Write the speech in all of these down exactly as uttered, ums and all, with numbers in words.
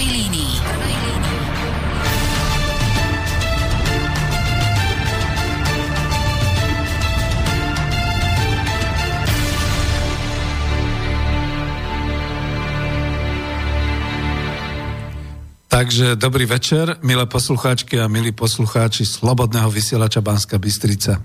prvej línii. Takže dobrý večer, milé poslucháčky a milí poslucháči Slobodného vysielača Banská Bystrica.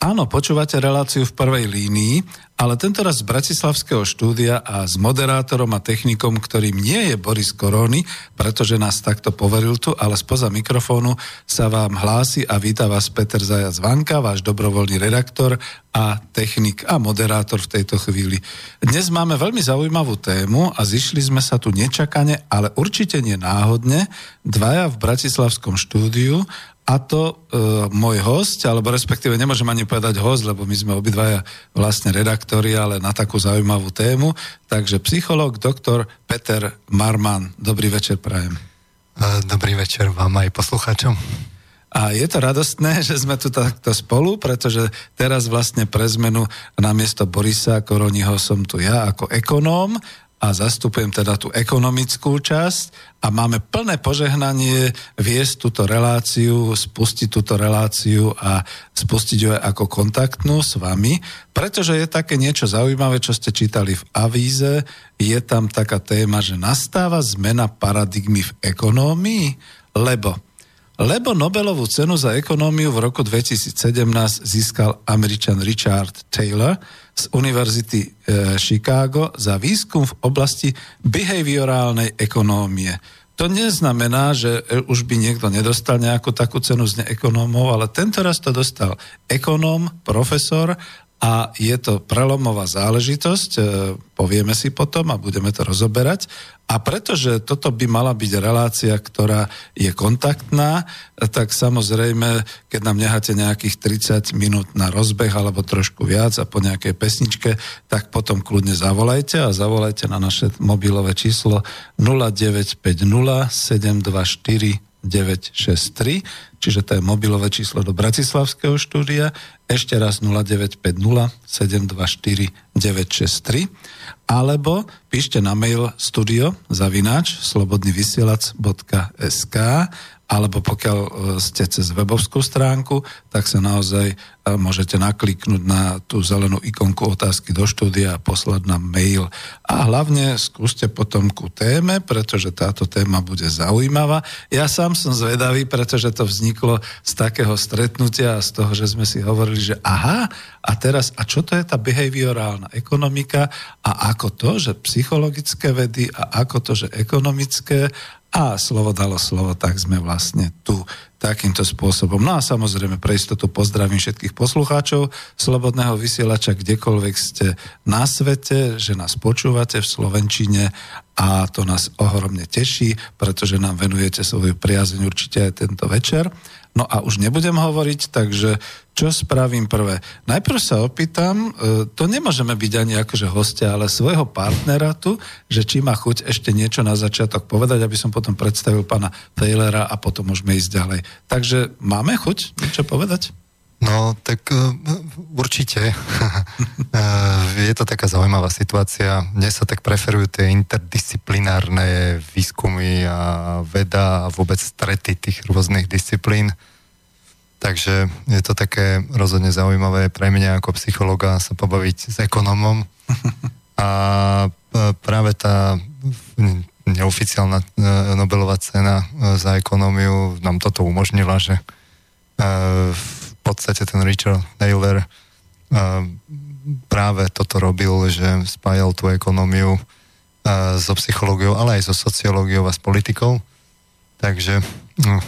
Áno, počúvate reláciu v prvej línii, ale tentoraz z bratislavského štúdia a s moderátorom a technikom, ktorým nie je Boris Koróni, pretože nás takto poveril tu, ale spoza mikrofónu sa vám hlási a víta vás Peter Zajac-Vanka, váš dobrovoľný redaktor a technik a moderátor v tejto chvíli. Dnes máme veľmi zaujímavú tému a zišli sme sa tu nečakane, ale určite nenáhodne, dvaja v bratislavskom štúdiu, a to e, môj host, alebo respektíve nemôžem ani povedať host, lebo my sme obidvaja vlastne redaktori, ale na takú zaujímavú tému. Takže psychológ, doktor Peter Marman. Dobrý večer prajem. Dobrý večer vám aj poslucháčom. A je to radostné, že sme tu takto spolu, pretože teraz vlastne pre zmenu namiesto Borisa Koróniho som tu ja ako ekonóm, a zastupujem teda tú ekonomickú časť a máme plné požehnanie viesť túto reláciu, spustiť túto reláciu a spustiť ju ako kontaktnú s vami, pretože je také niečo zaujímavé, čo ste čítali v avíze, je tam taká téma, že nastáva zmena paradigmy v ekonómii, lebo lebo Nobelovú cenu za ekonómiu v roku dvetisícsedemnásť získal Američan Richard Thaler z Univerzity Chicago za výskum v oblasti behaviorálnej ekonómie. To neznamená, že už by niekto nedostal nejakú takú cenu z neekonómov, ale tentoraz to dostal ekonóm, profesor a je to prelomová záležitosť, povieme si potom a budeme to rozoberať. A pretože toto by mala byť relácia, ktorá je kontaktná, tak samozrejme, keď nám necháte nejakých tridsať minút na rozbeh alebo trošku viac a po nejakej pesničke, tak potom kľudne zavolajte a zavolajte na naše mobilové číslo nula deväť päť nula sedem dva štyri deväť šesť tri, čiže to je mobilové číslo do bratislavského štúdia, ešte raz nula deväť päť nula sedem dva štyri deväť šesť tri. Alebo píšte na mail studio zavináč slobodnyvysielac.sk alebo pokiaľ ste cez webovskú stránku, tak sa naozaj môžete nakliknúť na tú zelenú ikonku otázky do štúdia a poslať nám mail. A hlavne skúste potom ku téme, pretože táto téma bude zaujímavá. Ja sám som zvedavý, pretože to vzniklo z takého stretnutia a z toho, že sme si hovorili, že aha, a teraz, a čo to je tá behaviorálna ekonomika a ako to, že psychologické vedy a ako to, že ekonomické. A slovo dalo slovo, tak sme vlastne tu takýmto spôsobom. No a samozrejme, pre istotu pozdravím všetkých poslucháčov Slobodného vysielača, kdekoľvek ste na svete, že nás počúvate v slovenčine a to nás ohromne teší, pretože nám venujete svoju priazeň určite aj tento večer. No a už nebudem hovoriť, takže čo spravím prvé? Najprv sa opýtam, to nemôžeme byť ani akože hostia, ale svojho partnera tu, že či má chuť ešte niečo na začiatok povedať, aby som potom predstavil pána Thalera a potom môžeme ísť ďalej. Takže máme chuť niečo povedať? No, tak uh, určite. Je to taká zaujímavá situácia. Dnes sa tak preferujú tie interdisciplinárne výskumy a veda a vôbec strety tých rôznych disciplín. Takže je to také rozhodne zaujímavé pre mňa ako psychologa sa pobaviť s ekonomom. A práve tá neoficiálna Nobelová cena za ekonómiu nám toto umožnila, že v podstate ten Richard Thaler práve toto robil, že spájal tú ekonómiu so psychológiou, ale aj so sociológiou a s politikou. Takže no,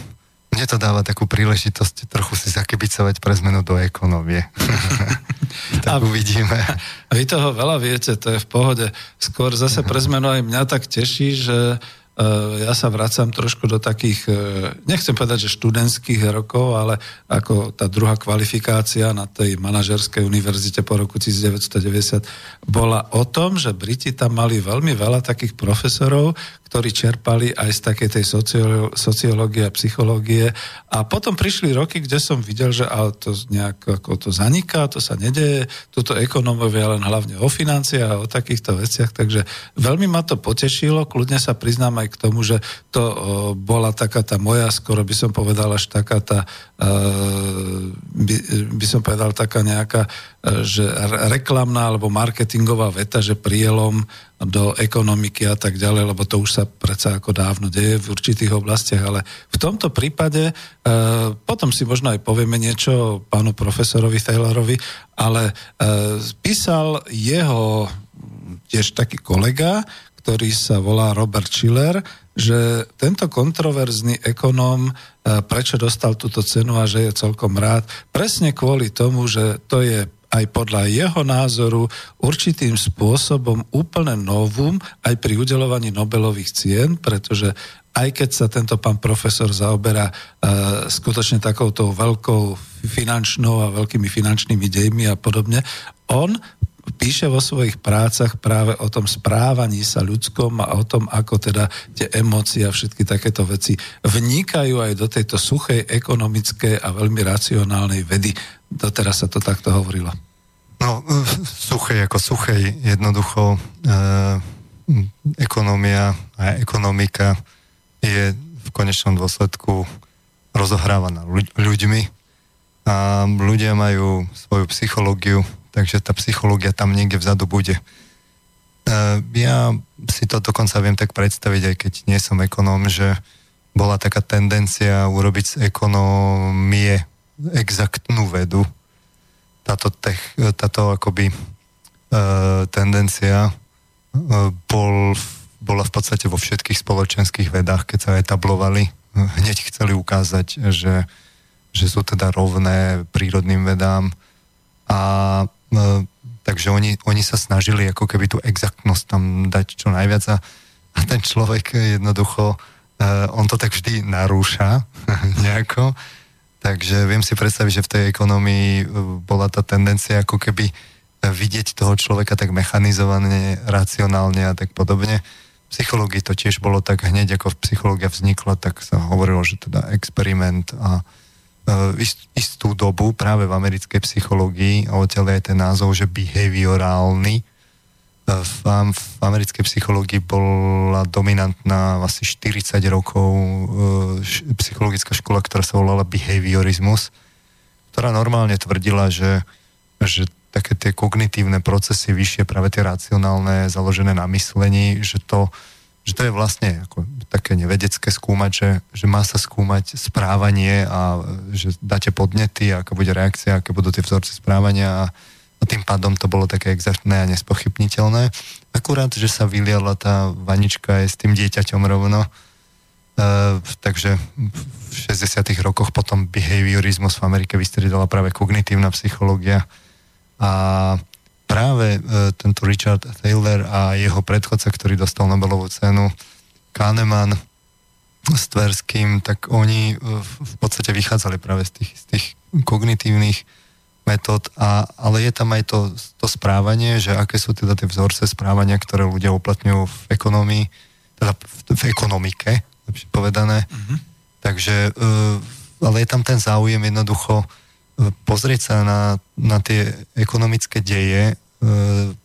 mne to dáva takú príležitosť trochu si zakebicovať pre zmenu do ekonómie. Tak a uvidíme. A vy toho veľa viete, to je v pohode. Skôr zase pre zmenu aj mňa tak teší, že ja sa vracam trošku do takých, nechcem povedať, že študentských rokov, ale ako tá druhá kvalifikácia na tej manažerskej univerzite po roku devätnásťstodeväťdesiat bola o tom, že Briti tam mali veľmi veľa takých profesorov, ktorí čerpali aj z takej tej sociológie a psychológie. A potom prišli roky, kde som videl, že ale to nejak ako to zaniká, to sa nedeje, tuto ekonómovia len hlavne o financiách a o takýchto veciach, takže veľmi ma to potešilo, kľudne sa priznám aj k tomu, že to bola taká tá moja, skoro by som povedal až taká tá, by, by som povedal taká nejaká, že reklamná alebo marketingová veta, že prielom do ekonomiky a tak ďalej, lebo to už sa predsa ako dávno deje v určitých oblastiach, ale v tomto prípade e, potom si možno aj povieme niečo pánu profesorovi Thalerovi, ale e, písal jeho tiež taký kolega, ktorý sa volá Robert Shiller, že tento kontroverzný ekonóm, e, prečo dostal túto cenu a že je celkom rád, presne kvôli tomu, že to je aj podľa jeho názoru určitým spôsobom úplne novum aj pri udeľovaní Nobelových cien, pretože aj keď sa tento pán profesor zaoberá e, skutočne takouto veľkou finančnou a veľkými finančnými dejmi a podobne, on píše vo svojich prácach práve o tom správaní sa ľudskom a o tom, ako teda tie emócie a všetky takéto veci vnikajú aj do tejto suchej, ekonomickej a veľmi racionálnej vedy. Doteraz sa to takto hovorilo. No, suchej ako suchej, jednoducho eh, ekonomia a ekonomika je v konečnom dôsledku rozohrávaná ľuďmi a ľudia majú svoju psychológiu, takže tá psychológia tam niekde vzadu bude. Ja si to dokonca viem tak predstaviť, aj keď nie som ekonóm, že bola taká tendencia urobiť z ekonomie exaktnú vedu. Táto, tech, táto akoby tendencia bol, bola v podstate vo všetkých spoločenských vedách, keď sa etablovali. Hneď chceli ukázať, že, že sú teda rovné prírodným vedám. A e, takže oni, oni sa snažili ako keby tú exaktnosť tam dať čo najviac a, a ten človek jednoducho, e, on to tak vždy narúša nejako. Takže viem si predstaviť, že v tej ekonomii bola tá tendencia ako keby vidieť toho človeka tak mechanizovane, racionálne a tak podobne. V psychológii to tiež bolo tak hneď, ako psychológia vznikla, tak sa hovorilo, že teda experiment a istú dobu práve v americkej psychológii a odtiaľ je ten názov, že behaviorálny. V, v americkej psychológii bola dominantná asi štyridsať rokov psychologická škola, ktorá sa volala behaviorizmus, ktorá normálne tvrdila, že, že také tie kognitívne procesy vyššie, práve tie racionálne, založené na myslení, že to že to je vlastne ako také nevedecké skúmať, že, že má sa skúmať správanie a že dáte podnety, aká bude reakcia, aké budú tie vzorce správania a, a tým pádom to bolo také exaktné a nespochybniteľné. Akurát, že sa vyliala tá vanička aj s tým dieťaťom rovno. E, takže v šesťdesiatych rokoch potom behaviorizmus v Amerike vystriedala práve kognitívna psychológia a práve tento Richard Thaler a jeho predchodca, ktorý dostal Nobelovú cenu, Kahneman s Tverským, tak oni v podstate vychádzali práve z tých, z tých kognitívnych metód, a, ale je tam aj to, to správanie, že aké sú teda tie vzorce správania, ktoré ľudia uplatňujú v ekonomii, teda v, v ekonomike, lepšie povedané. Mm-hmm. Takže, ale je tam ten záujem jednoducho pozrieť sa na, na tie ekonomické deje e,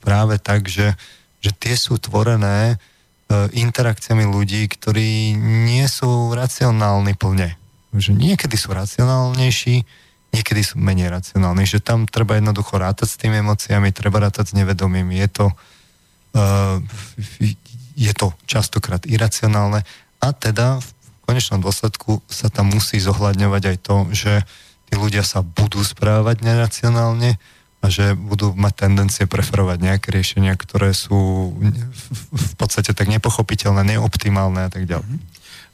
práve tak, že, že tie sú tvorené e, interakciami ľudí, ktorí nie sú racionálni plne. Že niekedy sú racionálnejší, niekedy sú menej racionálni. Že tam treba jednoducho rátať s tými emóciami, treba rátať s nevedomím. Je to, e, je to častokrát iracionálne. A teda v konečnom dôsledku sa tam musí zohľadňovať aj to, že tí ľudia sa budú správať neracionálne a že budú mať tendencie preferovať nejaké riešenia, ktoré sú v podstate tak nepochopiteľné, neoptimálne a tak ďalej.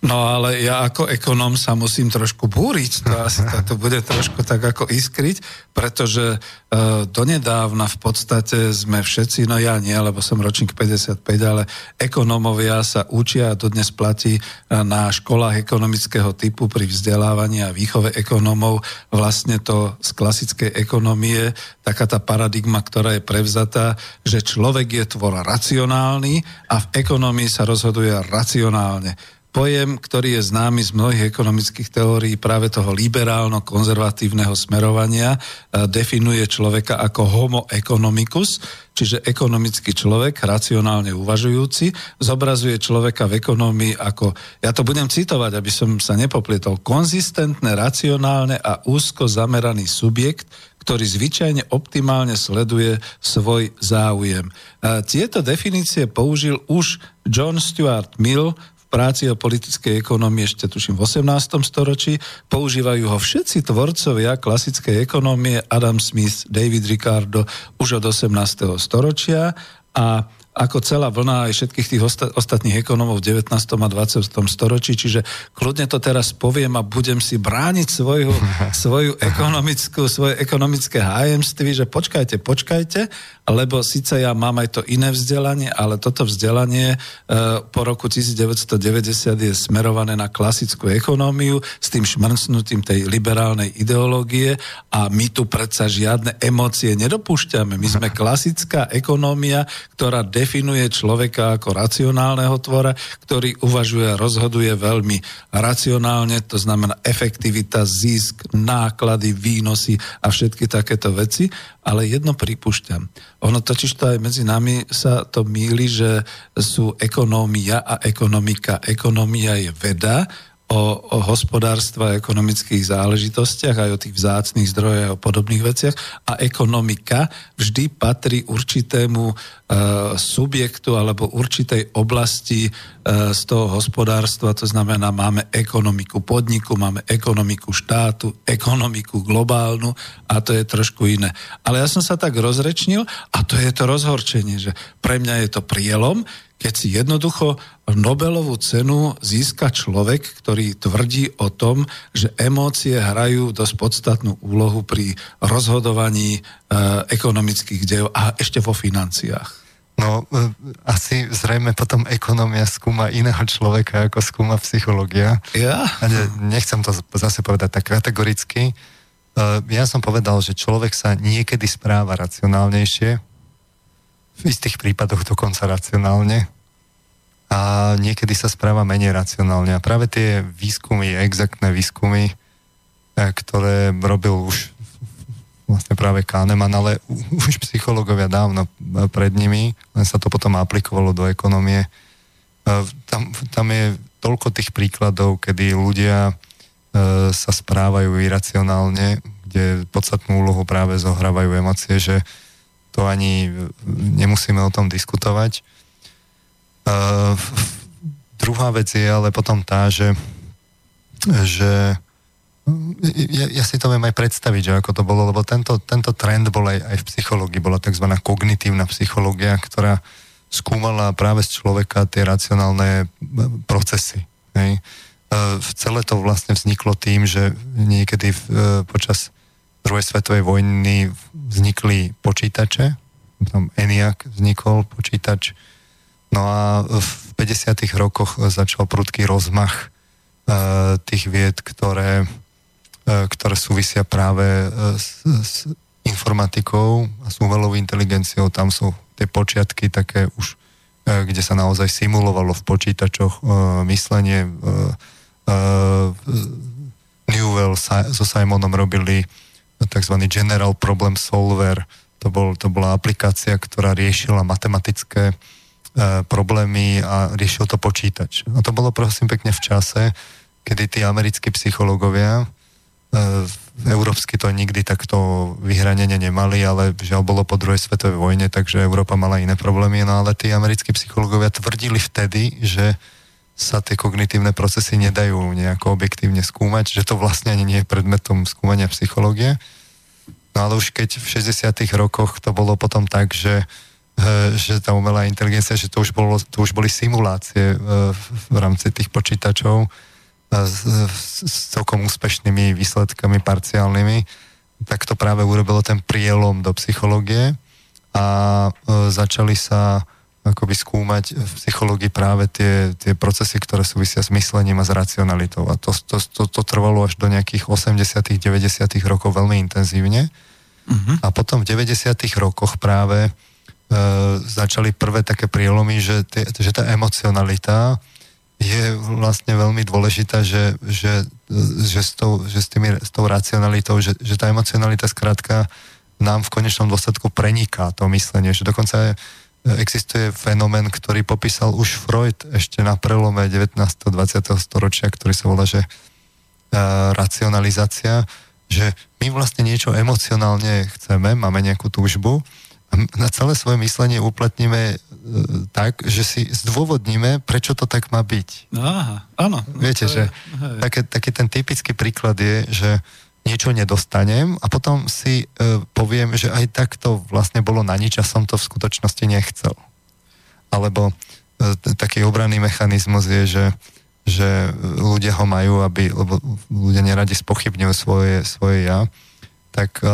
No ale ja ako ekonóm sa musím trošku búriť, to asi to bude trošku tak ako iskriť, pretože uh, donedávna v podstate sme všetci, no ja nie, lebo som ročník päťdesiatpäť, ale ekonómovia sa učia a dodnes platí na školách ekonomického typu pri vzdelávaní a výchove ekonómov vlastne to z klasickej ekonomie, taká tá paradigma, ktorá je prevzatá, že človek je tvor racionálny a v ekonomii sa rozhoduje racionálne. Pojem, ktorý je známy z mnohých ekonomických teórií práve toho liberálno-konzervatívneho smerovania, definuje človeka ako homo economicus, čiže ekonomický človek, racionálne uvažujúci, zobrazuje človeka v ekonomii ako, ja to budem citovať, aby som sa nepoplietol, konzistentné, racionálne a úzko zameraný subjekt, ktorý zvyčajne optimálne sleduje svoj záujem. Tieto definície použil už John Stuart Mill, práci o politickej ekonomii ešte tuším v osemnástom storočí, používajú ho všetci tvorcovia klasickej ekonomie, Adam Smith, David Ricardo, už od osemnásteho storočia a ako celá vlna aj všetkých tých osta- ostatných ekonomov v devätnástom a dvadsiatom storočí, čiže kľudne to teraz poviem a budem si brániť svoju, svoju ekonomickú, svoje ekonomické hájemství, že počkajte, počkajte, lebo síce ja mám aj to iné vzdelanie, ale toto vzdelanie e, po roku devätnásťstodeväťdesiat je smerované na klasickú ekonómiu s tým šmrcnutím tej liberálnej ideológie a my tu predsa žiadne emócie nedopúšťame. My sme klasická ekonómia, ktorá de- definuje človeka ako racionálneho tvora, ktorý uvažuje a rozhoduje veľmi racionálne, to znamená efektivita, zisk, náklady, výnosy a všetky takéto veci, ale jedno pripúšťam. Ono totiž to aj medzi nami sa to mýli, že sú ekonómia a ekonomika. Ekonomia je veda o, o hospodárstva a ekonomických záležitostiach, aj o tých vzácnych zdrojoch a podobných veciach. A ekonomika vždy patrí určitému e, subjektu alebo určitej oblasti e, z toho hospodárstva. To znamená, máme ekonomiku podniku, máme ekonomiku štátu, ekonomiku globálnu a to je trošku iné. Ale ja som sa tak rozrečnil a to je to rozhorčenie, že pre mňa je to prielom, keď si jednoducho Nobelovú cenu získa človek, ktorý tvrdí o tom, že emócie hrajú dosť podstatnú úlohu pri rozhodovaní e, ekonomických dev a ešte vo financiách. No, asi zrejme potom ekonomia skúma iného človeka, ako skúma psychológia. Ja? Nechcem to zase povedať tak kategoricky. E, ja som povedal, že človek sa niekedy správa racionálnejšie, v istých prípadoch dokonca racionálne a niekedy sa správa menej racionálne. A práve tie výskumy, exaktné výskumy, ktoré robil už vlastne práve Kahneman, ale už psychológovia dávno pred nimi, len sa to potom aplikovalo do ekonomie. Tam, tam je toľko tých príkladov, kedy ľudia sa správajú iracionálne, kde podstatnú úlohu práve zohrávajú emócie, že to ani nemusíme o tom diskutovať. Uh, druhá vec je ale potom tá, že, že ja, ja si to viem aj predstaviť, že ako to bolo, lebo tento, tento trend bol aj, aj v psychológii, bola tzv. Kognitívna psychológia, ktorá skúmala práve z človeka tie racionálne procesy. Hej. Uh, celé to vlastne vzniklo tým, že niekedy v, uh, počas druhej svetovej vojny vznikli počítače, tam ENIAC vznikol, počítač. No a v päťdesiatych rokoch začal prudký rozmach uh, tých vied, ktoré, uh, ktoré súvisia práve s, s informatikou a s umelovou inteligenciou. Tam sú tie počiatky také už, uh, kde sa naozaj simulovalo v počítačoch uh, myslenie. Uh, uh, Newell sa, so Simonom robili tzv. General Problem Solver. To, bol, to bola aplikácia, ktorá riešila matematické e, problémy a riešil to počítač. A to bolo prosím pekne v čase, kedy tí americkí psychológovia, e, európsky to nikdy takto vyhranenie nemali, ale žiaľ bolo po druhej svetovej vojne, takže Európa mala iné problémy, no ale tí americkí psychológovia tvrdili vtedy, že sa tie kognitívne procesy nedajú nejako objektívne skúmať, že to vlastne ani nie je predmetom skúmania psychológie. No ale už keď v šesťdesiatych rokoch to bolo potom tak, že že tá umelá inteligencia, že to už, bolo, to už boli simulácie v rámci tých počítačov s, s celkom úspešnými výsledkami parciálnymi, tak to práve urobilo ten prielom do psychológie a začali sa akoby skúmať v psychológii práve tie, tie procesy, ktoré súvisia s myslením a s racionalitou. A to, to, to, to trvalo až do nejakých osemdesiatych deväťdesiatych rokov veľmi intenzívne. Uh-huh. A potom v deväťdesiatych rokoch práve e, začali prvé také prielomy, že, tie, že tá emocionalita je vlastne veľmi dôležitá, že, že, že, s, tou, že s, tými, s tou racionalitou, že, že tá emocionalita skrátka nám v konečnom dôsledku preniká to myslenie, že dokonca je, existuje fenomén, ktorý popísal už Freud ešte na prelome devätnásteho a dvadsiateho storočia, ktorý sa volá, že uh, racionalizácia, že my vlastne niečo emocionálne chceme, máme nejakú túžbu a na celé svoje myslenie uplatníme uh, tak, že si zdôvodníme, prečo to tak má byť. Aha, áno. Viete, že taký, taký ten typický príklad je, že niečo nedostanem a potom si e, poviem, že aj tak to vlastne bolo na nič a som to v skutočnosti nechcel. Alebo e, t- taký obranný mechanizmus je, že, že ľudia ho majú, aby, lebo ľudia neradi spochybňujú svoje, svoje ja, tak e,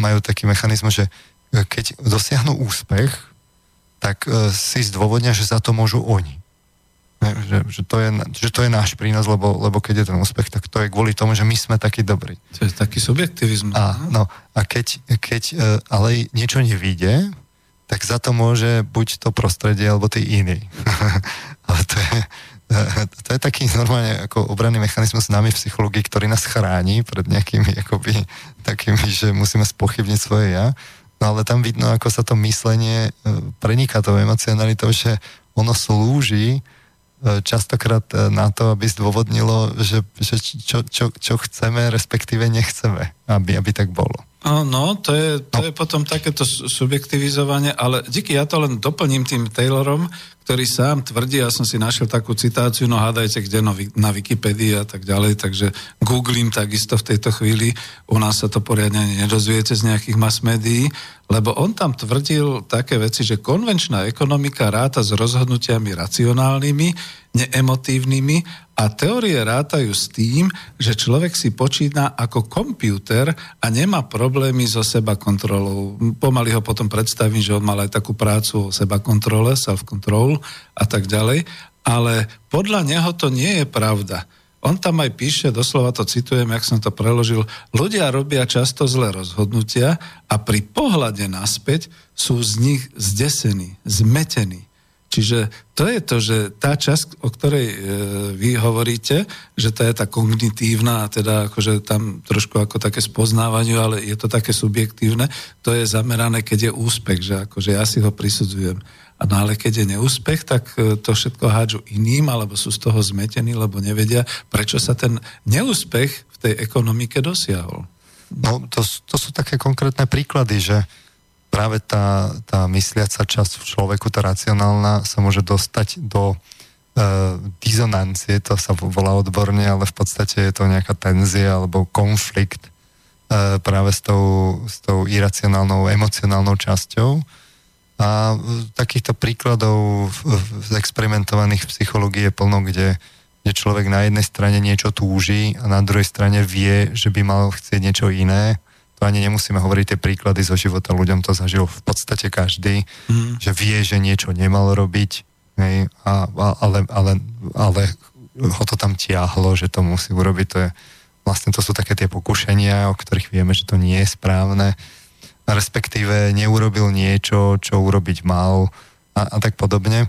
majú taký mechanizmus, že keď dosiahnu úspech, tak e, si zdôvodnia, že za to môžu oni. Že, že, to je, že to je náš prínos, lebo, lebo keď je ten úspech, tak to je kvôli tomu, že my sme takí dobrí. To je taký subjektivizmus. A, no, a keď, keď ale niečo nevíde, tak za to môže buď to prostredie, alebo tí iní. Ale to je, to je taký normálne ako obranný mechanizmus nami v psychológii, ktorý nás chráni pred nejakými akoby, takými, že musíme spochybniť svoje ja. No ale tam vidno, ako sa to myslenie preniká tou emocionalitou, že ono slúži častokrát na to, aby zdôvodnilo, že, že čo, čo, čo chceme, respektíve nechceme, aby, aby tak bolo. No, to je, to je potom takéto subjektivizovanie, ale díky, ja to len doplním tým Taylorom, ktorý sám tvrdí, ja som si našiel takú citáciu, no hádajte, kde no, na Wikipedii a tak ďalej, takže googlím takisto v tejto chvíli, u nás sa to poriadne nedozviete z nejakých mass médií, lebo on tam tvrdil také veci, že konvenčná ekonomika ráta s rozhodnutiami racionálnymi, neemotívnymi a teórie rátajú s tým, že človek si počína ako počítač a nemá problémy so sebakontrolou. Pomaly ho potom predstavím, že on mal aj takú prácu o sebakontrole, self-control a tak ďalej, ale podľa neho to nie je pravda. On tam aj píše, doslova to citujem, jak som to preložil, ľudia robia často zlé rozhodnutia a pri pohľade naspäť sú z nich zdesení, zmetení. Čiže to je to, že tá časť, o ktorej e, vy hovoríte, že tá je tá kognitívna, teda akože tam trošku ako také spoznávaniu, ale je to také subjektívne, to je zamerané, keď je úspech, že akože ja si ho prisudzujem. No ale keď je neúspech, tak to všetko hádžu iným, alebo sú z toho zmetení, lebo nevedia, prečo sa ten neúspech v tej ekonomike dosiahol. No to, to sú také konkrétne príklady, že práve tá, tá mysliaca časť v človeku, tá racionálna, sa môže dostať do e, dizonancie, to sa volá odborne, ale v podstate je to nejaká tenzia alebo konflikt e, práve s tou, s tou iracionálnou, emocionálnou časťou. A takýchto príkladov experimentovaných v psychológii je plno, kde, kde človek na jednej strane niečo túži a na druhej strane vie, že by mal chcieť niečo iné. To ani nemusíme hovoriť, tie príklady zo života, ľuďom to zažil v podstate každý, mm. že vie, že niečo nemal robiť, hej, a, a, ale, ale, ale ho to tam tiahlo, že to musí urobiť. To je, vlastne to sú také tie pokušenia, o ktorých vieme, že to nie je správne, respektíve neurobil niečo, čo urobiť mal a, a tak podobne.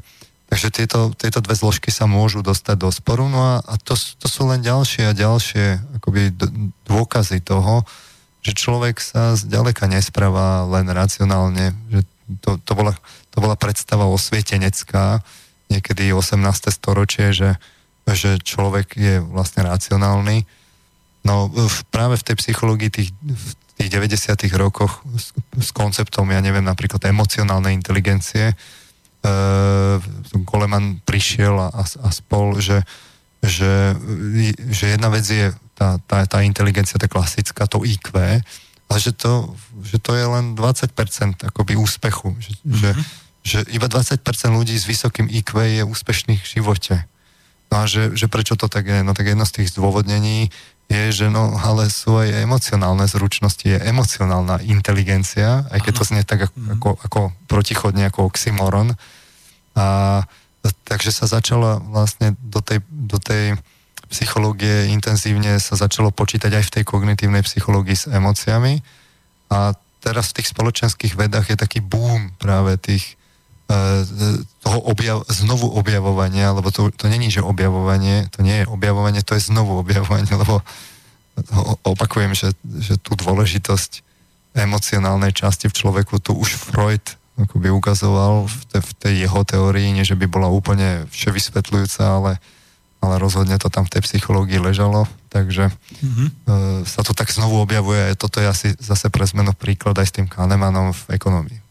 Takže tieto, tieto dve zložky sa môžu dostať do sporu, no a, a to, to sú len ďalšie a ďalšie akoby dôkazy toho, že človek sa zďaleka nespráva len racionálne, že to, to, bola, to bola predstava osvietenecká, niekedy osemnásteho storočie, že, že človek je vlastne racionálny. No v, práve v tej psychológii tých v tých deväťdesiatych rokoch s, s konceptom, ja neviem, napríklad emocionálnej inteligencie, e, Goleman prišiel a, a, a spol, že, že, že jedna vec je tá, tá, tá inteligencia, tá klasická, to í kvé, a ale že to, že to je len dvadsať percent akoby úspechu. Že, mm-hmm. že, že iba dvadsať percent ľudí s vysokým í kvé je úspešných v živote. No a že, že prečo to tak je? No tak jedno z tých zdôvodnení je, že no, ale sú aj emocionálne zručnosti, je emocionálna inteligencia, aj keď to znie tak ako, ako, ako protichodne, ako oxymoron. A takže sa začalo vlastne do tej, do tej psychológie intenzívne sa začalo počítať aj v tej kognitívnej psychológii s emóciami. A teraz v tých spoločenských vedách je taký boom práve tých toho objav, znovu objavovania, lebo to, to není, že objavovanie, to nie je objavovanie, to je znovu objavovanie, lebo opakujem, že, že tú dôležitosť emocionálnej časti v človeku tu už Freud akoby ukazoval v, te, v tej jeho teórii, nie že by bola úplne vševysvetľujúca, ale, ale rozhodne to tam v tej psychológii ležalo, takže mm-hmm. e, sa to tak znovu objavuje a toto je asi zase pre zmenu príklad aj s tým Kahnemanom v ekonomii.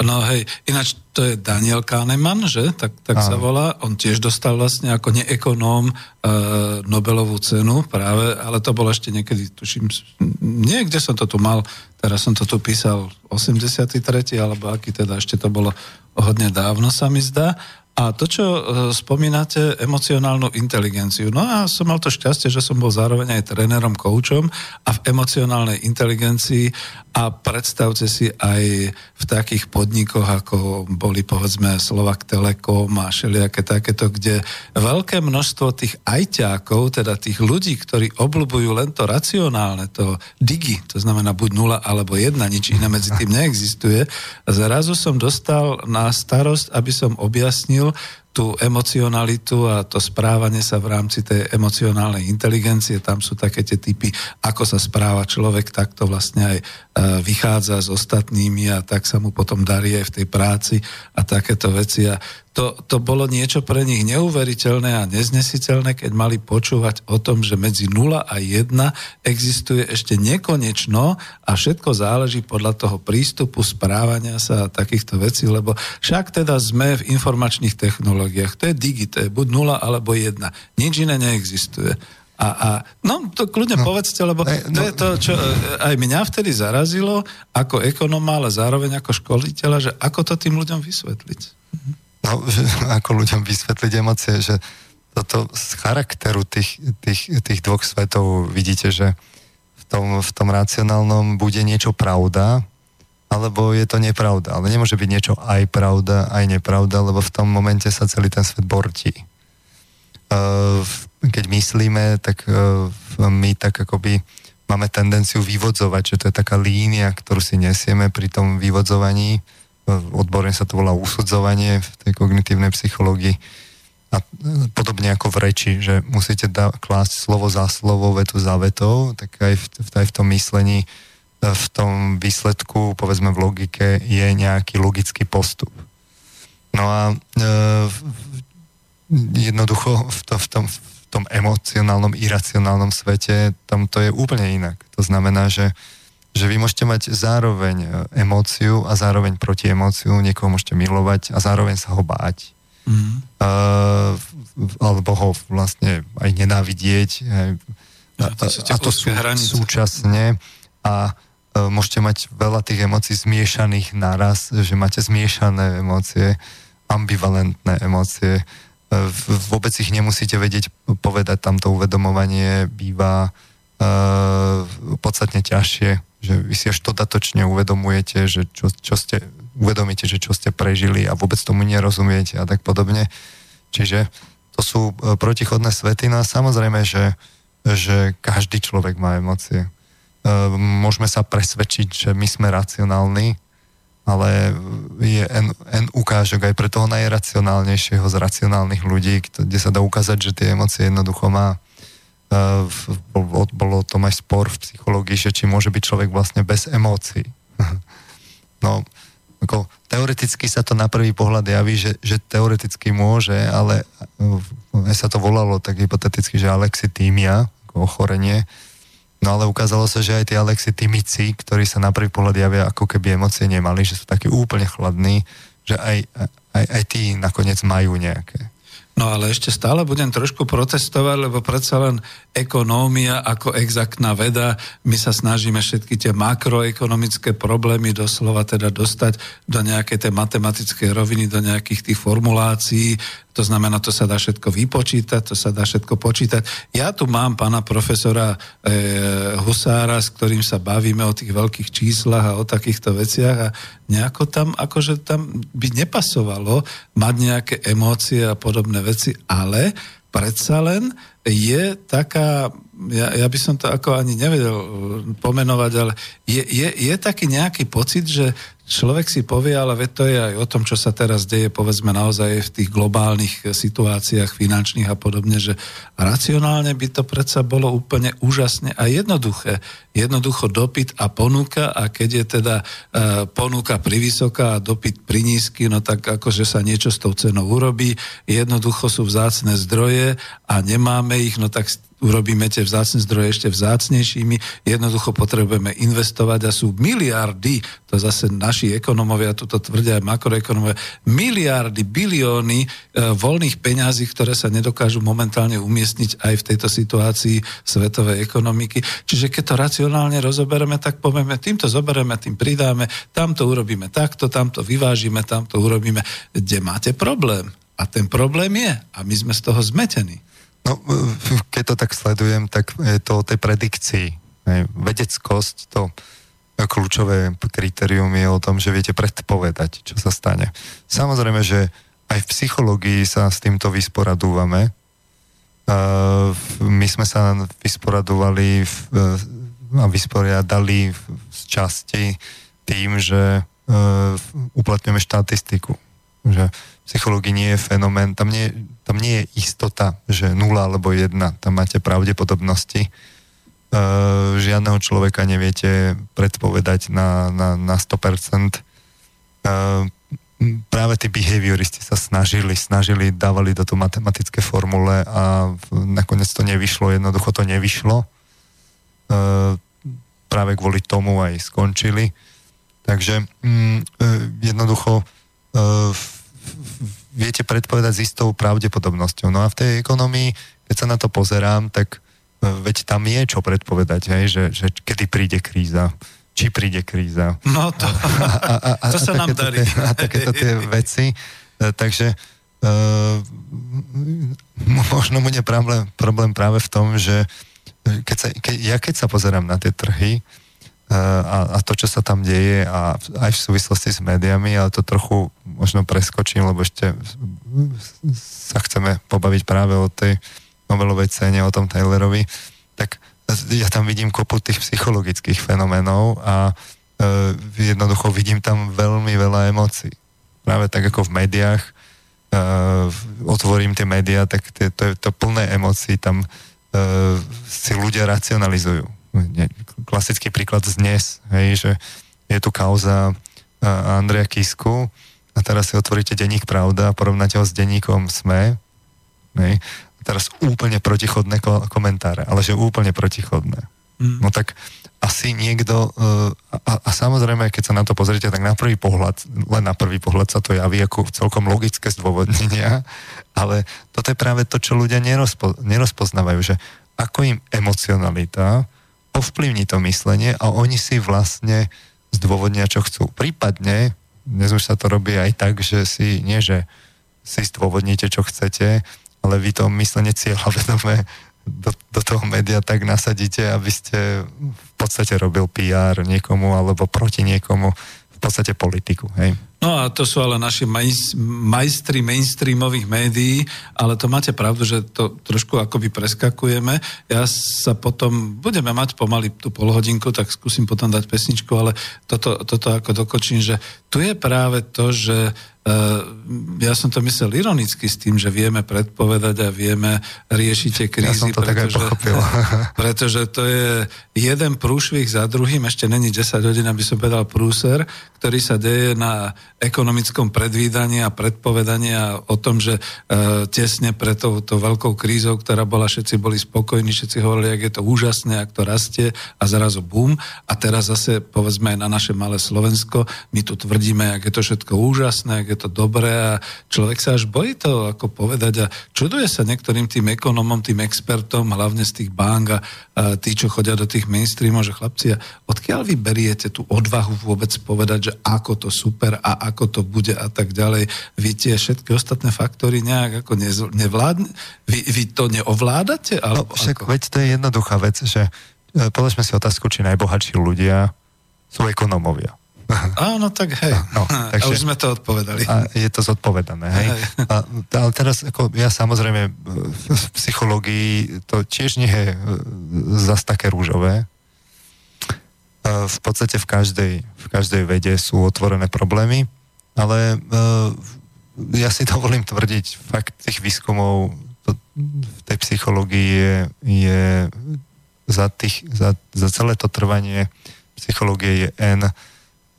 No hej, ináč to je Daniel Kahneman, že? Tak, tak sa volá. On tiež dostal vlastne ako neekonóm e, Nobelovú cenu práve, ale to bolo ešte niekedy, tuším, niekde som to tu mal, teraz som to tu písal osemdesiattri alebo aký teda, ešte to bolo hodne dávno sa mi zdá. A to, čo e, spomínate, emocionálnu inteligenciu. No a som mal to šťastie, že som bol zároveň aj trénerom, koučom a v emocionálnej inteligencii a predstavte si aj v takých podnikoch, ako boli povedzme Slovak Telekom a šeliaké takéto, kde veľké množstvo tých ajťákov, teda tých ľudí, ktorí obľubujú len to racionálne, to digi, to znamená buď nula alebo jedna, nič iné medzi tým neexistuje. Zrazu som dostal na starosť, aby som objasnil tú emocionalitu a to správanie sa v rámci tej emocionálnej inteligencie. Tam sú také tie typy, ako sa správa človek, tak to vlastne aj vychádza s ostatnými a tak sa mu potom darí aj v tej práci a takéto veci. A to, to bolo niečo pre nich neuveriteľné a neznesiteľné, keď mali počúvať o tom, že medzi nula a jedna existuje ešte nekonečno a všetko záleží podľa toho prístupu, správania sa a takýchto vecí, lebo však teda sme v informačných technológiách. To je digi, to je buď nula alebo jedna. Nič iné neexistuje. A, a no, to kľudne no, povedzte, lebo ne, to no, je to, čo aj mňa vtedy zarazilo ako ekonóma, ale zároveň ako školiteľa, že ako to tým ľuďom vysvetliť. No, ako ľuďom vysvetliť emócie, že toto z charakteru tých, tých, tých dvoch svetov vidíte, že v tom, v tom racionálnom bude niečo pravda, alebo je to nepravda. Ale nemôže byť niečo aj pravda, aj nepravda, lebo v tom momente sa celý ten svet bortí. Keď myslíme, tak my tak akoby máme tendenciu vyvodzovať, že to je taká línia, ktorú si nesieme pri tom vyvodzovaní. Odborne sa to volá usudzovanie v tej kognitívnej psychológii. A podobne ako v reči, že musíte da- klásť slovo za slovo, vetu za vetou, tak aj v, aj v tom myslení v tom výsledku, povedzme v logike, je nejaký logický postup. No a e, jednoducho v, to, v, tom, v tom emocionálnom, iracionálnom svete tam to je úplne inak. To znamená, že, že vy môžete mať zároveň emóciu a zároveň proti emóciu, niekoho môžete milovať a zároveň sa ho báť. Mm-hmm. E, alebo ho vlastne aj nenávidieť. Aj, ja, to a, a to sú, súčasne a e, môžete mať veľa tých emócií zmiešaných naraz, že máte zmiešané emócie, ambivalentné emócie. E, v, vôbec ich nemusíte vedieť povedať, tamto uvedomovanie býva e, podstatne ťažšie, že vy si až to datočne uvedomujete, že čo, čo ste, uvedomíte, že čo ste prežili a vôbec tomu nerozumiete a tak podobne. Čiže to sú protichodné svety, no a samozrejme, že, že každý človek má emócie. Môžeme sa presvedčiť, že my sme racionálni, ale je en, en ukážok aj pre toho najracionálnejšieho z racionálnych ľudí, kde sa dá ukázať, že tie emócie jednoducho má. Bolo, bolo to aj spor v psychológii, že či môže byť človek vlastne bez emócií. No, ako teoreticky sa to na prvý pohľad javí, že, že teoreticky môže, ale sa to volalo tak hypoteticky, že alexitímia, ako ochorenie. No ale ukázalo sa, že aj tí alexitímici, ktorí sa na prvý pohľad javia, ako keby emócie nemali, že sú takí úplne chladní, že aj, aj, aj tí nakoniec majú nejaké. No ale ešte stále budem trošku protestovať, lebo predsa len ekonómia ako exaktná veda, my sa snažíme všetky tie makroekonomické problémy doslova teda dostať do nejakej tej matematickej roviny, do nejakých tých formulácií. To znamená, to sa dá všetko vypočítať, to sa dá všetko počítať. Ja tu mám pána profesora e, Husára, s ktorým sa bavíme o tých veľkých číslach a o takýchto veciach a nejako tam, akože tam by nepasovalo mať nejaké emócie a podobné veci, ale predsa len je taká, ja, ja by som to ako ani nevedel pomenovať, ale je, je, je taký nejaký pocit, že človek si povie, ale veď to je aj o tom, čo sa teraz deje, povedzme naozaj v tých globálnych situáciách finančných a podobne, že racionálne by to predsa bolo úplne úžasne a jednoduché. Jednoducho dopyt a ponuka, a keď je teda uh, ponuka privysoká a dopyt prinízky, no tak akože sa niečo s tou cenou urobí, jednoducho sú vzácne zdroje a nemôžeme máme ich, no tak urobíme tie vzácne zdroje ešte vzácnejšími, jednoducho potrebujeme investovať a sú miliardy, to zase naši ekonomovia, toto tvrdia aj makroekonomovia, miliardy, bilióny e, voľných peňazí, ktoré sa nedokážu momentálne umiestniť aj v tejto situácii svetovej ekonomiky. Čiže keď to racionálne rozoberieme, tak povieme, týmto zoberieme, tým pridáme, tamto urobíme takto, tamto vyvážime, tamto urobíme. Kde máte problém? A ten problém je, a my sme z toho zmetení. No, keď to tak sledujem, tak je to o tej predikcii. Vedeckosť, to kľúčové kritérium je o tom, že viete predpovedať, čo sa stane. Samozrejme, že aj v psychológii sa s týmto vysporadúvame. My sme sa vysporadovali a vysporiadali z časti tým, že uplatňujeme štatistiku. Že v psychológii nie je fenomén, tam nie, tam nie je istota, že nula alebo jedna, tam máte pravdepodobnosti. E, žiadneho človeka neviete predpovedať na, na, na sto percent. E, práve tí behavioristi sa snažili, snažili, dávali do toho matematické formule a nakoniec to nevyšlo, jednoducho to nevyšlo. E, práve kvôli tomu aj skončili. Takže mm, jednoducho Uh, viete predpovedať s istou pravdepodobnosťou. No a v tej ekonomii, keď sa na to pozerám, tak uh, veď tam je čo predpovedať, hej, že, že kedy príde kríza, či príde kríza. No to, a, a, a, to a, sa a nám darí. Tie, a takéto tie veci. Uh, takže uh, možno bude problém, problém práve v tom, že keď sa, ke, ja keď sa pozerám na tie trhy, A, a to, čo sa tam deje a aj v súvislosti s médiami, ale to trochu možno preskočím, lebo ešte sa chceme pobaviť práve o tej Nobelovej cene, o tom Thalerovi, tak ja tam vidím kopu tých psychologických fenoménov a e, jednoducho vidím tam veľmi veľa emócií. Práve tak ako v médiách, e, otvorím tie médiá, tak tie, to je to plné emócií, tam e, si ľudia racionalizujú. Klasický príklad z dnes, hej, že je tu kauza Andreja Kisku a teraz si otvoríte denník Pravda a porovnáte ho s denníkom Sme, hej, a teraz úplne protichodné komentáre, ale že úplne protichodné. Mm. No tak asi niekto, a, a samozrejme, keď sa na to pozriete, tak na prvý pohľad, len na prvý pohľad sa to javí ako celkom logické zdôvodnenia, ale toto je práve to, čo ľudia nerozpo, nerozpoznávajú, že ako im emocionalita ovplyvní to myslenie a oni si vlastne zdôvodnia, čo chcú. Prípadne, dnes už sa to robí aj tak, že si, nie že si zdôvodníte, čo chcete, ale vy to myslenie cieľavedomé do, do toho média tak nasadíte, aby ste v podstate robil pé er niekomu alebo proti niekomu, v podstate politiku, hej. No a to sú ale naši majstri mainstreamových médií, ale to máte pravdu, že to trošku akoby preskakujeme. Ja sa potom, budeme mať pomaly tú polhodinku, tak skúsim potom dať pesničku, ale toto, toto ako dokočím, že tu je práve to, že ja som to myslel ironicky s tým, že vieme predpovedať a vieme riešiť tie krízy, ja pretože, pretože to je jeden prúšvih za druhým, ešte není desať hodín, aby som povedal prúser, ktorý sa deje na ekonomickom predvídaní a predpovedaní a o tom, že e, tesne pred touto veľkou krízou, ktorá bola, všetci boli spokojní, všetci hovorili, jak je to úžasné, jak to rastie a zrazu bum. A teraz zase povedzme aj na naše malé Slovensko, my tu tvrdíme, jak je to všetko úžasné, jak je to dobré a človek sa až bojí to ako povedať a čuduje sa niektorým tým ekonomom, tým expertom, hlavne z tých bank a, a tí, čo chodia do tých mainstreamov, že chlapci, odkiaľ vy beriete tú odvahu vôbec povedať, že ako to super a ako to bude a tak ďalej. Vy tie všetky ostatné faktory nejak ako nevládne? Vy, vy to neovládate? Alebo no, však, veď to je jednoduchá vec, že položme si otázku, či najbohatší ľudia sú ekonómovia. Áno, tak hej. No, takže, a už sme to odpovedali. A je to zodpovedané, hej. hej. A, ale teraz, ako ja samozrejme v psychológii to tiež nie je zas také rúžové. V podstate v každej, v každej vede sú otvorené problémy, ale ja si dovolím tvrdiť, fakt tých výskumov to, v tej psychológii je, je za, tých, za, za celé to trvanie psychológie je N,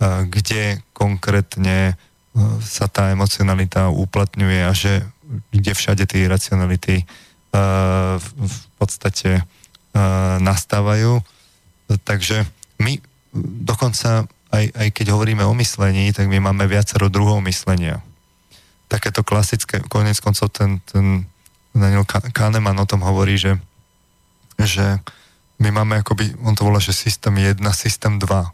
kde konkrétne sa tá emocionalita uplatňuje a že kde všade tie racionality uh, v podstate uh, nastávajú. Takže my dokonca, aj, aj keď hovoríme o myslení, tak my máme viacero druhov myslenia. Takéto klasické, konec koncov ten, ten Daniel Kahneman o tom hovorí, že, že my máme akoby, on to volá, že systém jeden, systém dva.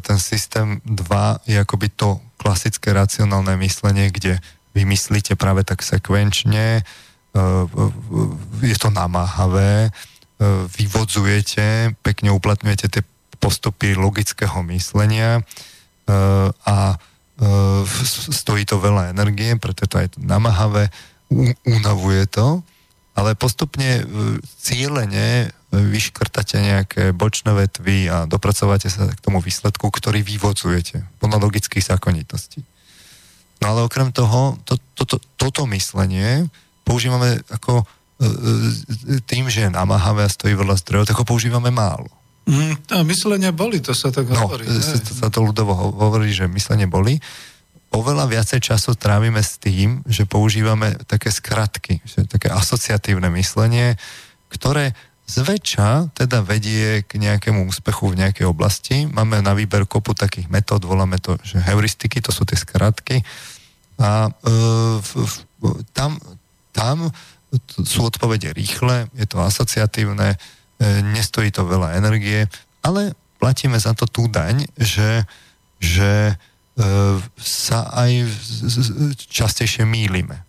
Ten systém dva je akoby to klasické racionálne myslenie, kde vy myslíte práve tak sekvenčne, je to namáhavé, vyvodzujete, pekne uplatňujete tie postupy logického myslenia a stojí to veľa energie, preto je to aj namáhavé, únavuje to, ale postupne cieľene vyškrtáte nejaké bočné vetvy a dopracovate sa k tomu výsledku, ktorý vyvodzujete podľa logických zákonitostí. No ale okrem toho, to, to, to, toto myslenie používame ako tým, že je namáhavé a stojí veľa zdrojov, tak ho používame málo. Mm, myslenie boli, to sa tak no, hovorí. No, sa to ľudovo hovorí, že myslenie boli. Oveľa viacej času trávime s tým, že používame také skratky, že také asociatívne myslenie, ktoré zväčša teda vedie k nejakému úspechu v nejakej oblasti. Máme na výber kopu takých metód, voláme to, že heuristiky, to sú tie skratky. A e, v, v, tam, tam sú odpovede rýchle, je to asociatívne, e, nestojí to veľa energie, ale platíme za to tú daň, že, že e, sa aj častejšie mýlime.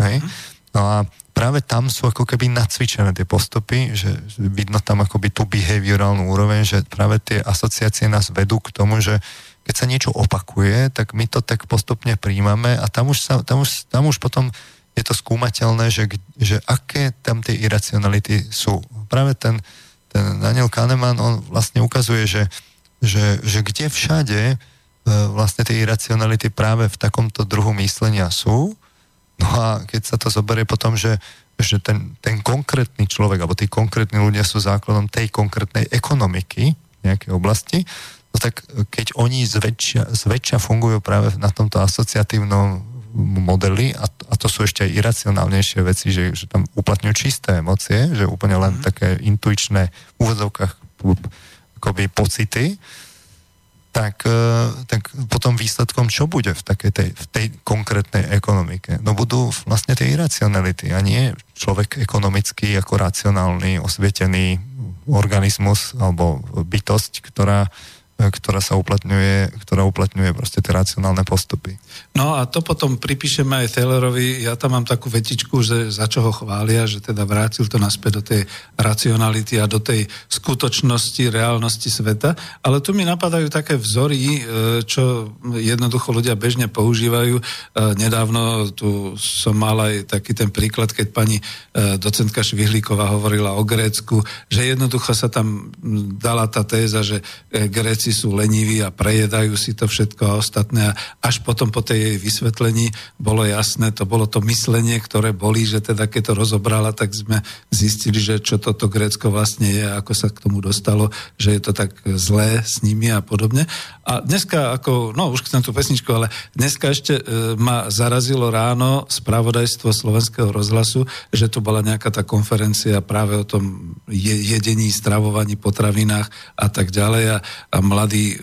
Hej? No a práve tam sú ako keby nacvičené tie postupy, že vidno tam akoby tú behaviorálnu úroveň, že práve tie asociácie nás vedú k tomu, že keď sa niečo opakuje, tak my to tak postupne príjmame a tam už, sa, tam už, tam už potom je to skúmateľné, že, že aké tam tie iracionality sú. Práve ten, ten Daniel Kahneman, on vlastne ukazuje, že, že, že kde všade vlastne tie iracionality práve v takomto druhu myslenia sú. No a keď sa to zoberie potom, že, že ten, ten konkrétny človek alebo tí konkrétni ľudia sú základom tej konkrétnej ekonomiky nejakej oblasti, no tak keď oni zväčša, zväčša fungujú práve na tomto asociatívnom modeli a, a to sú ešte aj iracionálnejšie veci, že, že tam uplatňujú čisté emócie, že úplne len mm. také intuičné v úvodzovkách akoby pocity, Tak, tak potom výsledkom čo bude v takej tej, v tej konkrétnej ekonomike? No budú vlastne tie iracionality a nie človek ekonomický ako racionálny, osvietený organizmus alebo bytosť, ktorá ktorá sa uplatňuje, ktorá uplatňuje proste tie racionálne postupy. No a to potom pripíšeme aj Thalerovi, ja tam mám takú vetičku, že za čo ho chvália, že teda vrátil to naspäť do tej racionality a do tej skutočnosti, reálnosti sveta, ale tu mi napadajú také vzory, čo jednoducho ľudia bežne používajú. Nedávno tu som mal aj taký ten príklad, keď pani docentka Švihlíková hovorila o Grécku, že jednoducho sa tam dala tá téza, že Gréci všetci sú leniví a prejedajú si to všetko a ostatné. A až potom po tej jej vysvetlení bolo jasné, to bolo to myslenie, ktoré boli, že teda keď to rozobrala, tak sme zistili, že čo toto Grécko vlastne je a ako sa k tomu dostalo, že je to tak zlé s nimi a podobne. A dneska ako, no už chcem tú pesničku, ale dneska ešte e, ma zarazilo ráno spravodajstvo Slovenského rozhlasu, že tu bola nejaká tá konferencia práve o tom je, jedení, stravovaní, potravinách a tak ďalej a, a mladý e,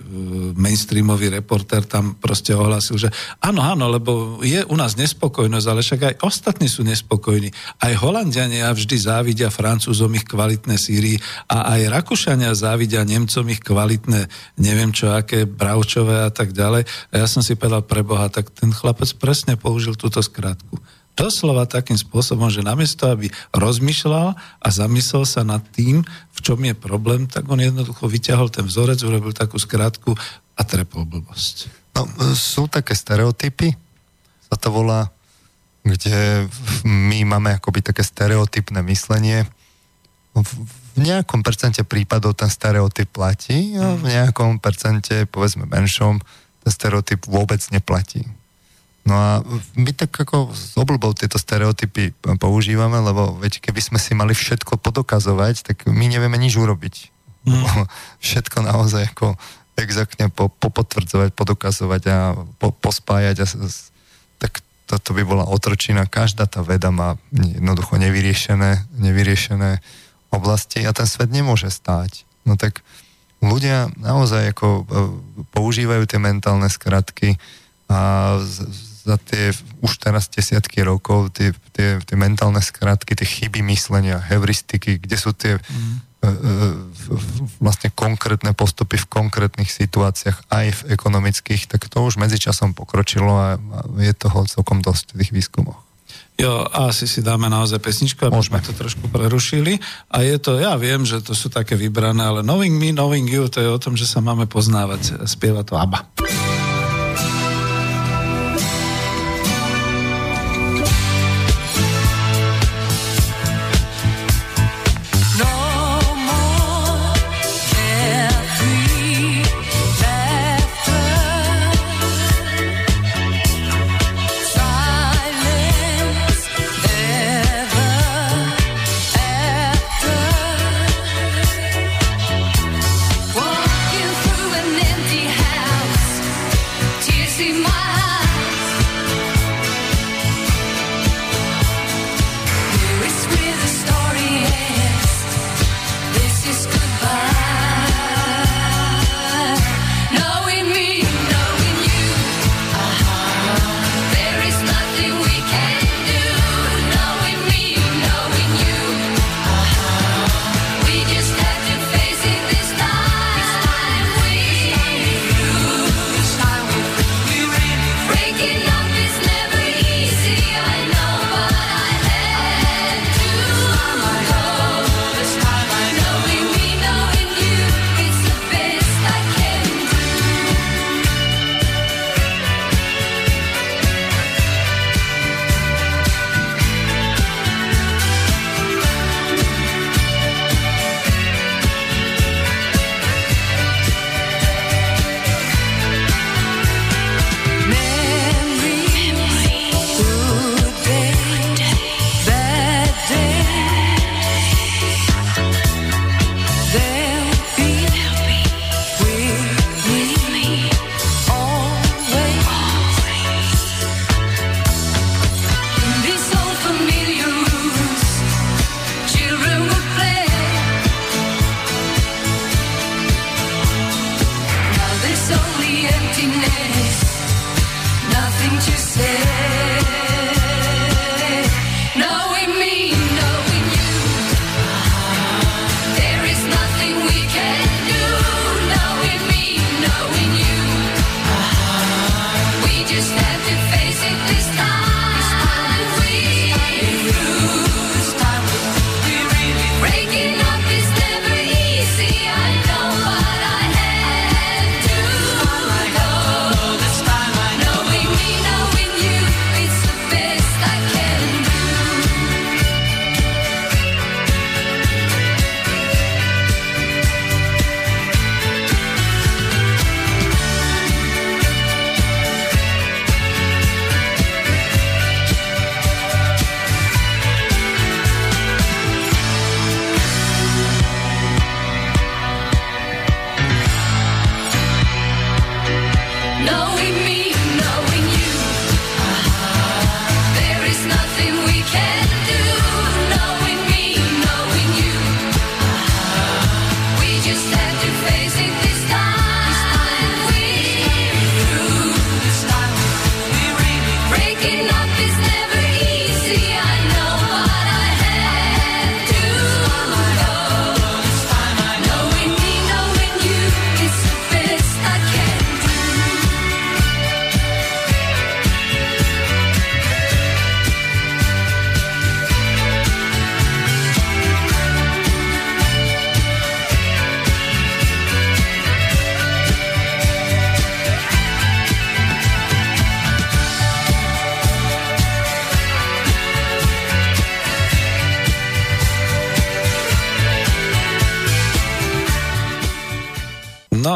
mainstreamový reportér tam proste ohlásil, že áno, áno, lebo je u nás nespokojnosť, ale však aj ostatní sú nespokojní. Aj Holandiania vždy závidia Francúzom ich kvalitné síry a aj Rakúšania závidia Nemcom ich kvalitné, neviem čo, aké bravčové a tak ďalej. A ja som si povedal, preboha, tak ten chlapec presne použil túto skratku. Doslova takým spôsobom, že namiesto, aby rozmýšľal a zamyslel sa nad tým, v čom je problém, tak on jednoducho vyťahol ten vzorec, urobil takú skratku a trepol blbosť. No, sú také stereotypy, sa to volá, kde my máme akoby také stereotypné myslenie. V nejakom percente prípadov ten stereotyp platí a v nejakom percente, povedzme menšom, ten stereotyp vôbec neplatí. No a my tak ako s obľubou tieto stereotypy používame, lebo veď keby sme si mali všetko podokazovať, tak my nevieme nič urobiť. Mm. Všetko naozaj ako exaktne popotvrdzovať, podokazovať a po, pospájať. A, tak toto by bola otročina. Každá tá veda má jednoducho nevyriešené, nevyriešené oblasti a ten svet nemôže stáť. No tak ľudia naozaj ako používajú tie mentálne skratky a za tie už teraz desiatky rokov tie, tie, tie mentálne skratky, tie chyby myslenia, heuristiky, kde sú tie mm. e, e, vlastne konkrétne postupy v konkrétnych situáciách aj v ekonomických, tak to už medzičasom pokročilo a je toho celkom dosť v tých výskumoch. Jo, asi si dáme naozaj pesničku, aby sme to trošku prerušili. A je to, ja viem, že to sú také vybrané, ale Knowing Me, Knowing You, to je o tom, že sa máme poznávať. Spieva to ABBA.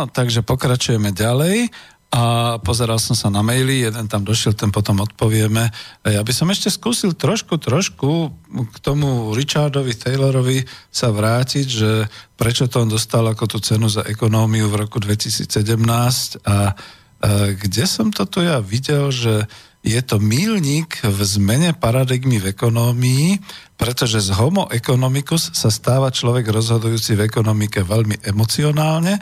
Áno, takže pokračujeme ďalej. A pozeral som sa na maily, jeden tam došiel, ten potom odpovieme. Ja by som ešte skúsil trošku, trošku k tomu Richardovi Thalerovi sa vrátiť, že prečo to on dostal ako tú cenu za ekonómiu v roku dvetisícsedemnásť a, a kde som to tu ja videl, že je to míľnik v zmene paradigmy v ekonómii, pretože z homo economicus sa stáva človek rozhodujúci v ekonomike veľmi emocionálne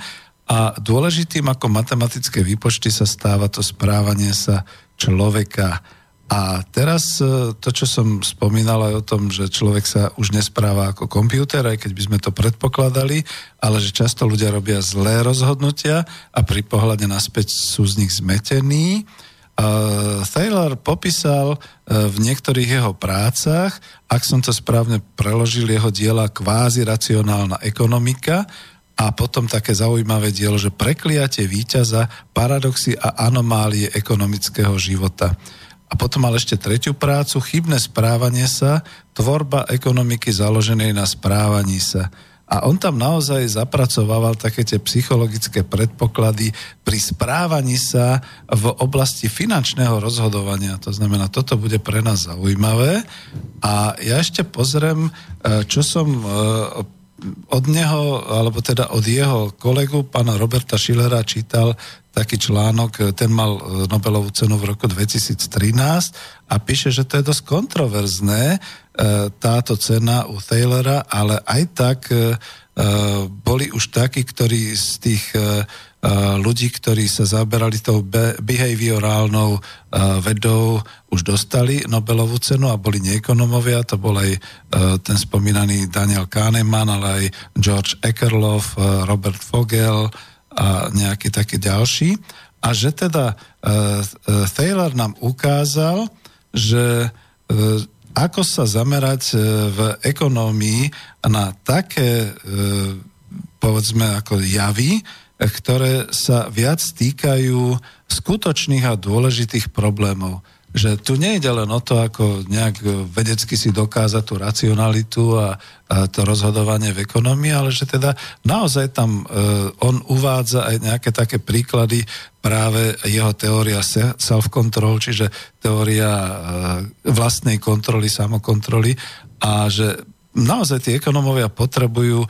a dôležitým ako matematické výpočty sa stáva to správanie sa človeka. A teraz to, čo som spomínal aj o tom, že človek sa už nespráva ako kompiúter, aj keď by sme to predpokladali, ale že často ľudia robia zlé rozhodnutia a pri pohľade naspäť sú z nich zmetení. Uh, Thaler popísal uh, v niektorých jeho prácach, ak som to správne preložil, jeho diela Kvázi racionálna ekonomika, a potom také zaujímavé dielo, že Prekliatie víťaza, paradoxy a anomálie ekonomického života. A potom mal ešte tretiu prácu, Chybné správanie sa, tvorba ekonomiky založenej na správaní sa. A on tam naozaj zapracovával také tie psychologické predpoklady pri správaní sa v oblasti finančného rozhodovania. To znamená, toto bude pre nás zaujímavé. A ja ešte pozriem, čo som od neho, alebo teda od jeho kolegu, pána Roberta Shillera, čítal taký článok, ten mal Nobelovú cenu v roku dvetisíctrinásť a píše, že to je dosť kontroverzné, táto cena u Thalera, ale aj tak boli už takí, ktorí z tých ľudí, ktorí sa zaberali tou behaviorálnou vedou, už dostali Nobelovú cenu a boli neekonomovia. To bol aj ten spomínaný Daniel Kahneman, ale aj George Ekerlof, Robert Fogel a nejaký taký ďalší. A že teda Thaler nám ukázal, že ako sa zamerať v ekonómii na také, povedzme, ako javy, ktoré sa viac týkajú skutočných a dôležitých problémov. Že tu nejde len o to, ako nejak vedecky si dokázať tú racionalitu a, a to rozhodovanie v ekonomii, ale že teda naozaj tam e, on uvádza aj nejaké také príklady, práve jeho teória self-control, čiže teória e, vlastnej kontroly, samokontroly, a že naozaj tí ekonomovia potrebujú e,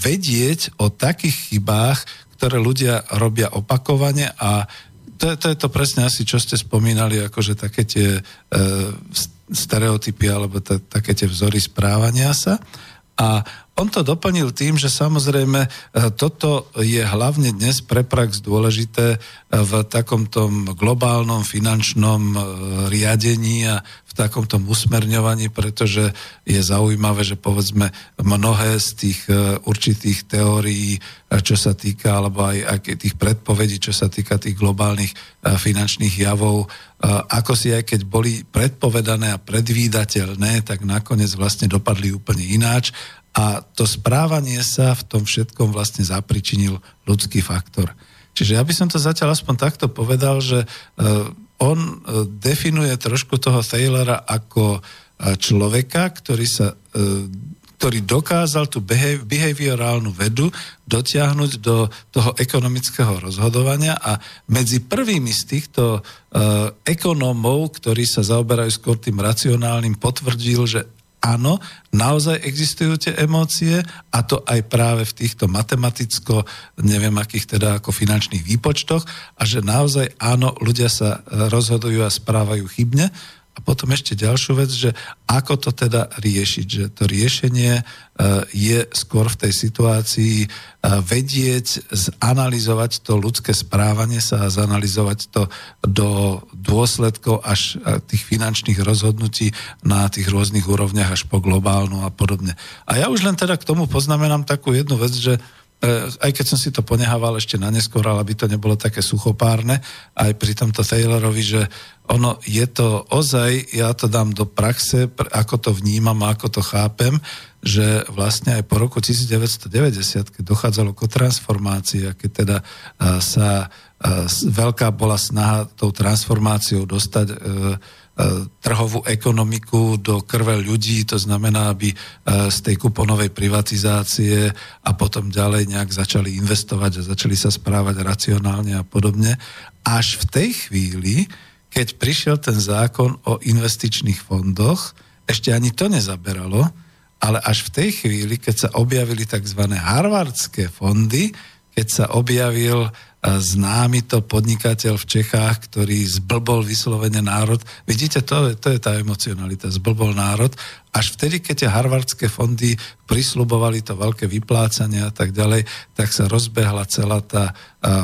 vedieť o takých chybách, ktoré ľudia robia opakovane, a to, to je to presne asi, čo ste spomínali, akože také tie e, stereotypy alebo t- také tie vzory správania sa. A on to doplnil tým, že samozrejme e, toto je hlavne dnes pre prax dôležité v takomto globálnom finančnom e, riadení a v takomto usmerňovaní, pretože je zaujímavé, že povedzme mnohé z tých e, určitých teórií, čo sa týka, alebo aj, aj tých predpovedí, čo sa týka tých globálnych a, finančných javov, a, ako si aj keď boli predpovedané a predvídateľné, tak nakoniec vlastne dopadli úplne ináč a to správanie sa v tom všetkom vlastne zapričinil ľudský faktor. Čiže ja by som to zatiaľ aspoň takto povedal, že a, on definuje trošku toho Thalera ako človeka, ktorý sa... A, ktorý dokázal tú behaviorálnu vedu dotiahnuť do toho ekonomického rozhodovania, a medzi prvými z týchto uh, ekonómov, ktorí sa zaoberajú skôr tým racionálnym, potvrdil, že áno, naozaj existujú tie emócie, a to aj práve v týchto matematicko, neviem akých teda ako finančných výpočtoch, a že naozaj áno, ľudia sa rozhodujú a správajú chybne. A potom ešte ďalšiu vec, že ako to teda riešiť, že to riešenie je skôr v tej situácii vedieť, zanalyzovať to ľudské správanie sa a zanalyzovať to do dôsledkov až tých finančných rozhodnutí na tých rôznych úrovniach až po globálnu a podobne. A ja už len teda k tomu poznamenám takú jednu vec, že aj keď som si to ponehával ešte na neskôr, ale aby to nebolo také suchopárne, aj pri tomto Thalerovi, že ono je to ozaj, ja to dám do praxe, ako to vnímam a ako to chápem, že vlastne aj po roku devätnásťstodeväťdesiat, keď dochádzalo k transformácii, a keď teda sa veľká bola snaha tou transformáciou dostať trhovú ekonomiku do krve ľudí, to znamená, aby z tej kuponovej privatizácie a potom ďalej nejak začali investovať a začali sa správať racionálne a podobne. Až v tej chvíli, keď prišiel ten zákon o investičných fondoch, ešte ani to nezaberalo, ale až v tej chvíli, keď sa objavili tzv. Harvardské fondy, keď sa objavil známy to podnikateľ v Čechách, ktorý zblbol vyslovene národ. Vidíte, to, to je tá emocionalita, zblbol národ. Až vtedy, keď tie harvardské fondy prisľubovali to veľké vyplácanie a tak ďalej, tak sa rozbehla celá tá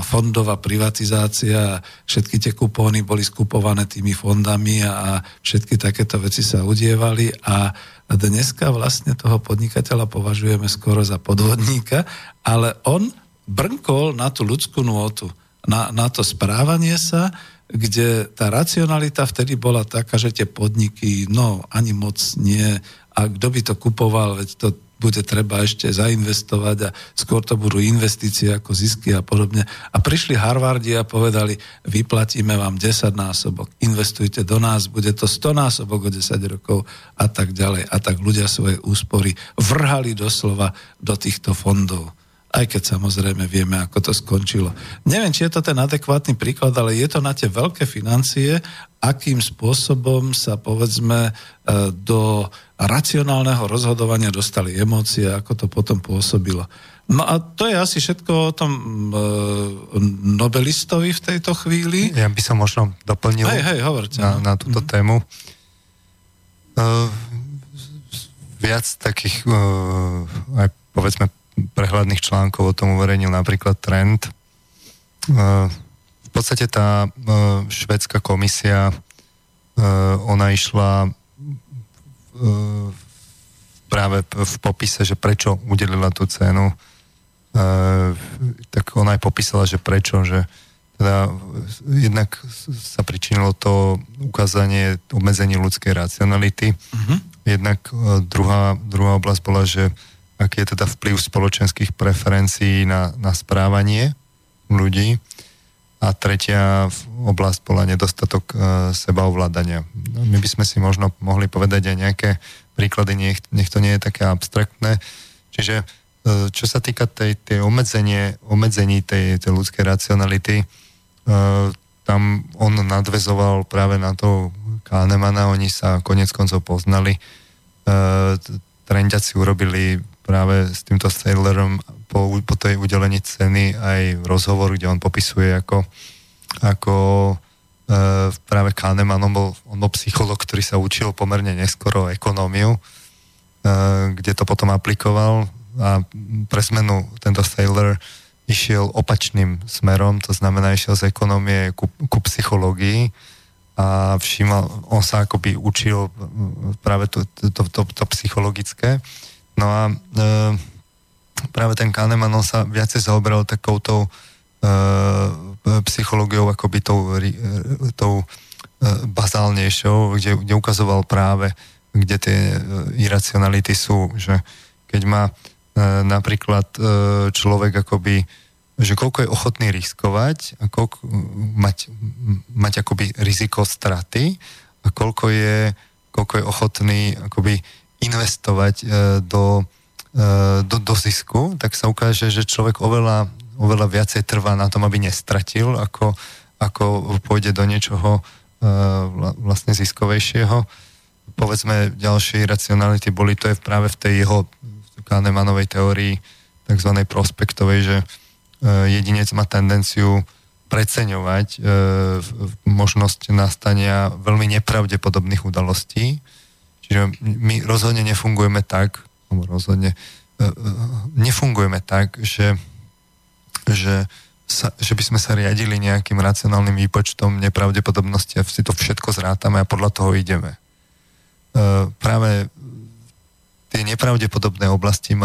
fondová privatizácia a všetky tie kupóny boli skupované tými fondami a všetky takéto veci sa udievali a dneska vlastne toho podnikateľa považujeme skoro za podvodníka, ale on brnkol na tú ľudskú nôtu, na, na to správanie sa, kde tá racionalita vtedy bola taká, že tie podniky, no ani moc nie, a kto by to kupoval, veď to bude treba ešte zainvestovať a skôr to budú investície ako zisky a podobne. A prišli Harvardi a povedali, vyplatíme vám desaťnásobok, investujte do nás, bude to stonásobok o desať rokov a tak ďalej. A tak ľudia svoje úspory vrhali doslova do týchto fondov. Aj keď samozrejme vieme, ako to skončilo. Neviem, či je to ten adekvátny príklad, ale je to na tie veľké financie, akým spôsobom sa, povedzme, do racionálneho rozhodovania dostali emócie, ako to potom pôsobilo. No a to je asi všetko o tom Nobelistovi v tejto chvíli. Ja by som možno doplnil hej, hej, hovorte, na, na túto mm. tému. Uh, viac takých uh, aj povedzme prehľadných článkov o tom uverejnil napríklad Trend. V podstate tá švédska komisia, ona išla práve v popise, že prečo udelila tú cenu, tak ona aj popísala, že prečo, že teda jednak sa pričinilo to ukázanie obmedzenie ľudskej racionality. Mm-hmm. Jednak druhá, druhá oblasť bola, že aký je teda vplyv spoločenských preferencií na, na správanie ľudí. A tretia oblasť bola nedostatok e, sebaovládania. No, my by sme si možno mohli povedať aj nejaké príklady, nech, nech to nie je také abstraktné. Čiže e, čo sa týka tej, tej obmedzenie, obmedzení tej, tej ľudskej racionality, e, tam on nadväzoval práve na to Kahnemana, oni sa konec koncov poznali. E, Trendiaci urobili práve s týmto Thalerom po, po tej udelení ceny aj rozhovor, kde on popisuje, ako, ako e, práve Kahneman, on bol, on bol psycholog, ktorý sa učil pomerne neskoro ekonómiu, e, kde to potom aplikoval a pre zmenu tento Thaler išiel opačným smerom, to znamená, išiel z ekonómie ku, ku psychológii a všímal, on sa akoby učil práve to, to, to, to psychologické. No a e, práve ten Kahneman, on sa viacej zaoberal takoutou e, psychológiou, akoby tou, e, tou e, bazálnejšou, kde, kde ukazoval práve, kde tie iracionality sú, že keď má e, napríklad e, človek akoby, že koľko je ochotný riskovať a koľko mať, mať akoby riziko straty a koľko je, koľko je ochotný akoby investovať do, do, do zisku, tak sa ukáže, že človek oveľa, oveľa viacej trvá na tom, aby nestratil, ako, ako pôjde do niečoho vlastne ziskovejšieho. Povedzme, ďalšie racionality boli, to je práve v tej jeho Kahnemanovej teórii, takzvanej prospektovej, že jedinec má tendenciu preceňovať možnosť nastania veľmi nepravdepodobných udalostí. Čiže my rozhodne nefungujeme tak, rozhodne nefungujeme tak, že, že, sa, že by sme sa riadili nejakým racionálnym výpočtom nepravdepodobnosti a si to všetko zrátame a podľa toho ideme. Práve tie nepravdepodobné oblasti,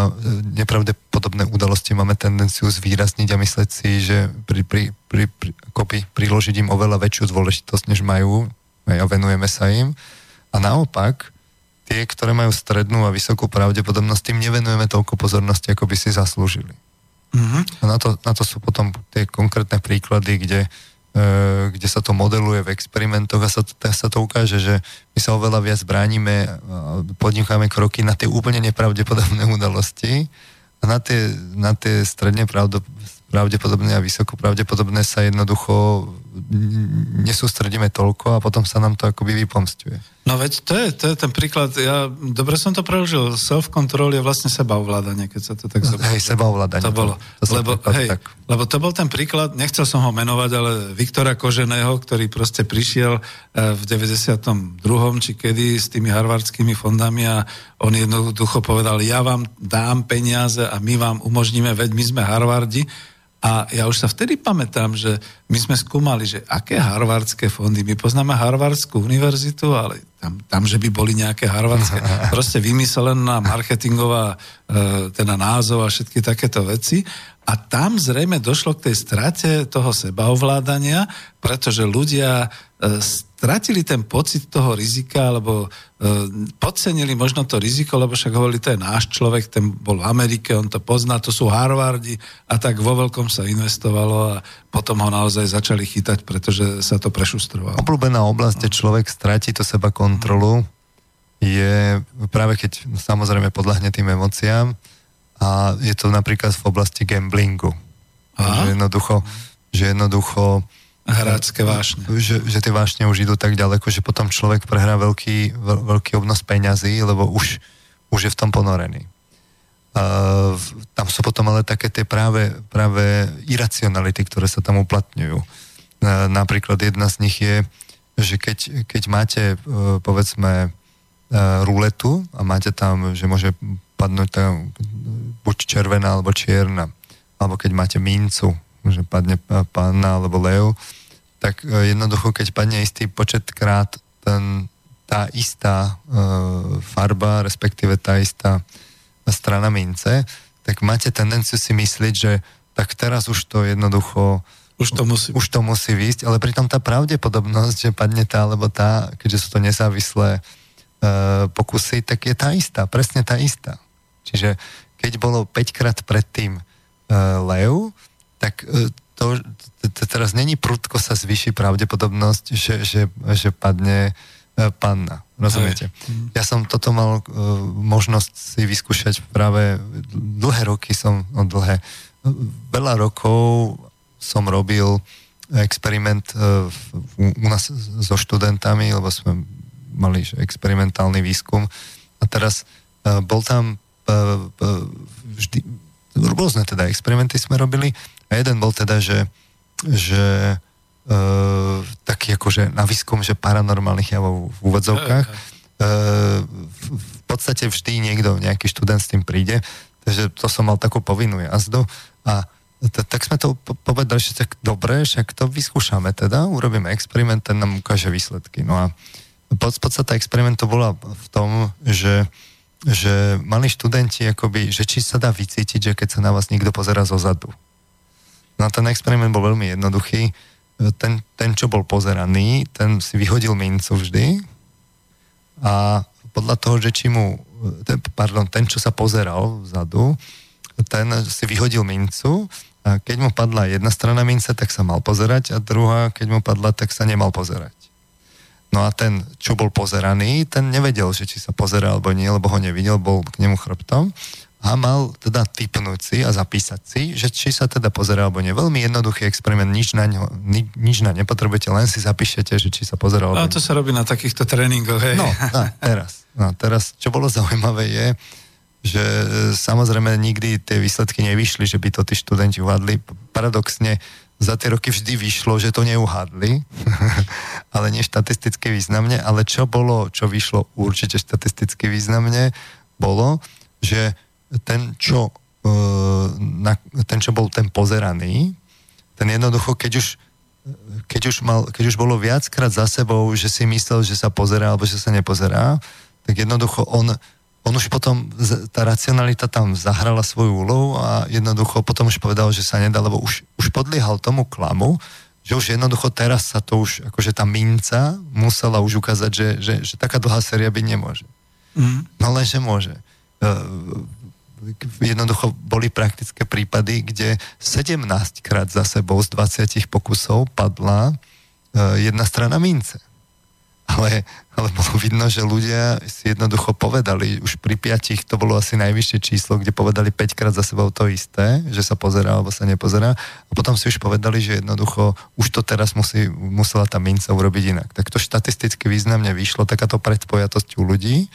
nepravdepodobné udalosti máme tendenciu zvýrazniť a mysleť si, že pri, pri, pri, pri, kopy, priložiť im oveľa väčšiu dôležitosť, než majú a venujeme sa im. A naopak, tie, ktoré majú strednú a vysokú pravdepodobnosť, tým nevenujeme toľko pozornosti, ako by si zaslúžili. Mm-hmm. A na to, na to sú potom tie konkrétne príklady, kde, kde sa to modeluje v experimentoch a sa to, sa to ukáže, že my sa oveľa viac bránime, podnikáme kroky na tie úplne nepravdepodobné udalosti a na tie, na tie stredne pravdepodobné a vysoko pravdepodobné sa jednoducho nesústredíme toľko a potom sa nám to akoby vypomsťuje. No veď to je, to je ten príklad, ja dobre som to preložil, self-control je vlastne sebaovládanie, keď sa to tak zoberie. No, hej, sebaovládanie. To bolo, to, to lebo, príklad, hej, tak. lebo to bol ten príklad, nechcel som ho menovať, ale Viktora Koženého, ktorý proste prišiel v deväťdesiatom druhom či kedy s tými harvardskými fondami a on jednoducho povedal, ja vám dám peniaze a my vám umožníme, veď my sme Harvardi. A ja už sa vtedy pamätám, že my sme skúmali, že aké harvardské fondy, my poznáme Harvardskú univerzitu, ale tam, tam že by boli nejaké harvardské, proste vymyslená marketingová, teda názov a všetky takéto veci. A tam zrejme došlo k tej strate toho sebaovládania, pretože ľudia stratili ten pocit toho rizika, alebo podcenili možno to riziko, lebo však hovorili, to je náš človek, ten bol v Amerike, on to pozná, to sú Harvardi a tak vo veľkom sa investovalo a potom ho naozaj začali chytať, pretože sa to prešustrovalo. Obľúbená oblasť, kde človek stratí to seba kontrolu, je práve keď samozrejme podľahne tým emóciám a je to napríklad v oblasti gamblingu. Aha. Že jednoducho, že jednoducho hráčské vášne. Že, že tie vášne už idú tak ďaleko, že potom človek prehrá veľký, veľký obnos peňazí, lebo už, už je v tom ponorený. Uh, tam sú potom ale také tie práve, práve iracionality, ktoré sa tam uplatňujú. Uh, napríklad jedna z nich je, že keď, keď máte uh, povedzme uh, ruletu a máte tam, že môže padnúť tam buď červená alebo čierna, alebo keď máte mincu, že padne panna alebo lev, tak jednoducho, keď padne istý počet krát ten, tá istá e, farba, respektíve tá istá strana mince, tak máte tendenciu si myslieť, že tak teraz už to jednoducho už to musí, už to musí výsť, ale pritom tá pravdepodobnosť, že padne tá alebo tá, keďže sú to nezávislé e, pokusy, tak je tá istá, presne tá istá. Čiže keď bolo päť krát predtým e, lev, tak to, to teraz není prudko sa zvýši pravdepodobnosť, že, že, že padne panna. Rozumiete? Aj. Ja som toto mal uh, možnosť si vyskúšať práve dlhé roky som, no dlhé, veľa rokov som robil experiment uh, u nás so študentami, lebo sme mali experimentálny výskum a teraz uh, bol tam uh, uh, vždy rôzne teda experimenty sme robili. A jeden bol teda, že, že e, taký akože na výskum, že paranormálnych javov v úvodzovkách. E, v, v podstate vždy niekto, nejaký študent s tým príde, takže to som mal takú povinnú jazdu a t- tak sme to povedali, že tak dobre, však to vyskúšame teda, urobíme experiment, ten nám ukáže výsledky. No a pod, podstata experimentu bola v tom, že že mali študenti akoby, že či sa dá vycítiť, že keď sa na vás nikto pozerá zo zadu. No ten experiment bol veľmi jednoduchý. Ten, ten, čo bol pozeraný, ten si vyhodil mincu vždy a podľa toho, že či mu, ten, pardon, ten, čo sa pozeral vzadu, ten si vyhodil mincu a keď mu padla jedna strana mince, tak sa mal pozerať a druhá, keď mu padla, tak sa nemal pozerať. No a ten, čo bol pozeraný, ten nevedel, že či sa pozerá alebo nie, lebo ho nevidel, bol k nemu chrbtom a mal teda tipnúť si a zapísať si, že či sa teda pozerá alebo nie. Veľmi jednoduchý experiment, nič na ňo, ni, nič na nepotrebujete, len si zapíšete, že či sa pozerá alebo nie. No to sa robí na takýchto tréningoch, hej. No, na, teraz, na, teraz, čo bolo zaujímavé je, že samozrejme nikdy tie výsledky nevyšli, že by to tí študenti uhádli. Paradoxne, za tie roky vždy vyšlo, že to neuhádli, ale nie štatisticky významne, ale čo bolo, čo vyšlo určite štatisticky významne, bolo, že ten, čo, e, na, ten, čo bol ten pozeraný, ten jednoducho, keď už, keď už, mal, keď už bolo viackrát za sebou, že si myslel, že sa pozerá alebo že sa nepozerá, tak jednoducho on, on už potom, tá racionalita tam zahrala svoju úlohu a jednoducho potom už povedal, že sa nedá, lebo už, už podliehal tomu klamu, že už jednoducho teraz sa to už, akože tá minca musela už ukázať, že, že, že taká dlhá séria byť nemôže. Mm. No lenže môže. jednoducho boli praktické prípady, kde sedemnásťkrát za sebou z dvadsiatich pokusov padla jedna strana mince. Ale, ale bolo vidno, že ľudia si jednoducho povedali, už pri piatich to bolo asi najvyššie číslo, kde povedali päťkrát za sebou to isté, že sa pozerá alebo sa nepozerá. A potom si už povedali, že jednoducho už to teraz musí, musela tá minca urobiť inak. Tak to štatisticky významne vyšlo, takáto predpojatosť u ľudí.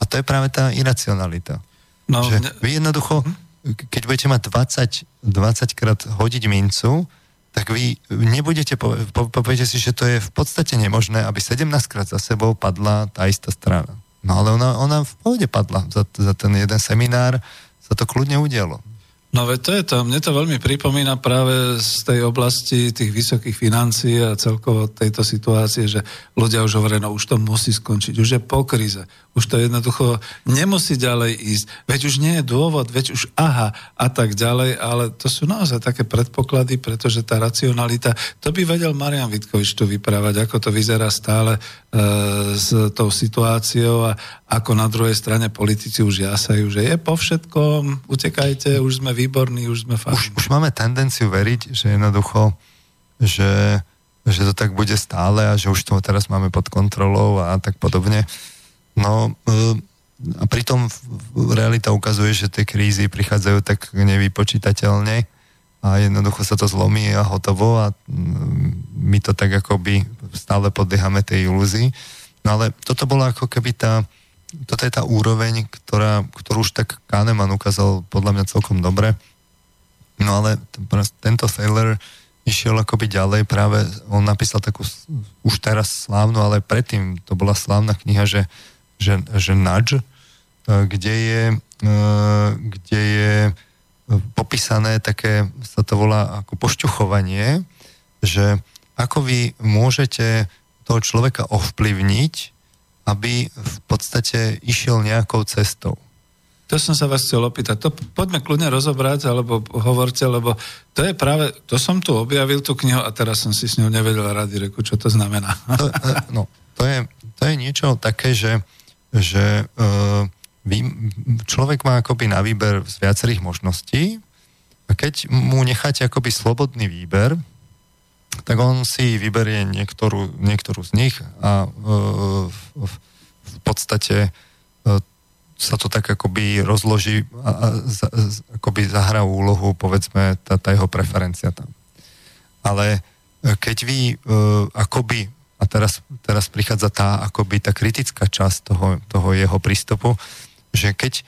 A to je práve tá iracionalita. No, že vy jednoducho, keď budete mať dvadsať, dvadsať krát hodiť mincu, tak vy nebudete, po, po, poviete si, že to je v podstate nemožné, aby sedemnásťkrát za sebou padla tá istá strana. No ale ona, ona v pohode padla. Za, za ten jeden seminár sa to kľudne udialo. No veď to je to. Mne to veľmi pripomína práve z tej oblasti tých vysokých financií a celkovo tejto situácie, že ľudia už hovoria, no už to musí skončiť, už je po kríze, už to jednoducho nemusí ďalej ísť, veď už nie je dôvod, veď už aha a tak ďalej, ale to sú naozaj také predpoklady, pretože tá racionalita, to by vedel Marian Vitkovič tu vyprávať, ako to vyzerá stále e, s tou situáciou a ako na druhej strane politici už jasajú, že je po všetkom, utekajte, už sme výborní, už sme fakt. Už, už máme tendenciu veriť, že jednoducho, že, že to tak bude stále a že už to teraz máme pod kontrolou a tak podobne. No a pritom realita ukazuje, že tie krízy prichádzajú tak nevypočítateľne a jednoducho sa to zlomí a hotovo a my to tak akoby stále podliehame tej ilúzii. No ale toto bola ako keby tá, toto je tá úroveň, ktorá, ktorú už tak Kahneman ukázal podľa mňa celkom dobre. No ale tento Thaler išiel akoby ďalej, práve on napísal takú už teraz slávnu, ale predtým to bola slávna kniha, že Že, že nudge, kde je, kde je popísané také, sa to volá ako pošťuchovanie, že ako vy môžete toho človeka ovplyvniť, aby v podstate išiel nejakou cestou. To som sa vás chcel opýtať. To poďme kľudne rozobrať, alebo hovorte, lebo to je práve, to som tu objavil, tú knihu, a teraz som si s ňou nevedel rady, reku, čo to znamená. To, no, to je, to je niečo také, že že e, človek má akoby na výber z viacerých možností a keď mu necháte akoby slobodný výber, tak on si vyberie niektorú, niektorú z nich a e, v, v podstate e, sa to tak akoby rozloží a, a, a, akoby zahrá úlohu, povedzme, tá, tá jeho preferencia tam. Ale keď vy e, akoby A teraz, teraz prichádza tá akoby tá kritická časť toho, toho jeho prístupu, že keď,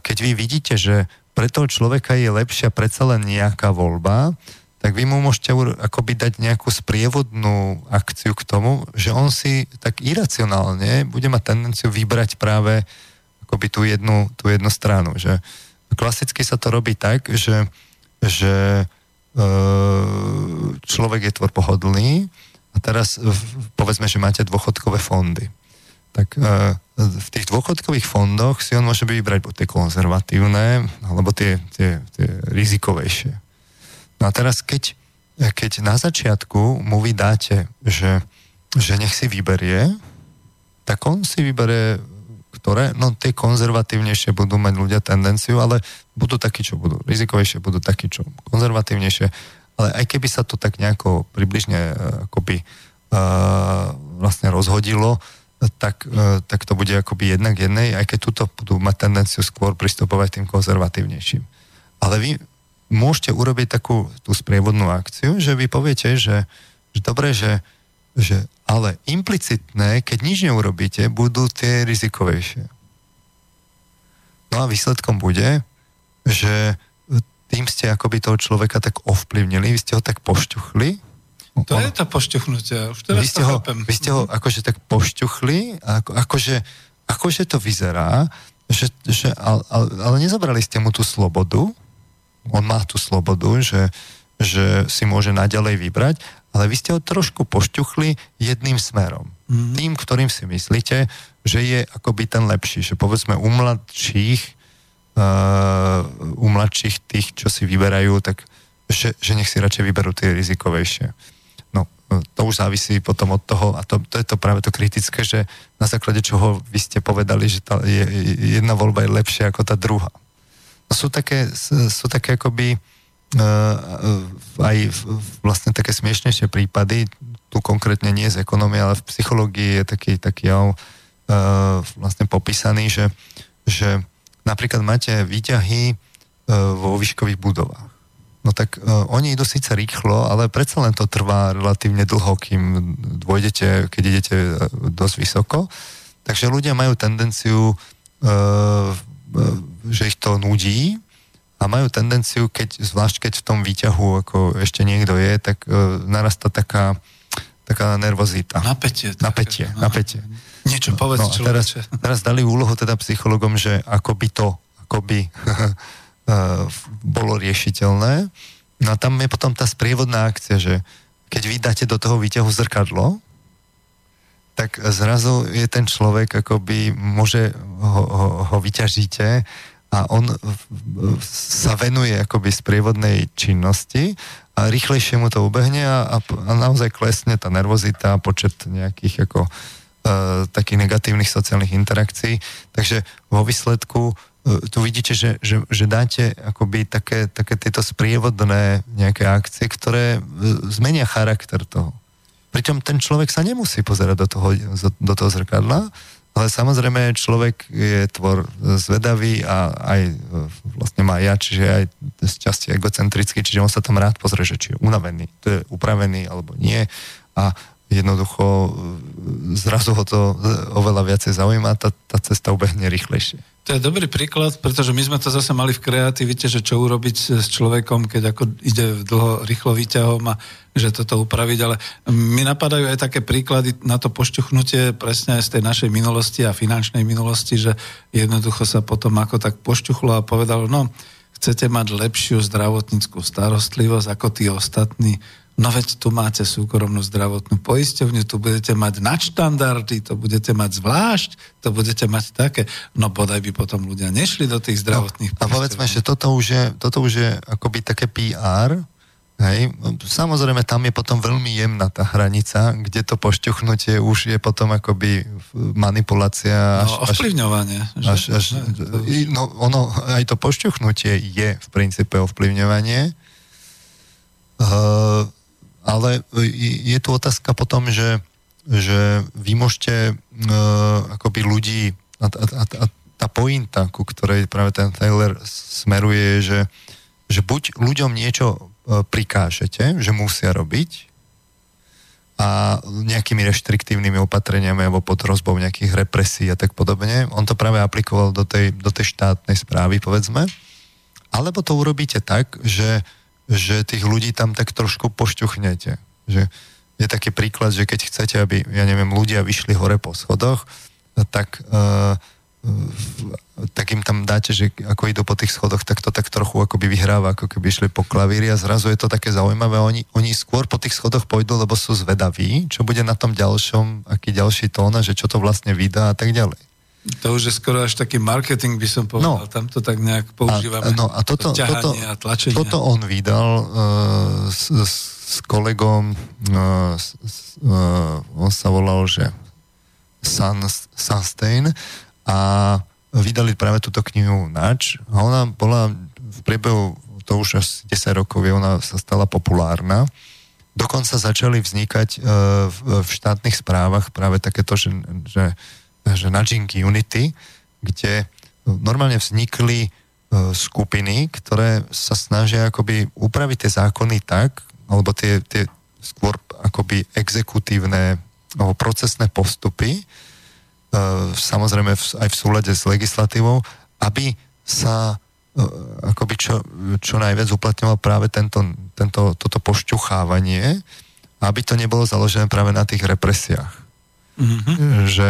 keď vy vidíte, že pre toho človeka je lepšia predsa len nejaká voľba, tak vy mu môžete akoby dať nejakú sprievodnú akciu k tomu, že on si tak iracionálne bude mať tendenciu vybrať práve akoby tú jednu, tú jednu stranu. Že klasicky sa to robí tak, že, že človek je tvor pohodlný. A teraz povedzme, že máte dôchodkové fondy. Tak e, v tých dôchodkových fondoch si on môže vybrať buď tie konzervatívne, alebo tie, tie, tie rizikovejšie. No a teraz, keď, keď na začiatku mu vy dáte, že, že nech si vyberie, tak on si vyberie, ktoré, no tie konzervatívnejšie budú mať ľudia tendenciu, ale budú takí, čo budú rizikovejšie, budú takí, čo konzervatívnejšie. Ale aj keby sa to tak nejako približne akoby uh, vlastne rozhodilo, tak, uh, tak to bude akoby jednak jednej, aj keď túto budú mať tendenciu skôr pristupovať tým konzervatívnejším. Ale vy môžete urobiť takú tú sprievodnú akciu, že vy poviete, že, že dobre, že, že ale implicitné, keď nič neurobíte, budú tie rizikovejšie. No a výsledkom bude, že tým ste akoby toho človeka tak ovplyvnili, vy ste ho tak pošťuchli. To on, je to pošťuchnutie, už teraz to chápem. Vy ste ho akože tak pošťuchli, ako, akože, akože to vyzerá, že, že, ale, ale nezabrali ste mu tú slobodu, on má tú slobodu, že, že si môže naďalej vybrať, ale vy ste ho trošku pošťuchli jedným smerom. Mm-hmm. Tým, ktorým si myslíte, že je akoby ten lepší, že povedzme u mladších Uh, u mladších tých, čo si vyberajú, tak že, že nech si radšej vyberú tie rizikovejšie. No, to už závisí potom od toho, a to, to je to práve to kritické, že na základe čoho vy ste povedali, že tá je, jedna voľba je lepšia ako tá druhá. sú také, sú také akoby aj vlastne také smiešnejšie prípady, tu konkrétne nie z ekonomie, ale v psychológii je taký, taký jav vlastne popísaný, že, že napríklad máte výťahy vo výškových budovách. No tak oni idú síce rýchlo, ale predsa len to trvá relatívne dlho, kým dôjdete, keď idete dosť vysoko. Takže ľudia majú tendenciu, že ich to nudí, a majú tendenciu, keď, zvlášť keď v tom výťahu ako ešte niekto je, tak e, narastá taká, taká nervozita. Napätie. Napätie, také, napätie. Niečo povedz no, človeče. Teraz, teraz dali úlohu teda psychologom, že ako by to ako by bolo riešiteľné. No a tam je potom tá sprievodná akcia, že keď vy dáte do toho výťahu zrkadlo, tak zrazu je ten človek akoby môže, ho, ho, ho vyťažíte a on sa venuje akoby sprievodnej činnosti a rýchlejšie mu to ubehne a, a naozaj klesne tá nervozita a počet nejakých ako, e, takých negatívnych sociálnych interakcií. Takže vo výsledku e, tu vidíte, že, že, že dáte akoby také, také tieto sprievodné nejaké akcie, ktoré zmenia charakter toho. Pričom ten človek sa nemusí pozerať do toho, do toho zrkadla, ale samozrejme, človek je tvor zvedavý a aj vlastne má ja, čiže aj z časti egocentrický, čiže on sa tam rád pozrie, že či je unavený, to je upravený alebo nie a jednoducho zrazu ho to oveľa viacej zaujíma, tá, tá cesta ubehne rýchlejšie. To je dobrý príklad, pretože my sme to zase mali v kreativite, že čo urobiť s človekom, keď ako ide dlho rýchlo výťahom a že toto upraviť, ale mi napadajú aj také príklady na to pošťuchnutie presne z tej našej minulosti a finančnej minulosti, že jednoducho sa potom ako tak pošťuchlo a povedalo, no, chcete mať lepšiu zdravotníckú starostlivosť ako tí ostatní, no veď tu máte súkromnú zdravotnú poisťovňu, tu budete mať nadštandardy, to budete mať zvlášť, to budete mať také. No bodaj by potom ľudia nešli do tých zdravotných no, poisťovňov. A povedzme, že toto už je, toto už je akoby také pé er, hej. Samozrejme, tam je potom veľmi jemná tá hranica, kde to pošťuchnutie už je potom akoby manipulácia. Až, no, ovplyvňovanie. Až, že, až, ne, to... No ono, aj to pošťuchnutie je v princípe ovplyvňovanie. Uh, Ale je tu otázka potom, že, že vy môžete e, akoby ľudí, a, a, a tá pointa, ku ktorej práve ten Thaler smeruje, že, že buď ľuďom niečo prikážete, že musia robiť a nejakými reštriktívnymi opatreniami alebo pod hrozbou nejakých represí a tak podobne. On to práve aplikoval do tej, do tej štátnej správy, povedzme. Alebo to urobíte tak, že že tých ľudí tam tak trošku pošťuchnete. Že je taký príklad, že keď chcete, aby, ja neviem, ľudia vyšli hore po schodoch, tak, uh, tak im tam dáte, že ako idú po tých schodoch, tak to tak trochu akoby vyhráva, ako keby išli po klavíri a zrazu je to také zaujímavé. Oni, oni skôr po tých schodoch pôjdu, lebo sú zvedaví, čo bude na tom ďalšom, aký ďalší tón, že čo to vlastne vydá a tak ďalej. To už je skoro až taký marketing, by som povedal. No, tam to tak nejak používame. A, no a toto, to toto, a toto on vydal uh, s, s kolegom, uh, s, uh, on sa volal, že Sun, Sunstein a vydali práve túto knihu Nač a ona bola v priebehu, to už až desať rokov je, ona sa stala populárna. Dokonca začali vznikať uh, v, v štátnych správach práve takéto, že, že že nudging unity, kde normálne vznikli e, skupiny, ktoré sa snažia akoby upraviť tie zákony tak, alebo tie, tie skôr akoby exekutívne alebo procesné postupy, e, samozrejme v, aj v súlade s legislatívou, aby sa e, akoby čo, čo najviac uplatňoval práve tento, tento, toto pošťuchávanie, aby to nebolo založené práve na tých represiách. Mm-hmm. Že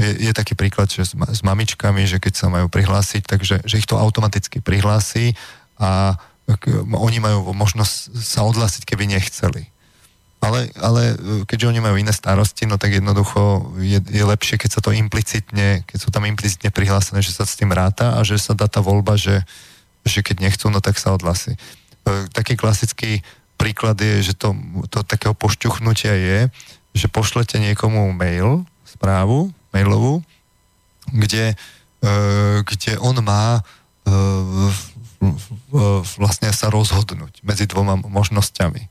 Je, je taký príklad, že s, s mamičkami, že keď sa majú prihlásiť, takže že ich to automaticky prihlási a k, oni majú možnosť sa odhlásiť, keby nechceli. Ale, ale keďže oni majú iné starosti, no tak jednoducho je, je lepšie, keď sa to implicitne, keď sú tam implicitne prihlásené, že sa s tým ráta a že sa dá tá voľba, že, že keď nechcú, no tak sa odhlási. Taký klasický príklad je, že to, to takého pošťuchnutia je, že pošlete niekomu mail, správu, mailovú, kde, e, kde on má e, vlastne sa rozhodnúť medzi dvoma možnosťami.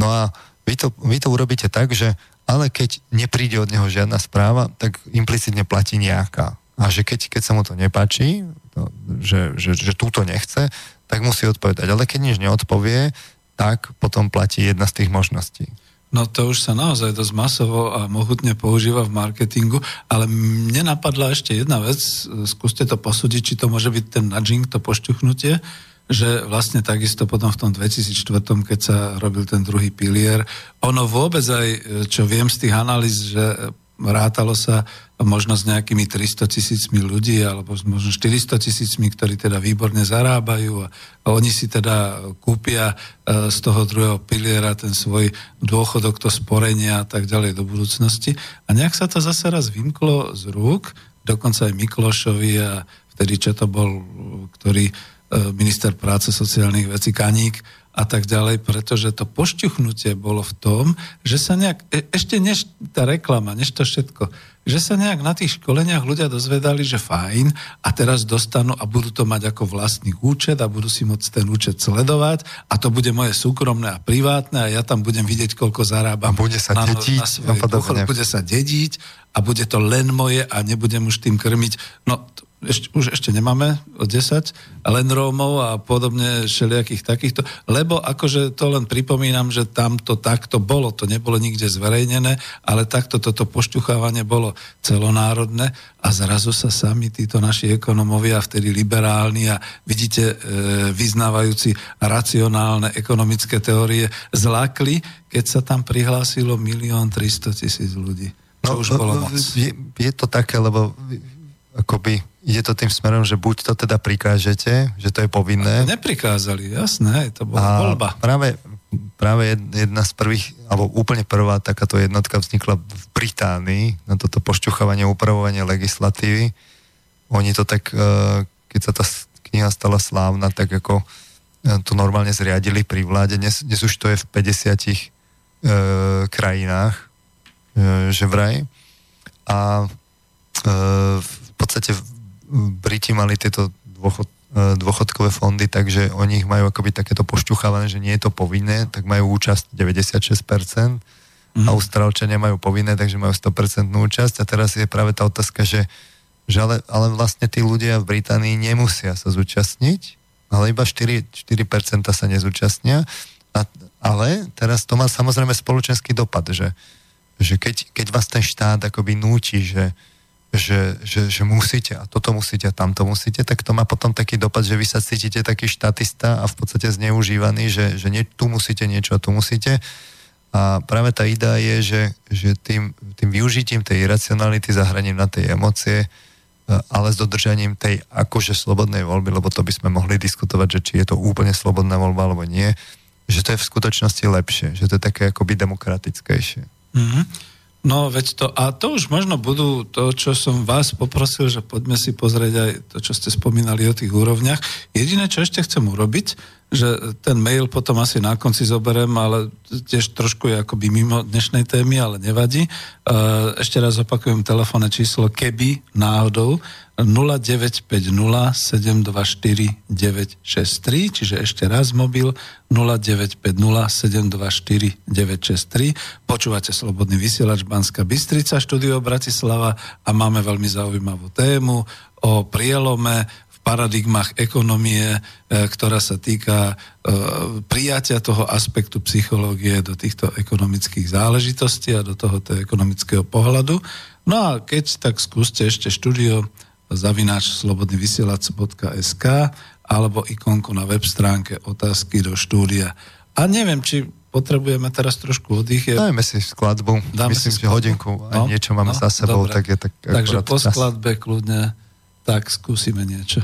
No a vy to, vy to urobíte tak, že ale keď nepríde od neho žiadna správa, tak implicitne platí nejaká. A že keď, keď sa mu to nepáči, to, že, že, že túto nechce, tak musí odpovedať. Ale keď nič neodpovie, tak potom platí jedna z tých možností. No to už sa naozaj dosť masovo a mohutne používa v marketingu, ale mne napadla ešte jedna vec, skúste to posúdiť, či to môže byť ten nudging, to pošťuchnutie, že vlastne takisto potom v tom dvetisícštyri, keď sa robil ten druhý pilier, ono vôbec aj, čo viem z tých analýz, že rátalo sa možno s nejakými tristo tisícmi ľudí, alebo možno štyristo tisícmi, ktorí teda výborne zarábajú a oni si teda kúpia z toho druhého piliera ten svoj dôchodok, to sporenie a tak ďalej do budúcnosti. A nejak sa to zase raz vymklo z rúk, dokonca aj Miklošovi a vtedy, čo to bol, ktorý minister práce, sociálnych vecí, Kaník a tak ďalej, pretože to pošťuchnutie bolo v tom, že sa nejak, e, ešte než tá reklama, než to všetko, že sa nejak na tých školeniach ľudia dozvedali, že fajn, a teraz dostanú a budú to mať ako vlastný účet a budú si môcť ten účet sledovať a to bude moje súkromné a privátne a ja tam budem vidieť, koľko zarábam. A bude sa na, dediť. Na svoj duchol, bude sa dediť a bude to len moje a nebudem už tým krmiť. No, Ešte, už ešte nemáme od desať len Rómov a podobne všelijakých takýchto, lebo akože to len pripomínam, že tam to takto bolo, to nebolo nikde zverejnené, ale takto toto pošťuchávanie bolo celonárodné a zrazu sa sami títo naši ekonomovia, vtedy liberálni a vidíte, vyznávajúci racionálne ekonomické teórie zlákli, keď sa tam prihlásilo milión tristotisíc ľudí. Čo no, už bolo moc. Je, je to také, lebo akoby ide to tým smerom, že buď to teda prikážete, že to je povinné. A to neprikázali, jasné, to bola voľba. Práve, práve jedna z prvých, alebo úplne prvá takáto jednotka vznikla v Británii na toto pošťuchávanie, upravovanie legislatívy. Oni to tak, keď sa tá kniha stala slávna, tak ako to normálne zriadili pri vláde. Dnes, dnes už to je v päťdesiatich krajinách, že vraj. A v podstate Briti mali tieto dôchod, dôchodkové fondy, takže oni ich majú akoby takéto pošťuchávané, že nie je to povinné, tak majú účasť deväťdesiatšesť percent mm. a Austrálčania majú povinné, takže majú sto percent účasť a teraz je práve tá otázka, že, že ale, ale vlastne tí ľudia v Británii nemusia sa zúčastniť, ale iba štyri percentá sa nezúčastnia, a, ale teraz to má samozrejme spoločenský dopad, že, že keď, keď vás ten štát akoby núti, že Že, že, že musíte a toto musíte a tamto musíte, tak to má potom taký dopad, že vy sa cítite taký štatista a v podstate zneužívaný, že, že nie, tu musíte niečo a tu musíte. A práve tá idea je, že, že tým, tým využitím tej iracionality, zahraním na tej emócie, ale s dodržaním tej akože slobodnej voľby, lebo to by sme mohli diskutovať, že či je to úplne slobodná voľba alebo nie, že to je v skutočnosti lepšie, že to je také akoby demokratickejšie. Mhm. No, veď to, a to už možno budú to, čo som vás poprosil, že poďme si pozrieť aj to, čo ste spomínali o tých úrovniach. Jediné, čo ešte chcem urobiť, že ten mail potom asi na konci zoberiem, ale tiež trošku je akoby mimo dnešnej témy, ale nevadí. Ešte raz opakujem telefónne číslo, keby náhodou, nula deväť päť nula sedem dva štyri deväť šesť tri, čiže ešte raz mobil nula deväť päť nula sedem dva štyri deväť šesť tri. Počúvate Slobodný vysielač, Banská Bystrica, štúdio Bratislava a máme veľmi zaujímavú tému o prielome v paradigmách ekonomie, ktorá sa týka prijatia toho aspektu psychológie do týchto ekonomických záležitostí a do tohoto ekonomického pohľadu. No a keď, tak skúste ešte štúdio zavináč slobodnyvysielac.sk alebo ikonku na web stránke otázky do štúdia. A neviem, či potrebujeme teraz trošku oddych. Dajme si skladbu. Dáme Myslím, si skladbu. Že hodinku a no, niečo máme no, za sebou. Tak je tak Takže po čas. Skladbe kľudne tak skúsime niečo.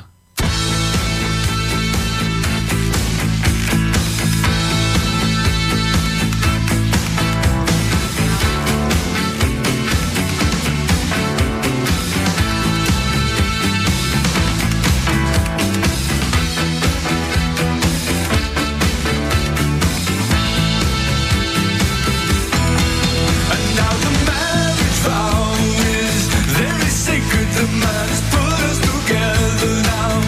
Now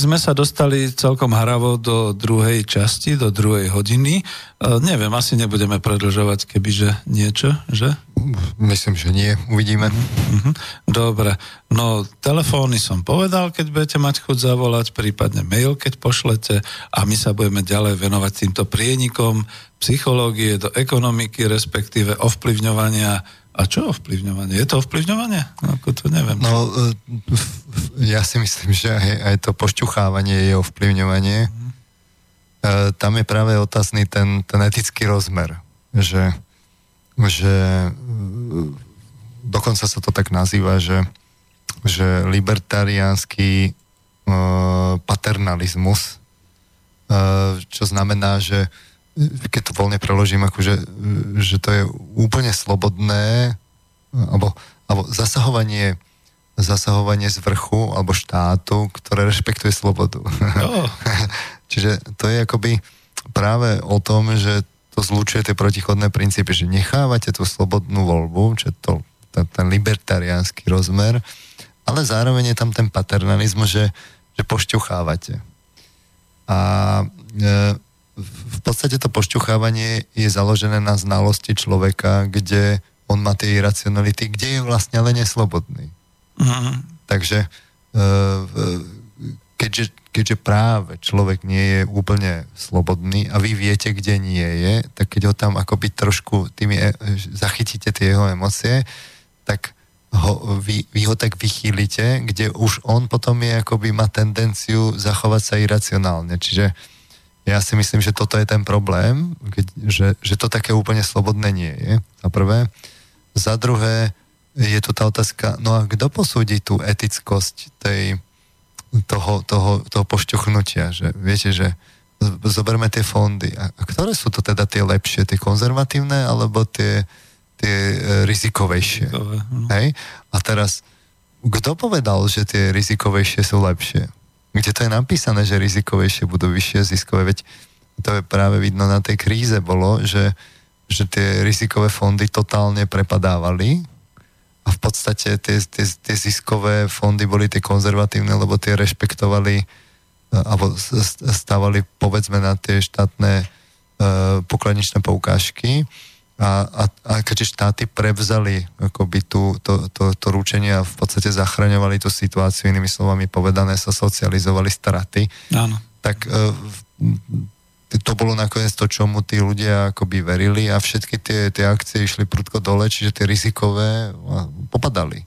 sme sa dostali celkom haravo do druhej časti, do druhej hodiny. Neviem, asi nebudeme predĺžovať, kebyže niečo, že? Myslím, že nie. Uvidíme. Dobre. No, telefóny som povedal, keď budete mať chuť zavolať, prípadne mail, keď pošlete, a my sa budeme ďalej venovať týmto prienikom psychológie do ekonomiky, respektíve ovplyvňovania. A čo ovplyvňovanie? Je to ovplyvňovanie? No, ako to neviem. No, ja si myslím, že aj, aj to pošťuchávanie je ovplyvňovanie. Mm. E, tam je práve otázny ten, ten etický rozmer, že, že dokonca sa to tak nazýva, že, že libertariánsky e, paternalizmus, e, čo znamená, že keď to voľne preložím, akože, že to je úplne slobodné alebo, alebo zasahovanie zasahovanie z vrchu alebo štátu, ktoré rešpektuje slobodu. Oh. Čiže to je akoby práve o tom, že to zlučuje tie protichodné princípy, že nechávate tú slobodnú voľbu, čiže to, ten, ten libertariánsky rozmer, ale zároveň je tam ten paternalizmus, že, že pošťuchávate. A e, v podstate to pošťuchávanie je založené na znalosti človeka, kde on má tie iracionality, kde je vlastne ale neslobodný. Mm-hmm. Takže keďže, keďže práve človek nie je úplne slobodný a vy viete, kde nie je, tak keď ho tam akoby trošku tými, zachytíte tie jeho emócie, tak ho, vy, vy ho tak vychýlite, kde už on potom je akoby má tendenciu zachovať sa iracionálne. Čiže ja si myslím, že toto je ten problém, že, že to také úplne slobodné nie je, za prvé. Za druhé je tu tá otázka, no a kto posúdi tú etickosť tej, toho, toho, toho pošťuchnutia, že viete, že zoberme tie fondy. A ktoré sú to teda tie lepšie, tie konzervatívne, alebo tie, tie rizikovejšie? Rizikové, no. Hej? A teraz, kto povedal, že tie rizikovejšie sú lepšie? Kde to je napísané, že rizikovejšie budú vyššie ziskové, veď to je práve vidno na tej kríze bolo, že, že tie rizikové fondy totálne prepadávali a v podstate tie, tie, tie ziskové fondy boli tie konzervatívne, lebo tie rešpektovali alebo stávali povedzme na tie štátne e, pokladničné poukážky a, a, a keďže štáty prevzali akoby tú, to, to, to ručenie a v podstate zachraňovali tú situáciu, inými slovami povedané, sa socializovali straty, áno. Tak e, to bolo nakoniec to, čomu tí ľudia akoby verili a všetky tie, tie akcie išli prudko dole, čiže tie rizikové popadali.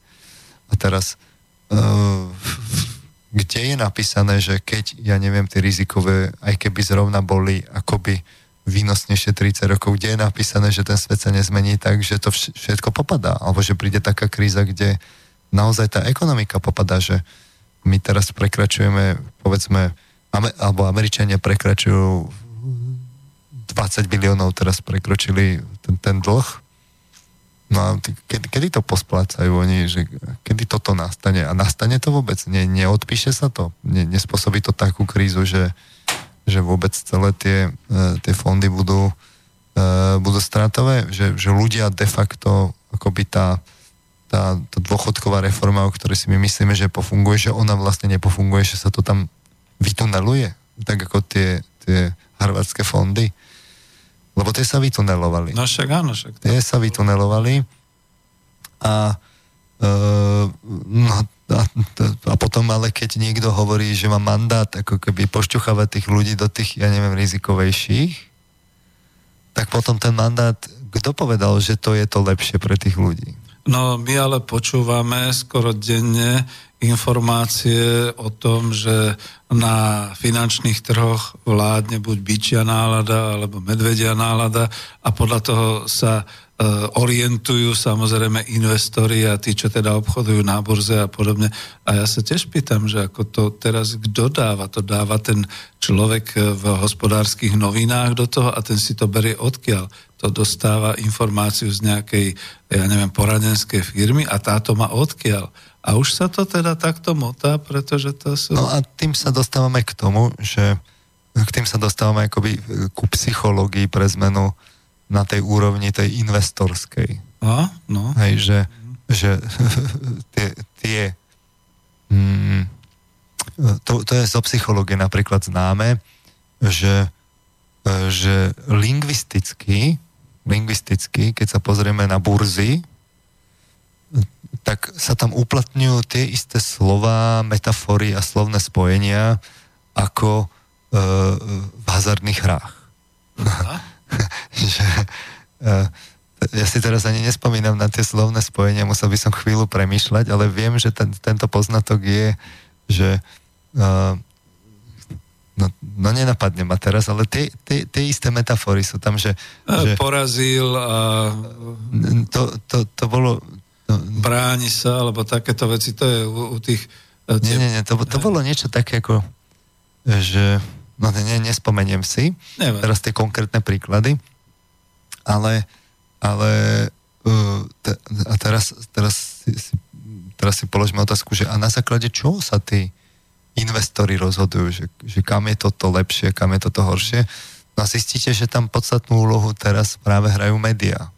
A teraz e, kde je napísané, že keď, ja neviem, tie rizikové, aj keby zrovna boli akoby výnosnejšie tridsať rokov, kde je napísané, že ten svet sa nezmení tak, že to všetko popadá, alebo že príde taká kríza, kde naozaj tá ekonomika popadá, že my teraz prekračujeme, povedzme, alebo Američania prekračujú dvadsať biliónov, teraz prekročili ten, ten dlh. No a kedy, kedy to posplácajú oni, že kedy toto nastane? A nastane to vôbec? Ne, neodpíše sa to? Ne, nespôsobí to takú krízu, že že vôbec celé tie, tie fondy budú, budú stratové, že, že ľudia de facto akoby tá, tá, tá dôchodková reforma, o ktorej si my myslíme, že pofunguje, že ona vlastne nepofunguje, že sa to tam vytuneluje, tak ako tie, tie harvardské fondy. Lebo tie sa vytunelovali. No však áno, však. Tie sa vytunelovali a Uh, no, a, a potom ale keď niekto hovorí, že má mandát ako keby pošťuchávať tých ľudí do tých, ja neviem, rizikovejších, tak potom ten mandát, kto povedal, že to je to lepšie pre tých ľudí? No, my ale počúvame skoro denne informácie o tom, že na finančných trhoch vládne buď bičia nálada alebo medvedia nálada a podľa toho sa orientujú samozrejme investori a tí, čo teda obchodujú na burze a podobne. A ja sa tiež pýtam, že ako to teraz kto dáva? To dáva ten človek v hospodárskych novinách do toho a ten si to berie odkiaľ. To dostáva informáciu z nejakej, ja neviem, poradenskej firmy a táto má odkiaľ. A už sa to teda takto motá, pretože to sú... No a tým sa dostávame k tomu, že k tým sa dostávame akoby ku psychológii pre zmenu na tej úrovni tej investorskej. A? No. Hej, že, že tie, tie mm, to, to je zo psychológie napríklad známe, že, že lingvisticky, lingvisticky, keď sa pozrieme na burzy, tak sa tam uplatňujú tie isté slova, metafory a slovné spojenia ako e, v hazardných hrách. Že, e, ja si teraz ani nespomínam na tie slovné spojenia, musel by som chvíľu premýšľať, ale viem, že ten, tento poznatok je, že e, no, no nenapadne ma teraz, ale tie, tie, tie isté metafory sú tam, že... že porazil a... To, to, to bolo... No, bráni sa, alebo takéto veci, to je u, u tých... Tie... Nie, nie, nie, to, to bolo niečo také ako, že... No nie, nespomeniem si Neviem. teraz tie konkrétne príklady, ale, ale uh, te, a teraz, teraz, si, teraz si položíme otázku, že a na základe čoho sa tí investori rozhodujú, že, že kam je toto lepšie, kam je toto horšie. No a zistíte, že tam podstatnú úlohu teraz práve hrajú médiá.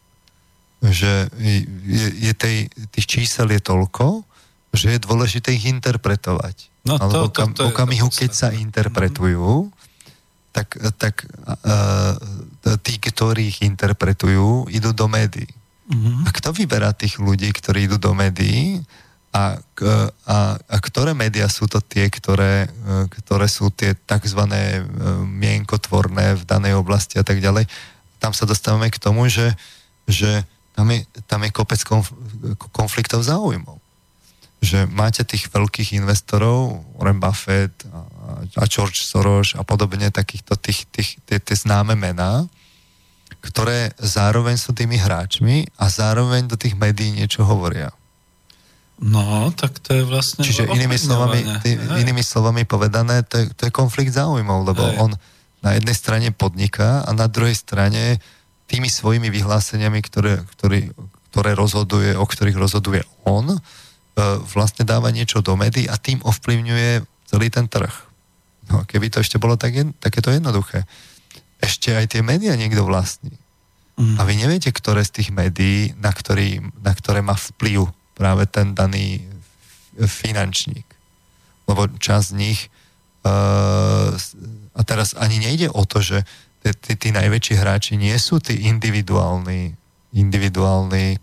Že je, je tej, tých čísel je toľko, že je dôležité ich interpretovať. No to, to, to, to okamihu, keď sa interpretujú, mm-hmm. tak, tak uh, tí, ktorí ich interpretujú, idú do médií. Mm-hmm. A kto vyberá tých ľudí, ktorí idú do médií a, a, a ktoré médiá sú to tie, ktoré, ktoré sú tie takzvané mienkotvorné v danej oblasti a tak ďalej. Tam sa dostávame k tomu, že, že Tam je, tam je kopec konfliktov záujmov. Že máte tých veľkých investorov, Warren Buffett a, a George Soros a podobne takýchto tých, tých, tie, tie známe mená, ktoré zároveň sú tými hráčmi a zároveň do tých médií niečo hovoria. No, tak to je vlastne... Čiže inými slovami, tý, inými slovami povedané, to je, to je konflikt záujmov, lebo Hej. on na jednej strane podniká a na druhej strane tými svojimi vyhláseniami, ktoré, ktorý, ktoré rozhoduje, o ktorých rozhoduje on, vlastne dáva niečo do médií a tým ovplyvňuje celý ten trh. No a keby to ešte bolo tak jed, takéto jednoduché. Ešte aj tie médiá niekto vlastní. Mm. A vy neviete, ktoré z tých médií, na, ktorý, na ktoré má vplyv práve ten daný finančník. Lebo časť z nich uh, a teraz ani nejde o to, že Tí, tí najväčší hráči nie sú tí individuálni individuálni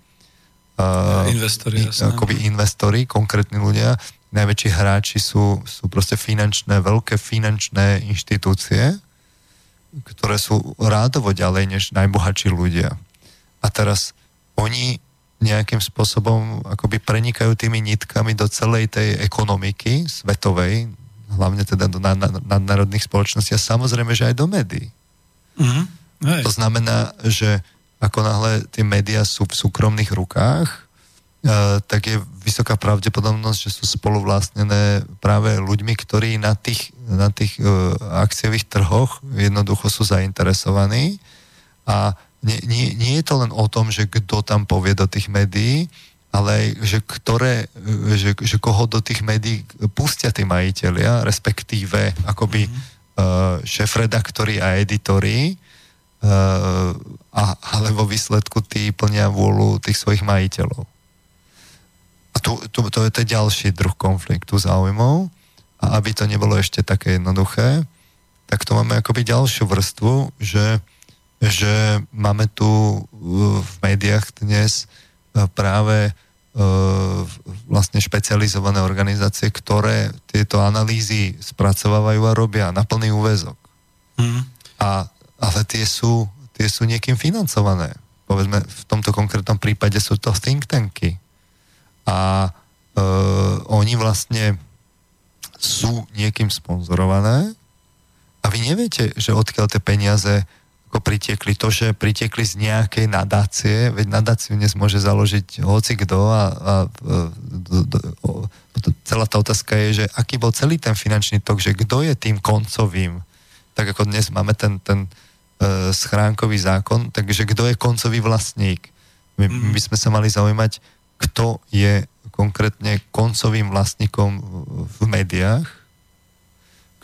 uh, investori, akoby investori, konkrétni ľudia. Najväčší hráči sú, sú proste finančné, veľké finančné inštitúcie, ktoré sú rádovo ďalej než najbohatší ľudia. A teraz oni nejakým spôsobom akoby prenikajú tými nitkami do celej tej ekonomiky svetovej, hlavne teda do nadnárodných spoločností a samozrejme, že aj do médií. Mm-hmm. To znamená, že ako náhle tie médiá sú v súkromných rukách, e, tak je vysoká pravdepodobnosť, že sú spoluvlastnené práve ľuďmi, ktorí na tých, na tých e, akciových trhoch jednoducho sú zainteresovaní a nie, nie, nie je to len o tom, že kto tam povie do tých médií, ale že, ktoré, že, že koho do tých médií pustia tí majitelia, respektíve akoby mm-hmm. šéfredaktori a editori a, ale vo výsledku tí plnia vôľu tých svojich majiteľov. A tu, tu, to je ten ďalší druh konfliktu záujmov a aby to nebolo ešte také jednoduché, tak to máme akoby ďalšiu vrstvu, že, že máme tu v médiách dnes práve vlastne špecializované organizácie, ktoré tieto analýzy spracovávajú a robia na plný úväzok. Mm. A, ale tie sú, tie sú niekým financované. Povedzme, v tomto konkrétnom prípade sú to think tanky. A e, oni vlastne sú niekým sponzorované a vy neviete, že odkiaľ tie peniaze ako pritiekli. To, že pritiekli z nejakej nadácie, veď nadáciu dnes môže založiť hocikdo a, a, a, a celá tá otázka je, že aký bol celý ten finančný tok, že kto je tým koncovým, tak ako dnes máme ten, ten e, schránkový zákon, takže kto je koncový vlastník. My, my sme sa mali zaujímať, kto je konkrétne koncovým vlastníkom v médiách,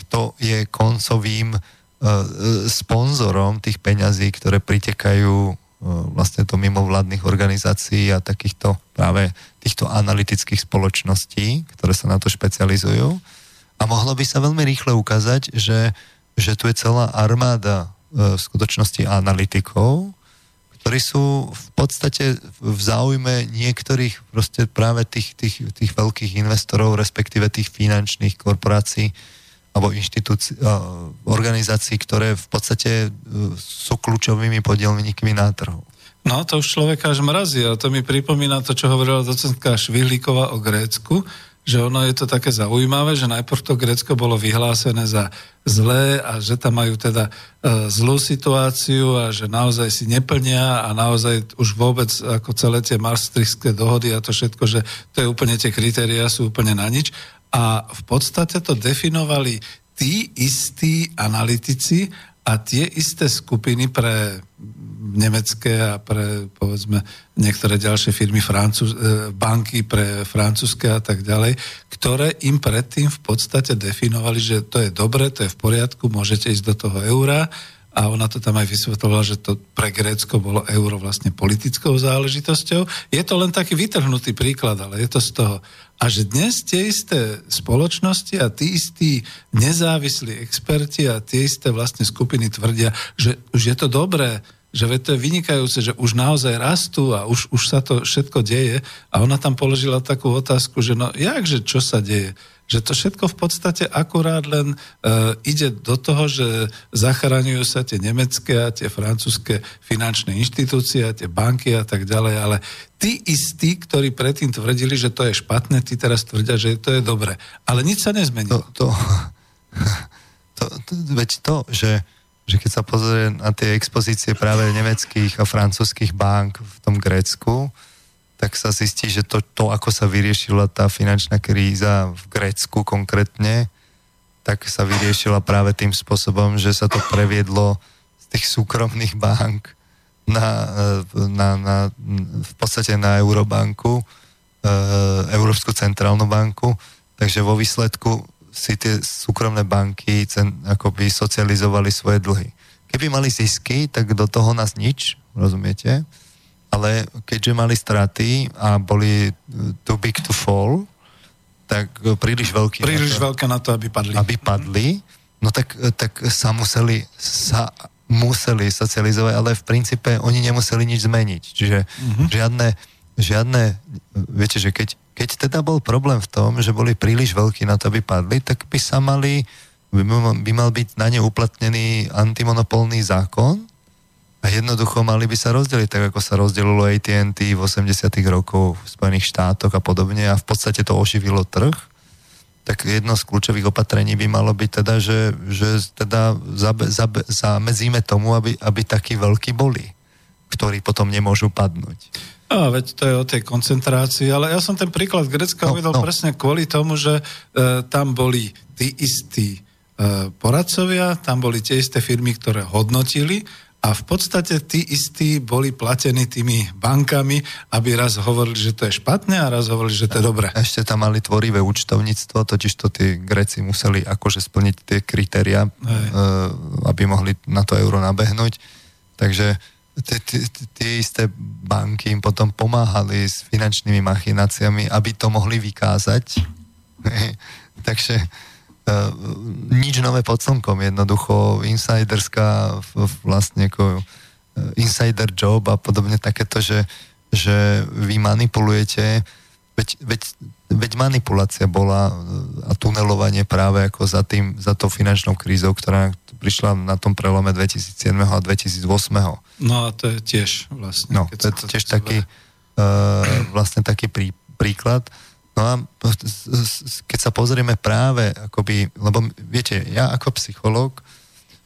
kto je koncovým sponzorom tých peňazí, ktoré pritekajú vlastne do mimovládnych organizácií a takýchto práve týchto analytických spoločností, ktoré sa na to špecializujú. A mohlo by sa veľmi rýchle ukázať, že, že tu je celá armáda v skutočnosti analytikov, ktorí sú v podstate v záujme niektorých proste práve tých, tých, tých veľkých investorov, respektíve tých finančných korporácií alebo inštitúcií, organizácií, ktoré v podstate sú kľúčovými podielníkmi na trhu. No, to už človeka až mrazí a to mi pripomína to, čo hovorila docentka Švihlíková o Grécku, že ono je to také zaujímavé, že najprv to Grécko bolo vyhlásené za zlé a že tam majú teda zlú situáciu a že naozaj si neplnia a naozaj už vôbec ako celé tie Maastrichtské dohody a to všetko, že to je úplne tie kritériá sú úplne na nič. A v podstate to definovali tí istí analytici a tie isté skupiny pre nemecké a pre, povedzme, niektoré ďalšie firmy, Francúz, banky pre francúzske a tak ďalej, ktoré im predtým v podstate definovali, že to je dobre, to je v poriadku, môžete ísť do toho eura a ona to tam aj vysvetlovala, že to pre Grécko bolo euro vlastne politickou záležitosťou. Je to len taký vytrhnutý príklad, ale je to z toho. A že dnes tie isté spoločnosti a tí istí nezávislí experti a tie isté vlastne skupiny tvrdia, že už je to dobré, že to je vynikajúce, že už naozaj rastú a už, už sa to všetko deje. A ona tam položila takú otázku, že no jakže, čo sa deje? Že to všetko v podstate akurát len uh, ide do toho, že zachraňujú sa tie nemecké a tie francúzske finančné inštitúcie a tie banky a tak ďalej, ale tí istí, ktorí predtým tvrdili, že to je špatné, tí teraz tvrdia, že to je dobré. Ale nič sa nezmenilo. To, to, to, to, veď to, že, že keď sa pozrie na tie expozície práve nemeckých a francúzskych bank v tom Grécku, tak sa zistí, že to, to, ako sa vyriešila tá finančná kríza v Grécku konkrétne, tak sa vyriešila práve tým spôsobom, že sa to previedlo z tých súkromných bank na, na, na, v podstate na Eurobanku, Európsku centrálnu banku. Takže vo výsledku si tie súkromné banky cen, akoby socializovali svoje dlhy. Keby mali zisky, tak do toho nás nič, rozumiete? Ale keďže mali straty a boli too big to fall, tak príliš veľký... Príliš na to, veľká na to, aby padli. Aby padli, no tak, tak sa, museli, sa museli socializovať, ale v princípe oni nemuseli nič zmeniť. Čiže mm-hmm. žiadne, žiadne... Viete, že keď, keď teda bol problém v tom, že boli príliš veľkí na to, aby padli, tak by sa mali... by mal byť na ne uplatnený antimonopolný zákon, a jednoducho mali by sa rozdeliť, tak ako sa rozdelilo á té and té v osemdesiatych rokoch v Spojených štátoch a podobne a v podstate to oživilo trh, tak jedno z kľúčových opatrení by malo byť teda, že, že teda zabe, zabe, zamedzíme tomu, aby, aby takí veľkí boli, ktorí potom nemôžu padnúť. A veď to je o tej koncentrácii, ale ja som ten príklad Grécka uvedol no, no. presne kvôli tomu, že e, tam boli tí istí e, poradcovia, tam boli tie isté firmy, ktoré hodnotili. A v podstate tí istí boli platení tými bankami, aby raz hovorili, že to je špatné a raz hovorili, že to je dobré. Ešte tam mali tvorivé účtovníctvo, totiž to tí Gréci museli akože splniť tie kritériá, aby mohli na to euro nabehnúť. Takže tie isté banky im potom pomáhali s finančnými machináciami, aby to mohli vykázať. Takže... nič nové pod slnkom, jednoducho insiderská vlastne ako insider job a podobne takéto, že, že vy manipulujete, veď, veď, veď manipulácia bola a tunelovanie práve ako za tým, za tou finančnou krízou, ktorá prišla na tom prelome dvetisícsedem a dvetisícosem. No a to je tiež vlastne. No, to je to tiež taký uh, vlastne taký prí, príklad. No a keď sa pozrieme práve, akoby, lebo viete, ja ako psychológ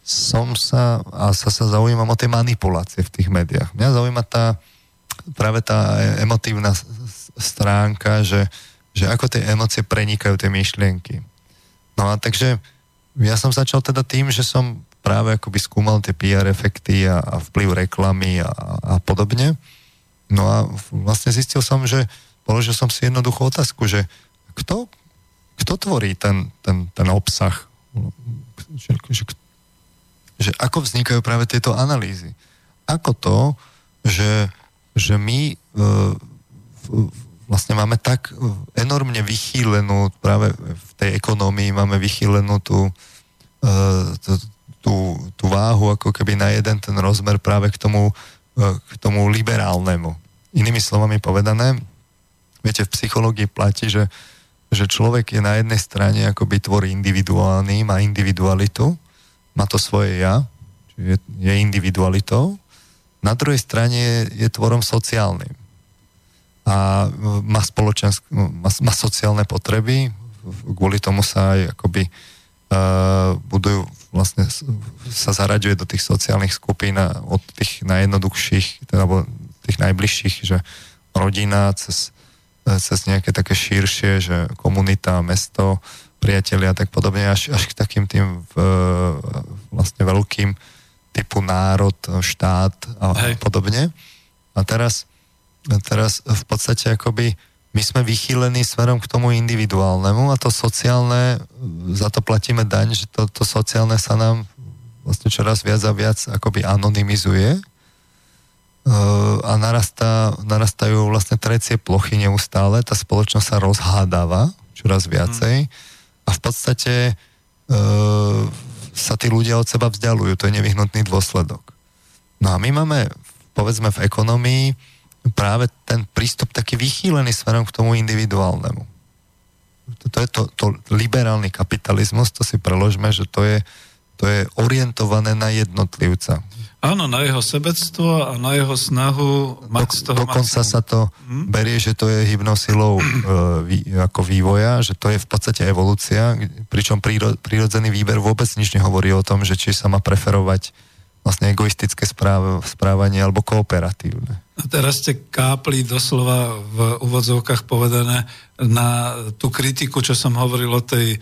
som sa, a sa, sa zaujímam o tej manipulácie v tých médiách. Mňa zaujíma tá, práve tá emotívna stránka, že, že ako tie emócie prenikajú tie myšlienky. No a takže ja som začal teda tým, že som práve akoby skúmal tie pé er efekty a, a vplyv reklamy a, a podobne. No a vlastne zistil som, že položil som si jednoduchú otázku, že kto, kto tvorí ten, ten, ten obsah? Že, že, že ako vznikajú práve tieto analýzy? Ako to, že, že my e, v, v, vlastne máme tak enormne vychýlenú, práve v tej ekonomii máme vychýlenú tú, tú, tú, tú váhu ako keby na jeden ten rozmer práve k tomu, k tomu liberálnemu. Inými slovami povedané, viete, v psychológii platí, že, že človek je na jednej strane akoby tvor individuálny, má individualitu, má to svoje ja, čiže je individualitou, na druhej strane je, je tvorom sociálnym a má, spoločensk- má, má sociálne potreby, kvôli tomu sa aj akoby uh, budujú, vlastne sa zaraďuje do tých sociálnych skupín a od tých najjednoduchších, teda, alebo tých najbližších, že rodina cez, cez nejaké také širšie, že komunita, mesto, priatelia a tak podobne, až, až k takým tým v, vlastne veľkým typu národ, štát a Hej. podobne. A teraz, a teraz v podstate akoby my sme vychýlení smerom k tomu individuálnemu a to sociálne, za to platíme daň, že to, to sociálne sa nám vlastne čoraz viac a viac akoby anonymizuje a narastá, narastajú vlastne trecie plochy neustále, tá spoločnosť sa rozhádáva čoraz viacej a v podstate e- sa tí ľudia od seba vzdialujú. To je nevyhnutný dôsledok. No a my máme, povedzme, v ekonomii práve ten prístup taký vychýlený smerom k tomu individuálnemu. To je to, to liberálny kapitalizmus, to si preložme, že to je, to je orientované na jednotlivca. Áno, na jeho sebectvo a na jeho snahu mať do, z toho dokonca maximum. Sa to hm? berie, že to je hybnou silou e, vý, ako vývoja, že to je v podstate evolúcia, pričom príro, prírodzený výber vôbec nič nehovorí o tom, že či sa má preferovať vlastne egoistické správ, správanie alebo kooperatívne. A teraz ste kápli doslova v úvodzovkách povedané na tú kritiku, čo som hovoril o tej e,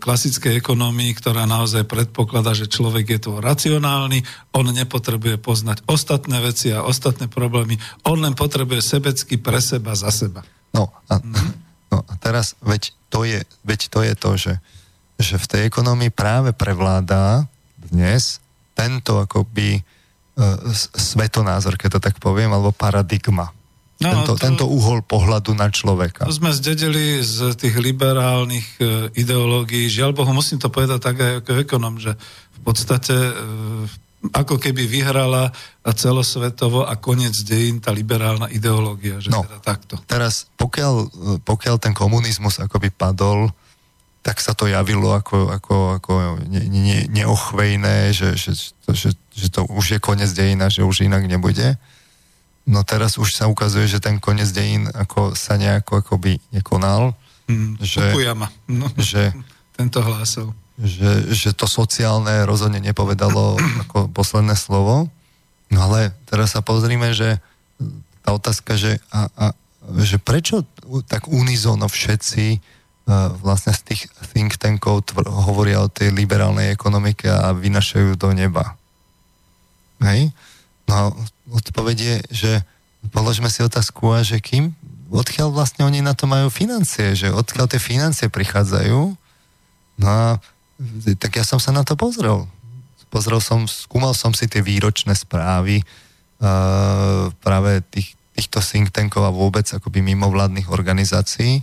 klasickej ekonomii, ktorá naozaj predpokladá, že človek je tu racionálny, on nepotrebuje poznať ostatné veci a ostatné problémy, on len potrebuje sebecky pre seba, za seba. No a, mm. no a teraz, veď to je, veď to je to, že, že v tej ekonomii práve prevládá dnes tento akoby e, svetonázor, keď to tak poviem, alebo paradigma. No, tento, to, tento uhol pohľadu na človeka. To sme zdedili z tých liberálnych e, ideológií. Žiaľ Bohu, musím to povedať tak aj ako ekonom, že v podstate e, ako keby vyhrala celosvetovo a koniec dejín tá liberálna ideológia. Že no, teda takto. Teraz, pokiaľ, pokiaľ ten komunizmus akoby padol, tak sa to javilo ako, ako, ako ne, ne, neochvejné, že, že, to, že, že to už je koniec dejina, že už inak nebude. No teraz už sa ukazuje, že ten koniec dejín ako sa nejako akoby nekonal. Mm, že, Fukuyama. No, že, tento hlásil. Že, že to sociálne rozhodne nepovedalo ako posledné slovo. No ale teraz sa pozrime, že tá otázka, že, a, a, že prečo tak unizono všetci vlastne z tých think tankov tvr- hovoria o tej liberálnej ekonomike a vynašajú do neba. Hej? No odpoveď je, že položme si otázku, a že kým, odkiaľ vlastne oni na to majú financie, že odkiaľ tie financie prichádzajú. No a tak ja som sa na to pozrel. Pozrel som, skúmal som si tie výročné správy uh, práve tých, týchto think tankov a vôbec akoby mimovládnych organizácií.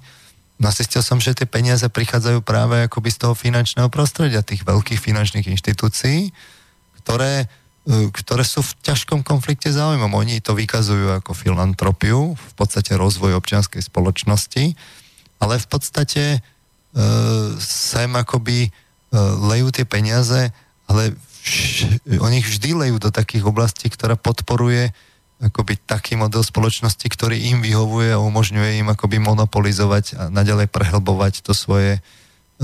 Nasistil som, že tie peniaze prichádzajú práve akoby z toho finančného prostredia, tých veľkých finančných inštitúcií, ktoré, ktoré sú v ťažkom konflikte záujmom. Oni to vykazujú ako filantropiu, v podstate rozvoj občianskej spoločnosti, ale v podstate e, sem akoby e, lejú tie peniaze, ale vš, oni ich vždy lejú do takých oblastí, ktorá podporuje akoby taký model spoločnosti, ktorý im vyhovuje a umožňuje im akoby monopolizovať a naďalej prehlbovať to svoje, uh,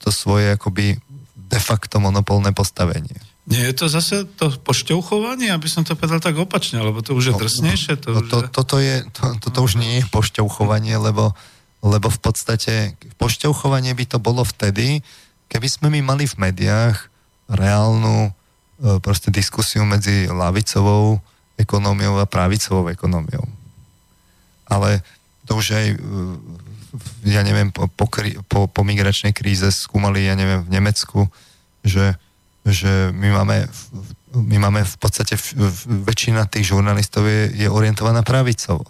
to svoje akoby de facto monopolné postavenie. Nie je to zase to pošťouchovanie, aby som to povedal tak opačne, lebo to už je drsnejšie. To, to, už to, je... Toto, je, to, toto už nie je pošťouchovanie, lebo, lebo v podstate pošťouchovanie by to bolo vtedy, keby sme my mali v médiách reálnu uh, proste diskusiu medzi ľavicovou ekonómiou a pravicovou ekonómiou. Ale to už aj, ja neviem, po, po, po migračnej kríze skúmali, ja neviem, v Nemecku, že, že my, máme, my máme v podstate, väčšina tých žurnalistov je, je orientovaná pravicovo.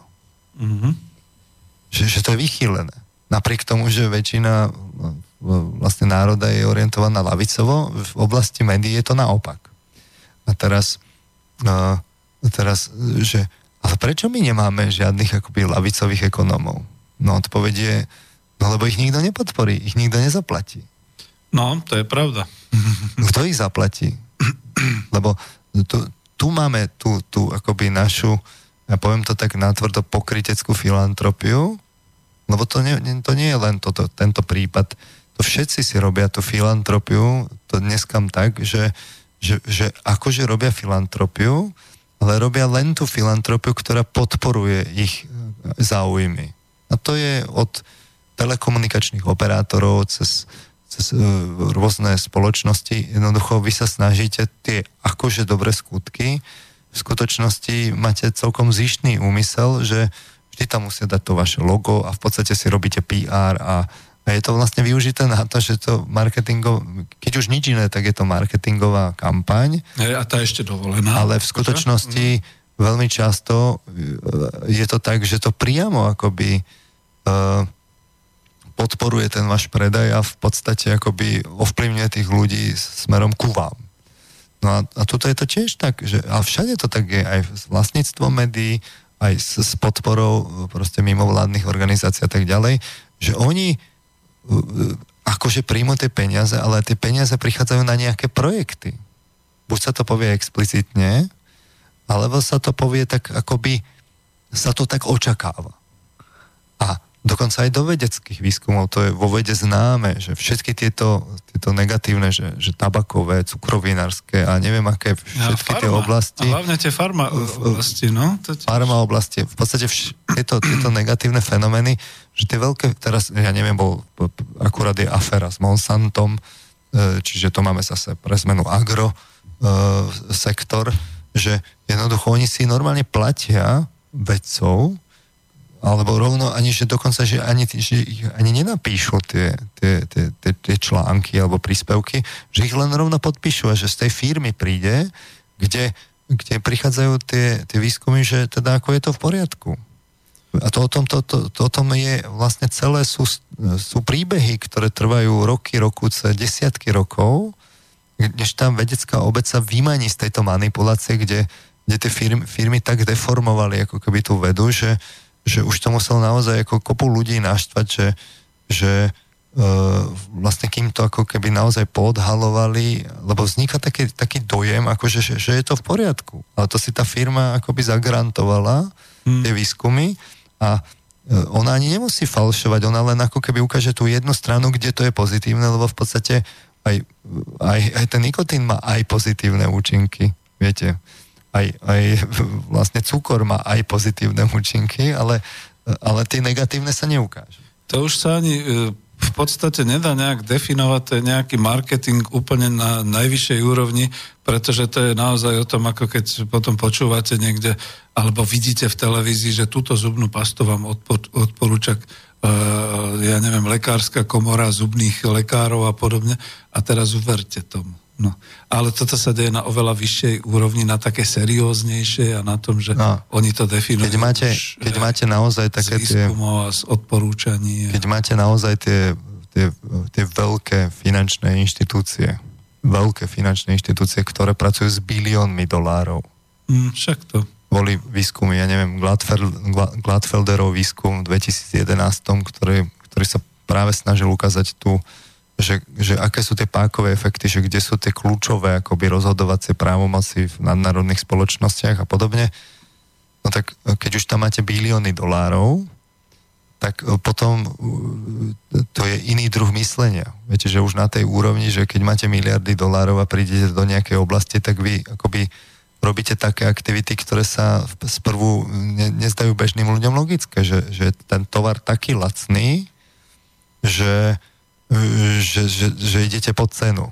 Mm-hmm. že, že to je vychýlené. Napriek tomu, že väčšina vlastne národa je orientovaná lavicovo, v oblasti médií je to naopak. A teraz, a teraz že, ale prečo my nemáme žiadnych akoby lavicových ekonómov? No odpoveď je, no lebo ich nikto nepodporí, ich nikto nezaplatí. No, to je pravda. Kto ich zaplatí? Lebo tu, tu máme tú, tú akoby našu, ja poviem to tak natvrdo, pokryteckú filantropiu, lebo to nie, to nie je len toto, tento prípad. To všetci si robia tú filantropiu, to dneskam tak, že, že, že akože robia filantropiu, ale robia len tú filantropiu, ktorá podporuje ich záujmy. A to je od telekomunikačných operátorov cez cez rôzne spoločnosti, jednoducho vy sa snažíte tie akože dobré skutky, v skutočnosti máte celkom zištný úmysel, že vždy tam musíte dať to vaše logo a v podstate si robíte pé er a, a je to vlastne využité na to, že to marketingo, keď už nič iné, tak je to marketingová kampaň. A tá ešte dovolená. Ale v skutočnosti mm. veľmi často je to tak, že to priamo akoby... Uh, podporuje ten váš predaj a v podstate akoby ovplyvňuje tých ľudí smerom ku vám. No a, a tuto je to tiež tak, že a všade to tak je, aj s vlastníctvom médií, aj s, s podporou proste mimovládnych organizácií a tak ďalej, že oni akože príjmu tie peniaze, ale tie peniaze prichádzajú na nejaké projekty. Buď sa to povie explicitne, alebo sa to povie tak, akoby sa to tak očakáva. A dokonca aj do vedeckých výskumov, to je vo vede známe, že všetky tieto, tieto negatívne, že, že tabakové, cukrovinárske a neviem aké, všetky ja, tie oblasti. A hlavne tie farma oblasti, no? To tiež... Farma oblasti, v podstate vš- tieto, tieto negatívne fenomény, že tie veľké, teraz, ja neviem, bol akurát je aféra s Monsantom, čiže to máme zase pre zmenu agro sektor, že jednoducho oni si normálne platia vedcov, alebo rovno ani, že dokonca, že ani, že ich ani nenapíšu tie, tie, tie, tie články alebo príspevky, že ich len rovno podpíšu a že z tej firmy príde, kde, kde prichádzajú tie, tie výskumy, že teda ako je to v poriadku. A to o tom, to, to, to, o tom je vlastne celé, sú, sú príbehy, ktoré trvajú roky, rokuce, desiatky rokov, než tam vedecká obec sa vymaní z tejto manipulácie, kde, kde tie firmy, firmy tak deformovali ako keby tú vedu, že že už to musel naozaj ako kopu ľudí naštvať, že, že e, vlastne kým to ako keby naozaj podhalovali, lebo vzniká taký, taký dojem, akože, že, že je to v poriadku. Ale to si tá firma akoby zagrantovala, hmm. tie výskumy a e, ona ani nemusí falšovať, ona len ako keby ukáže tú jednu stranu, kde to je pozitívne, lebo v podstate aj, aj, aj ten nikotín má aj pozitívne účinky, viete. Aj, aj vlastne cukor má aj pozitívne účinky, ale, ale tie negatívne sa neukážu. To už sa ani v podstate nedá nejak definovať, to je nejaký marketing úplne na najvyššej úrovni, pretože to je naozaj o tom, ako keď potom počúvate niekde, alebo vidíte v televízii, že túto zubnú pastu vám odporúča, ja neviem, lekárska komora zubných lekárov a podobne. A teraz uverte tomu. No, ale toto sa deje na oveľa vyššej úrovni, na také serióznejšie a na tom, že no, oni to definujú. Keď máte, už, keď máte naozaj také tie... Z výskumov a z odporúčaní. Keď máte naozaj tie, tie, tie veľké finančné inštitúcie, veľké finančné inštitúcie, ktoré pracujú s biliónmi dolárov. Mm, však to. Boli výskumy, ja neviem, Gladfeld, Gladfelderov výskum v dvetisíc jedenásť, ktorý, ktorý sa práve snažil ukázať tú Že, že aké sú tie pákové efekty, že kde sú tie kľúčové akoby rozhodovacie právomoci v nadnárodných spoločnostiach a podobne. No tak keď už tam máte bilióny dolárov, tak potom to je iný druh myslenia. Viete, že už na tej úrovni, že keď máte miliardy dolárov a prídete do nejakej oblasti, tak vy akoby robíte také aktivity, ktoré sa sprvu ne, nezdajú bežným ľuďom logické, že, že ten tovar taký lacný, že Že, že, že idete pod cenu.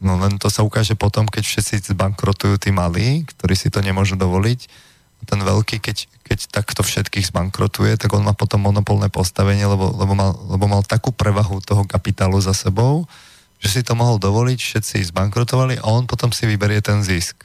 No len to sa ukáže potom, keď všetci zbankrotujú tí malí, ktorí si to nemôžu dovoliť. Ten veľký, keď, keď takto všetkých zbankrotuje, tak on má potom monopolné postavenie, lebo, lebo, mal, lebo mal takú prevahu toho kapitálu za sebou, že si to mohol dovoliť, všetci zbankrotovali a on potom si vyberie ten zisk.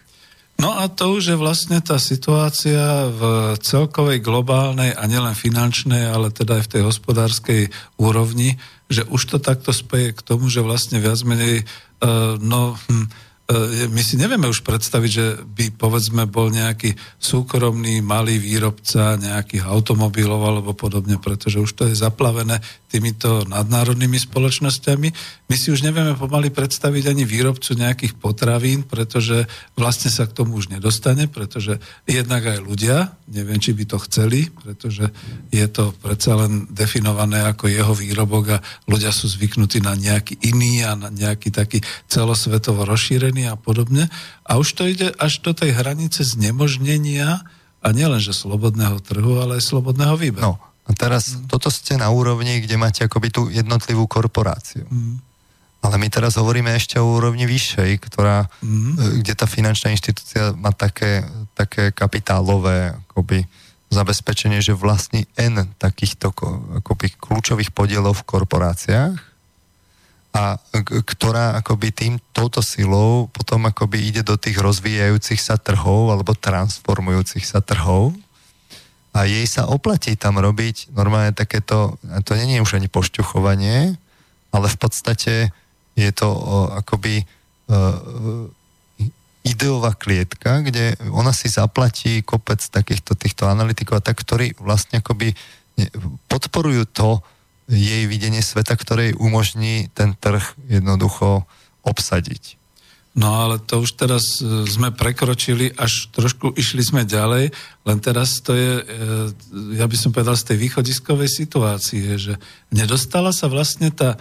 No a to už je vlastne tá situácia v celkovej globálnej a nielen finančnej, ale teda aj v tej hospodárskej úrovni, že už to takto speje k tomu, že vlastne viac menej, uh, no, hm, uh, my si nevieme už predstaviť, že by, povedzme, bol nejaký súkromný malý výrobca nejakých automobilov alebo podobne, pretože už to je zaplavené týmito nadnárodnými spoločnosťami. My si už nevieme pomaly predstaviť ani výrobcu nejakých potravín, pretože vlastne sa k tomu už nedostane, pretože jednak aj ľudia, neviem, či by to chceli, pretože je to predsa len definované ako jeho výrobok a ľudia sú zvyknutí na nejaký iný a na nejaký taký celosvetovo rozšírený a podobne. A už to ide až do tej hranice znemožnenia a nielenže slobodného trhu, ale aj slobodného výberu. No. A teraz mm. toto ste na úrovni, kde máte akoby tú jednotlivú korporáciu. Mm. Ale my teraz hovoríme ešte o úrovni vyššej, ktorá, mm. kde tá finančná inštitúcia má také, také kapitálové akoby zabezpečenie, že vlastní N takýchto akoby kľúčových podielov v korporáciách a ktorá akoby tým, touto silou potom akoby ide do tých rozvíjajúcich sa trhov alebo transformujúcich sa trhov. A jej sa oplatí tam robiť normálne takéto, to nie je už ani pošťuchovanie, ale v podstate je to o, akoby e, ideová klietka, kde ona si zaplatí kopec takýchto týchto analytikov a tak, ktorí vlastne akoby podporujú to jej videnie sveta, ktoré umožní ten trh jednoducho obsadiť. No ale to už teraz sme prekročili, až trošku išli sme ďalej, len teraz to je, ja by som povedal, z tej východiskovej situácie, že nedostala sa vlastne tá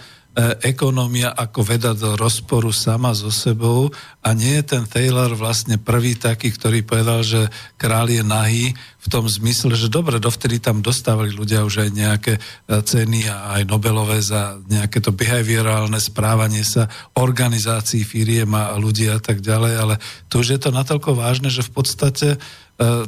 ekonomia ako veda do rozporu sama so sebou a nie je ten Thaler vlastne prvý taký, ktorý povedal, že král je nahý v tom zmysle, že dobre, dovtedy tam dostávali ľudia už aj nejaké ceny a aj Nobelové za nejaké to behaviorálne správanie sa organizácií firiem a ľudí a tak ďalej, ale to už je to natoľko vážne, že v podstate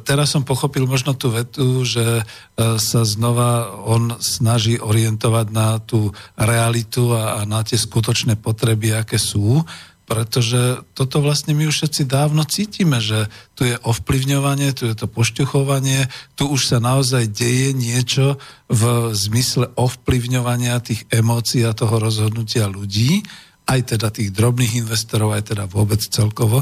teraz som pochopil možno tú vetu, že sa znova on snaží orientovať na tú realitu a na tie skutočné potreby, aké sú, pretože toto vlastne my už všetci dávno cítime, že tu je ovplyvňovanie, tu je to pošťuchovanie, tu už sa naozaj deje niečo v zmysle ovplyvňovania tých emócií a toho rozhodnutia ľudí, aj teda tých drobných investorov, aj teda vôbec celkovo.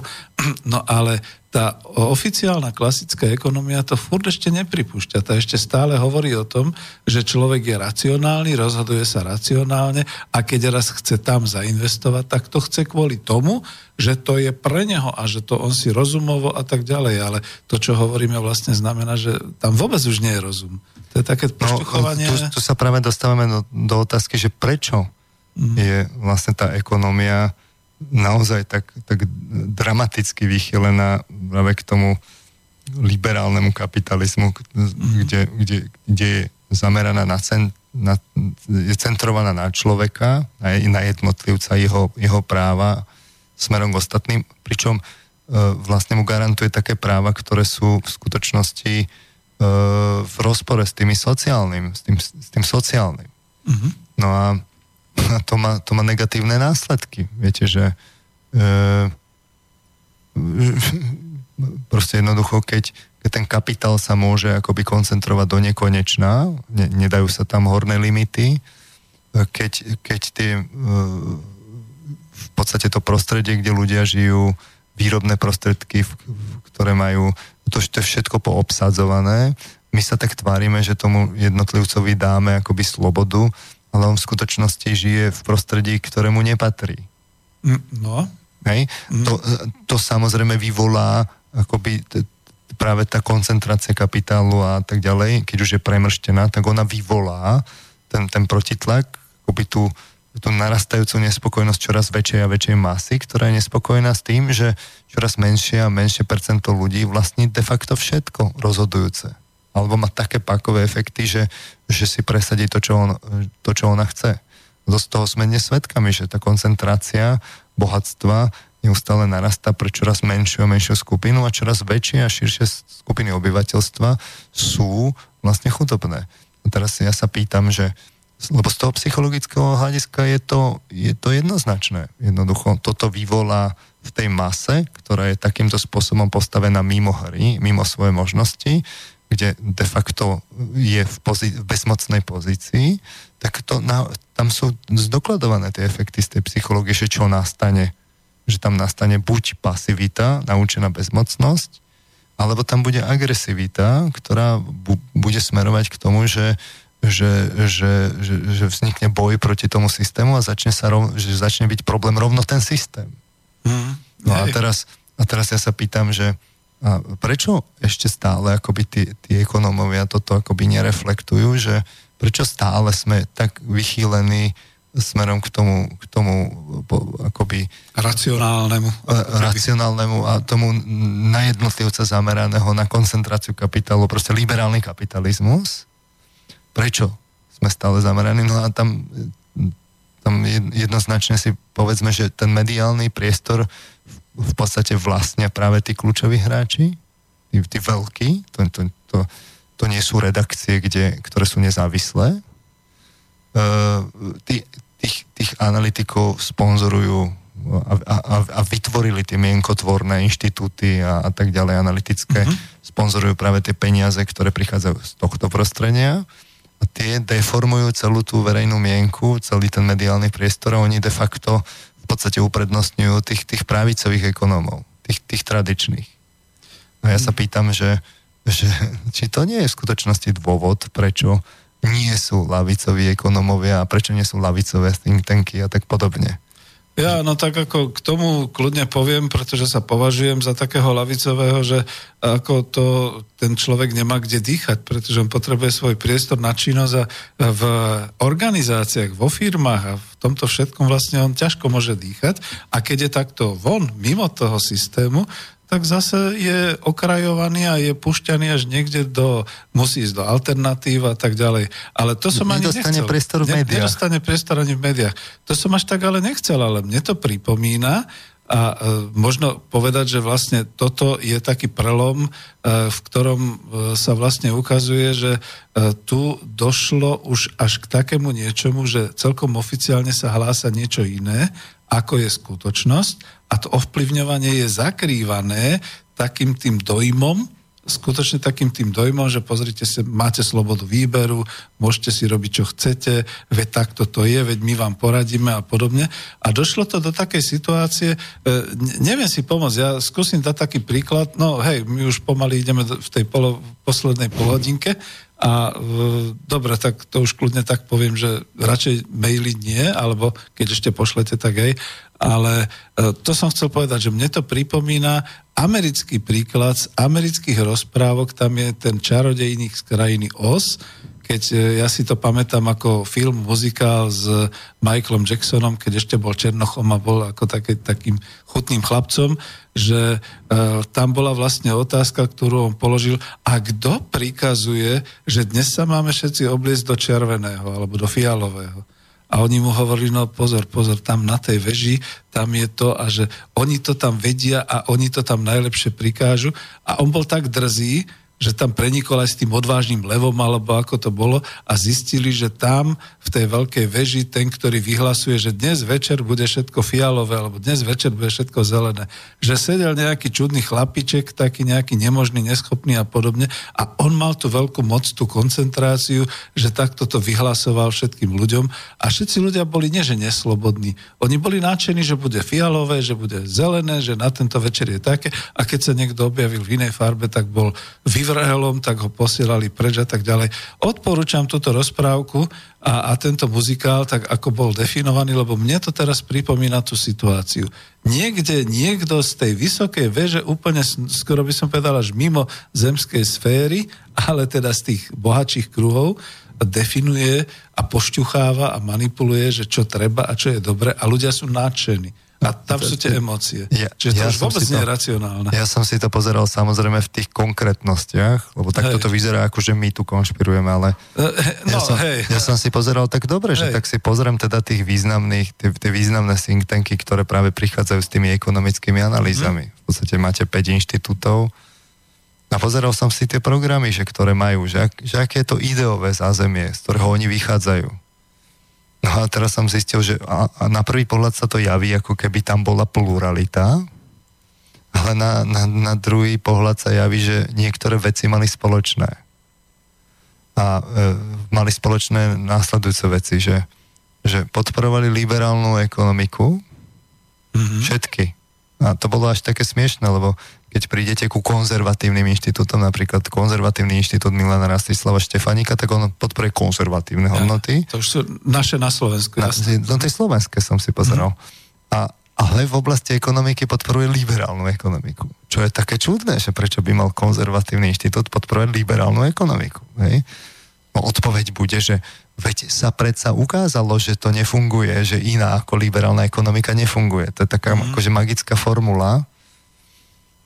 No ale tá oficiálna klasická ekonomia to furt ešte nepripúšťa. Tá ešte stále hovorí o tom, že človek je racionálny, rozhoduje sa racionálne a keď raz chce tam zainvestovať, tak to chce kvôli tomu, že to je pre neho a že to on si rozumovo a tak ďalej. Ale to, čo hovoríme, vlastne znamená, že tam vôbec už nie je rozum. To je také poštuchovanie. No, tu, tu sa práve dostávame do, do otázky, že prečo mm. je vlastne tá ekonomia naozaj tak, tak dramaticky vychylená práve k tomu liberálnemu kapitalizmu, kde, kde, kde je zameraná na, cen, na je centrovaná na človeka, na, na jednotlivca, jeho, jeho práva smerom k ostatným, pričom e, vlastne mu garantuje také práva, ktoré sú v skutočnosti e, v rozpore s tými sociálnym, s tým, s tým sociálnym. Mm-hmm. No a A to má, to má negatívne následky. Viete, že e, proste jednoducho, keď, keď ten kapitál sa môže akoby koncentrovať do nekonečná, ne, nedajú sa tam horné limity, keď, keď tie e, v podstate to prostredie, kde ľudia žijú, výrobné prostriedky, v, ktoré majú, to, to je všetko poobsadzované, my sa tak tvárime, že tomu jednotlivcovi dáme akoby slobodu, ale on v skutočnosti žije v prostredí, ktorému nepatrí. No. Hej? Mm. To, to samozrejme vyvolá akoby t- práve tá koncentrácia kapitálu a tak ďalej, keď už je premrštená, tak ona vyvolá ten, ten protitlak, akoby tú, tú narastajúcu nespokojnosť čoraz väčšej a väčšej masy, ktorá je nespokojná s tým, že čoraz menšie a menšie percento ľudí vlastní de facto všetko rozhodujúce. Alebo má také pakové efekty, že, že si presadí to čo, on, to, čo ona chce. Z toho sme nesvedkami, že tá koncentrácia bohatstva neustále narastá pre čoraz menšiu a menšiu skupinu a čoraz väčšie a širšie skupiny obyvateľstva sú vlastne chudobné. A teraz ja sa pýtam, že lebo z toho psychologického hľadiska je to, je to jednoznačné. Jednoducho toto vyvolá v tej mase, ktorá je takýmto spôsobom postavená mimo hry, mimo svoje možnosti, kde de facto je v, pozí- v bezmocnej pozícii, tak to na- tam sú zdokladované tie efekty z tej psychológie, že čo nastane. Že tam nastane buď pasivita, naučená bezmocnosť, alebo tam bude agresivita, ktorá bu- bude smerovať k tomu, že Že, že, že, že vznikne boj proti tomu systému a začne, sa rov, že začne byť problém rovno ten systém. Mm, no a teraz, a teraz ja sa pýtam, že a prečo ešte stále akoby tí, tí ekonómovia toto akoby nereflektujú, že prečo stále sme tak vychýlení smerom k tomu, k tomu akoby racionálnemu a, racionálnemu a tomu na jednotlivca zameraného na koncentráciu kapitálu, proste liberálny kapitalizmus. Prečo sme stále zameraní? No a tam, tam jednoznačne si povedzme, že ten mediálny priestor v podstate vlastnia práve tí kľúčoví hráči, tí, tí veľkí, to, to, to, to nie sú redakcie, kde, ktoré sú nezávislé. E, tí, tých, tých analytikov sponzorujú a, a, a vytvorili tie mienkotvorné inštitúty a, a tak ďalej analytické, mm-hmm. sponzorujú práve tie peniaze, ktoré prichádzajú z tohto prostredia. A tie deformujú celú tú verejnú mienku, celý ten mediálny priestor a oni de facto v podstate uprednostňujú tých, tých pravicových ekonómov, tých, tých tradičných. A ja sa pýtam, že, že či to nie je v skutočnosti dôvod, prečo nie sú lavicoví ekonómovia a prečo nie sú lavicové think tanky a tak podobne. Ja, no tak ako k tomu kľudne poviem, pretože sa považujem za takého lavicového, že ako to ten človek nemá kde dýchať, pretože on potrebuje svoj priestor na činnosť a v organizáciách, vo firmách a v tomto všetkom vlastne on ťažko môže dýchať a keď je takto von, mimo toho systému, tak zase je okrajovaný a je pušťaný až niekde do, musí ísť do alternatív a tak ďalej. Ale to som ani nechcel. Nedostane priestor v médiách. Nedostane priestor ani v médiách. To som až tak ale nechcel, ale mne to pripomína a e, možno povedať, že vlastne toto je taký prelom, e, v ktorom e, sa vlastne ukazuje, že e, tu došlo už až k takému niečomu, že celkom oficiálne sa hlása niečo iné, ako je skutočnosť, a to ovplyvňovanie je zakrývané takým tým dojmom, skutočne takým tým dojmom, že pozrite sa, máte slobodu výberu, môžete si robiť, čo chcete, veď takto to je, veď my vám poradíme a podobne. A došlo to do takej situácie, neviem si pomôcť, ja skúsim dať taký príklad, no hej, my už pomaly ideme v tej polo, poslednej polhodinke a dobre, tak to už kľudne tak poviem, že radšej maily nie, alebo keď ešte pošlete, tak hej. Ale to som chcel povedať, že mne to pripomína americký príklad z amerických rozprávok, tam je ten čarodejník z krajiny Oz, keď ja si to pamätám ako film, muzikál s Michaelom Jacksonom, keď ešte bol černochom a bol ako taký, takým chutným chlapcom, že e, tam bola vlastne otázka, ktorú on položil, a kto prikazuje, že dnes sa máme všetci obliecť do červeného alebo do fialového. A oni mu hovorili, no pozor, pozor, tam na tej veži, tam je to a že oni to tam vedia a oni to tam najlepšie prikážu. A on bol tak drzý, že tam prenikol aj s tým odvážnym levom, alebo ako to bolo, a zistili, že tam v tej veľkej veži ten, ktorý vyhlasuje, že dnes večer bude všetko fialové, alebo dnes večer bude všetko zelené. Že sedel nejaký čudný chlapiček, taký nejaký nemožný, neschopný a podobne, a on mal tú veľkú moc, tú koncentráciu, že takto to vyhlasoval všetkým ľuďom a všetci ľudia boli nie, že neslobodní. Oni boli nadšení, že bude fialové, že bude zelené, že na tento večer je také, a keď sa niekto objavil v inej farbe, tak bol vyvr- Rehelom, tak ho posielali preč a tak ďalej. Odporúčam túto rozprávku a, a tento muzikál, tak ako bol definovaný, lebo mne to teraz pripomína tú situáciu. Niekde niekto z tej vysokej veže úplne, skoro by som povedal, až mimo zemskej sféry, ale teda z tých bohatších kruhov, definuje a pošťucháva a manipuluje, že čo treba a čo je dobre a ľudia sú nadšení. A tam sú tie emócie. Ja, Čiže to ja už vôbec nie je racionálne. Ja som si to pozeral samozrejme v tých konkrétnostiach, lebo takto to vyzerá, akože my tu konšpirujeme, ale no, ja, som, ja som si pozeral tak dobre, hej. Že tak si pozriem teda tých významných, tie, tie významné think tanky, ktoré práve prichádzajú s tými ekonomickými analýzami. Hm. V podstate máte päť inštitútov a pozeral som si tie programy, že ktoré majú, že, že aké je to ideové zázemie, z ktorého oni vychádzajú. No a teraz som zistil, že a, a na prvý pohľad sa to javí, ako keby tam bola pluralita, ale na, na, na druhý pohľad sa javí, že niektoré veci mali spoločné. A e, mali spoločné následujúce veci, že, že podporovali liberálnu ekonomiku, mm-hmm. všetky. A to bolo až také smiešné, lebo keď prídete ku konzervatívnym inštitútom, napríklad konzervatívny inštitút Milana Rastislava Štefanika, tak on podporuje konzervatívne hodnoty. Ja, to už sú naše na Slovensku. Na, na tej slovenské som si pozeral. Mm-hmm. A, ale v oblasti ekonomiky podporuje liberálnu ekonomiku. Čo je také čudné, že prečo by mal konzervatívny inštitút podporovať liberálnu ekonomiku. Hej? No, odpoveď bude, že veď sa predsa ukázalo, že to nefunguje, že iná ako liberálna ekonomika nefunguje. To je taká mm-hmm. akože magická formula.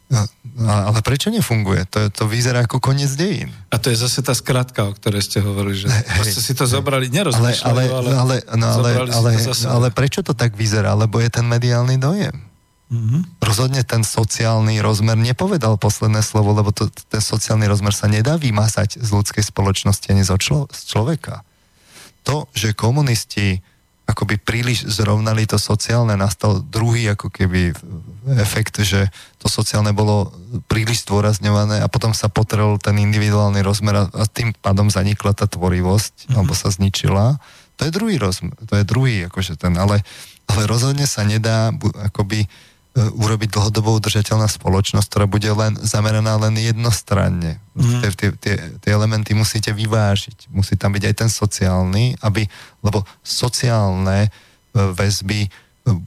No, ale prečo nefunguje? To, to vyzerá ako koniec dejín. A to je zase tá skratka, o ktorej ste hovorili, že hey, ste si to hey. zobrali, nerozmýšľali, ale, ale, ale, no, ale, ale, ale prečo to tak vyzerá? Lebo je ten mediálny dojem. Mm-hmm. Rozhodne ten sociálny rozmer nepovedal posledné slovo, lebo to, ten sociálny rozmer sa nedá vymazať z ľudskej spoločnosti ani z, člo, z človeka. To, že komunisti akoby príliš zrovnali to sociálne, nastal druhý ako keby efekt, že to sociálne bolo príliš zdôrazňované a potom sa potrel ten individuálny rozmer a tým pádom zanikla tá tvorivosť, mm-hmm. alebo sa zničila. To je druhý rozmer, to je druhý akože ten, ale, ale rozhodne sa nedá akoby urobiť dlhodobo udržateľná spoločnosť, ktorá bude len zameraná len jednostranne. Mm. Tie, tie, tie, tie elementy musíte vyvážiť. Musí tam byť aj ten sociálny, aby, lebo sociálne väzby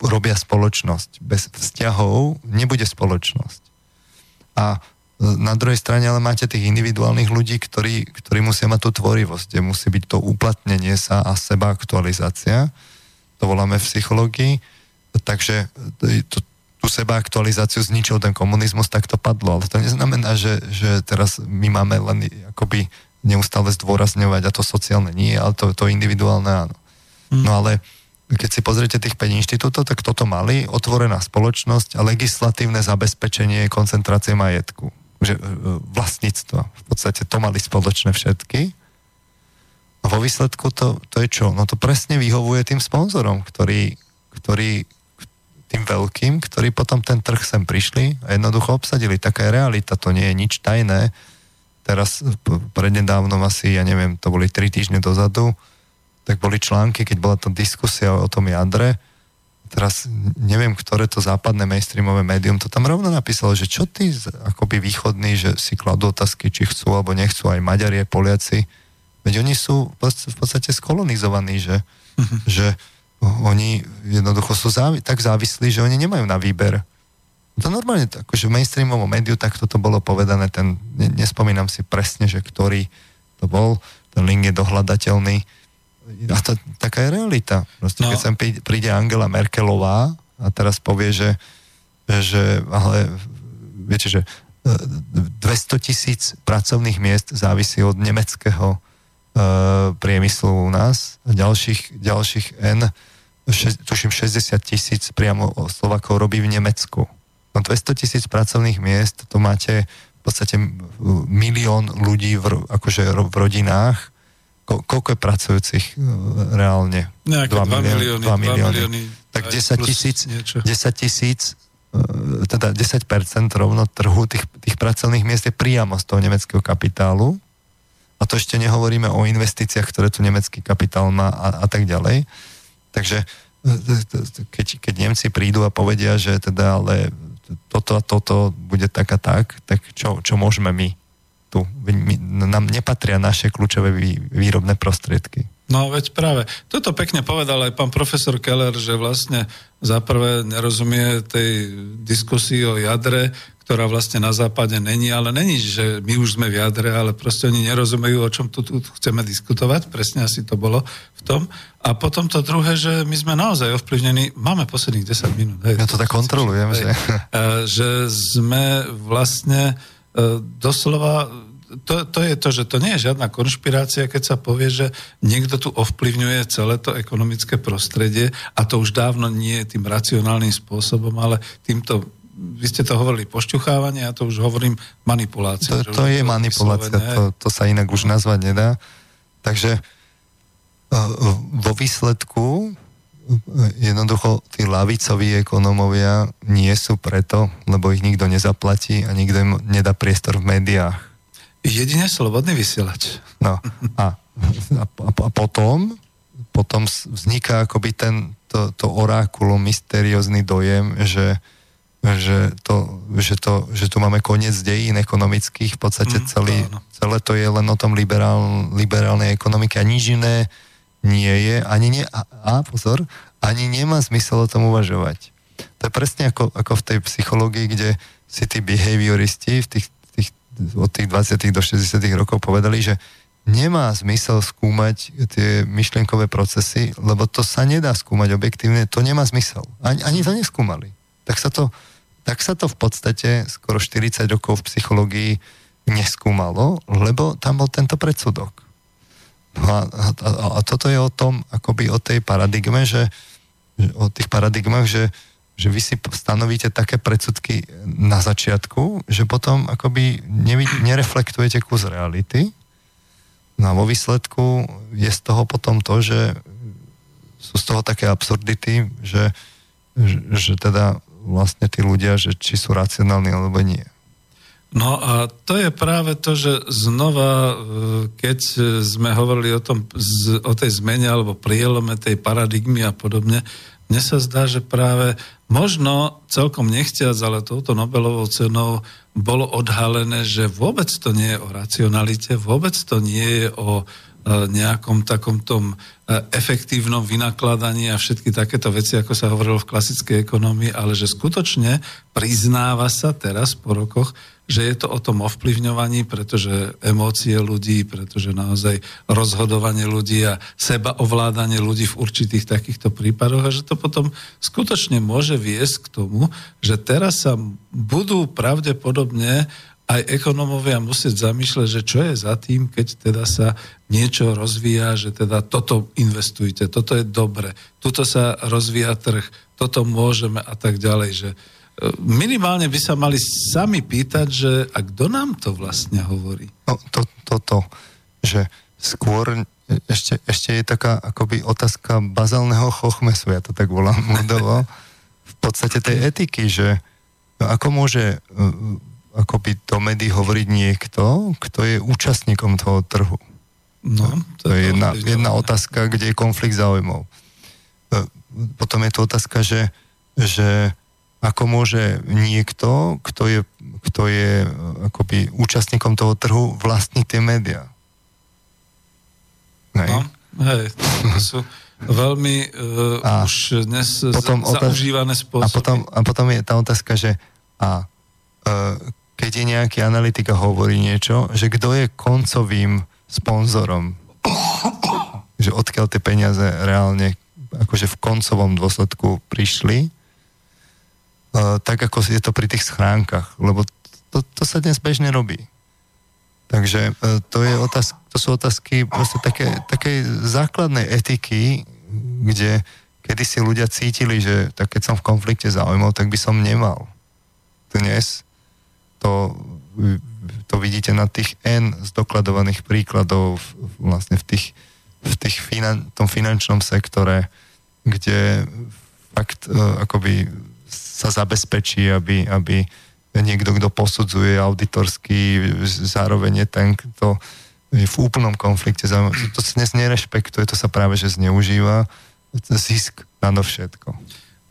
robia spoločnosť. Bez vzťahov nebude spoločnosť. A na druhej strane ale máte tých individuálnych ľudí, ktorí, ktorí musia mať tú tvorivosť, kde musí byť to uplatnenie sa a seba aktualizácia. To voláme v psychológii. Takže to tú seba aktualizáciu zničil ten komunizmus, tak to padlo. Ale to neznamená, že, že teraz my máme len akoby neustále zdôrazňovať a to sociálne nie, ale to, to individuálne áno. Mm. No ale keď si pozriete tých päť inštitútov, tak toto mali, otvorená spoločnosť a legislatívne zabezpečenie koncentrácie majetku. Že vlastníctva. V podstate to mali spoločné všetky. A vo výsledku to, to je čo? No to presne vyhovuje tým sponzorom, ktorí, ktorí tým veľkým, ktorí potom ten trh sem prišli a jednoducho obsadili. Taká je realita, to nie je nič tajné. Teraz prednedávnom asi, ja neviem, to boli tri týždne dozadu, tak boli články, keď bola to diskusia o tom jadre. Teraz neviem, ktoré to západné mainstreamové médium to tam rovno napísalo, že čo tí akoby východní, že si kladú otázky, či chcú alebo nechcú, aj Maďari, aj Poliaci. Veď oni sú v podstate skolonizovaní, že, mm-hmm. že oni jednoducho sú závi- tak závislí, že oni nemajú na výber. To normálne, akože v mainstreamovom médiu takto to bolo povedané, ten, ne, nespomínam si presne, že ktorý to bol, ten link je dohľadateľný. A to, taká je realita. Proste, no. Keď sem príde Angela Merkelová a teraz povie, že, že ale viete, že dvesto tisíc pracovných miest závisí od nemeckého uh, priemyslu u nás a ďalších, ďalších N tuším šesťdesiat tisíc priamo Slovakov robí v Nemecku. No dvesto tisíc pracovných miest, to máte v podstate milión ľudí v, akože v rodinách. Ko, koľko je pracujúcich reálne? Nejaké dva milióny. dva milióny. Tak desať tisíc, teda desať percent rovno trhu tých, tých pracovných miest je priamo z toho nemeckého kapitálu. A to ešte nehovoríme o investíciách, ktoré tu nemecký kapitál má a, a tak ďalej. Takže keď, keď Nemci prídu a povedia, že teda ale toto a toto bude tak a tak, tak čo, čo môžeme my tu? My, nám nepatria naše kľúčové vý, výrobné prostriedky. No veď práve. Toto pekne povedal aj pán profesor Keller, že vlastne zaprvé nerozumie tej diskusii o jadre, ktorá vlastne na západe není, ale není, že my už sme v jadre, ale proste oni nerozumejú, o čom tu, tu chceme diskutovať, presne asi to bolo v tom. A potom to druhé, že my sme naozaj ovplyvnení, máme posledných desať minút. Hej, ja to tak kontrolujem, že... Že sme vlastne doslova... To, to je to, že to nie je žiadna konšpirácia, keď sa povie, že niekto tu ovplyvňuje celé to ekonomické prostredie a to už dávno nie je tým racionálnym spôsobom, ale týmto, vy ste to hovorili pošťuchávanie, ja to už hovorím manipulácia. To, to je manipulácia, to, to sa inak už nazvať nedá. Takže vo výsledku jednoducho tí lavicoví ekonomovia nie sú preto, lebo ich nikto nezaplatí a nikto im nedá priestor v médiách. Jedine slobodný vysielač. No a, a, a potom, potom vzniká akoby ten, to, to orákulo, mysteriózny dojem, že, že, to, že, to, že tu máme koniec dejín ekonomických, v podstate mm, celý, to, celé to je len o tom liberál, liberálnej ekonomike a nič iné nie je, ani nie, a, a pozor, ani nemá zmysel o tom uvažovať. To je presne ako, ako v tej psychológii, kde si tí behavioristi v tých, tých, od tých dvadsiatych do šesťdesiatych rokov povedali, že nemá zmysel skúmať tie myšlienkové procesy, lebo to sa nedá skúmať objektívne, to nemá zmysel. Ani, ani to neskúmali. Tak sa to, tak sa to v podstate skoro štyridsať rokov v psychológii neskúmalo, lebo tam bol tento predsudok. A, a, a toto je o tom, akoby o tej paradigme, že, že o tých paradigmách, že, že vy si stanovíte také predsudky na začiatku, že potom akoby nevid, nereflektujete kus reality. No a vo výsledku je z toho potom to, že sú z toho také absurdity, že, že, že teda vlastne tí ľudia, že či sú racionálni alebo nie. No a to je práve to, že znova, keď sme hovorili o tom, o tej zmene alebo prielome tej paradigmy a podobne, mne sa zdá, že práve možno celkom nechťac, ale touto Nobelovou cenou bolo odhalené, že vôbec to nie je o racionalite, vôbec to nie je o nejakom takom tom efektívnom vynakladaní a všetky takéto veci, ako sa hovorilo v klasickej ekonomii, ale že skutočne priznáva sa teraz po rokoch, že je to o tom ovplyvňovaní, pretože emócie ľudí, pretože naozaj rozhodovanie ľudí a sebaovládanie ľudí v určitých takýchto prípadoch a že to potom skutočne môže viesť k tomu, že teraz sa budú pravdepodobne aj ekonomovia musieť zamýšľať, že čo je za tým, keď teda sa niečo rozvíja, že teda toto investujte, toto je dobre, tuto sa rozvíja trh, toto môžeme a tak ďalej, že minimálne by sa mali sami pýtať, že a kto nám to vlastne hovorí? No, to, toto, že skôr ešte, ešte je taká akoby otázka bazálneho chochmesu, ja to tak volám ľudovo, v podstate tej etiky, že ako môže akoby do médií hovoriť niekto, kto je účastníkom toho trhu. No, to, to je jedna, jedna otázka, kde je konflikt záujmov. Potom je to otázka, že, že ako môže niekto, kto je, kto je akoby účastníkom toho trhu, vlastniť tie médiá. Hej. No, hej, to sú veľmi uh, už dnes potom za, otázka, zaužívané spôsoby. A potom, a potom je tá otázka, že a, uh, keď je nejaký analytik a hovorí niečo, že kto je koncovým sponzorom, že odkiaľ tie peniaze reálne akože v koncovom dôsledku prišli, Uh, tak ako je to pri tých schránkach, lebo to, to sa dnes bežne robí. Takže uh, to, je otázka, to sú otázky proste také, také základnej etiky, kde kedysi ľudia cítili, že tak keď som v konflikte záujmov, tak by som nemal. Dnes to, to vidíte na tých N zdokladovaných príkladov vlastne v, tých, v tých finan, tom finančnom sektore, kde fakt uh, akoby sa zabezpečí, aby, aby niekto, kto posudzuje auditorský, zároveň je ten, kto je v úplnom konflikte. To sa dnes nerešpektuje, to sa práve že zneužíva. Zisk nadovšetko.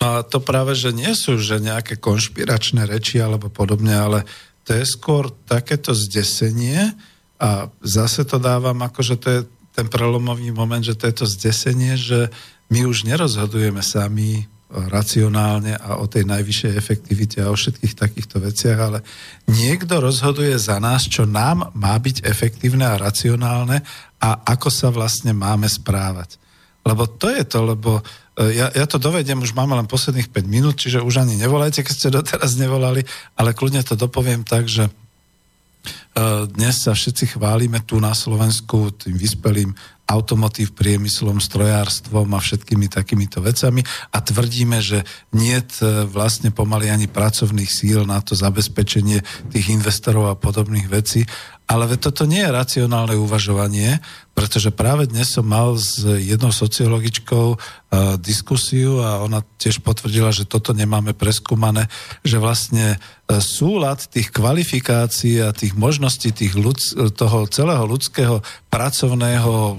No a to práve, že nie sú že nejaké konšpiračné reči alebo podobne, ale to je skôr takéto zdesenie a zase to dávam, akože to je ten prelomový moment, že to je to zdesenie, že my už nerozhodujeme sami racionálne a o tej najvyššej efektivite a o všetkých takýchto veciach, ale niekto rozhoduje za nás, čo nám má byť efektívne a racionálne a ako sa vlastne máme správať. Lebo to je to, lebo ja, ja to dovedem, už máme len posledných päť minút, čiže už ani nevolajte, keď ste doteraz nevolali, ale kľudne to dopoviem tak, že dnes sa všetci chválime tu na Slovensku tým vyspelým automotív priemyslom, strojárstvom a všetkými takýmito vecami a tvrdíme, že niet vlastne pomaly ani pracovných síl na to zabezpečenie tých investorov a podobných vecí. Ale toto nie je racionálne uvažovanie, pretože práve dnes som mal s jednou sociologičkou uh, diskusiu a ona tiež potvrdila, že toto nemáme preskúmané, že vlastne uh, súlad tých kvalifikácií a tých možností tých ľud, toho celého ľudského pracovného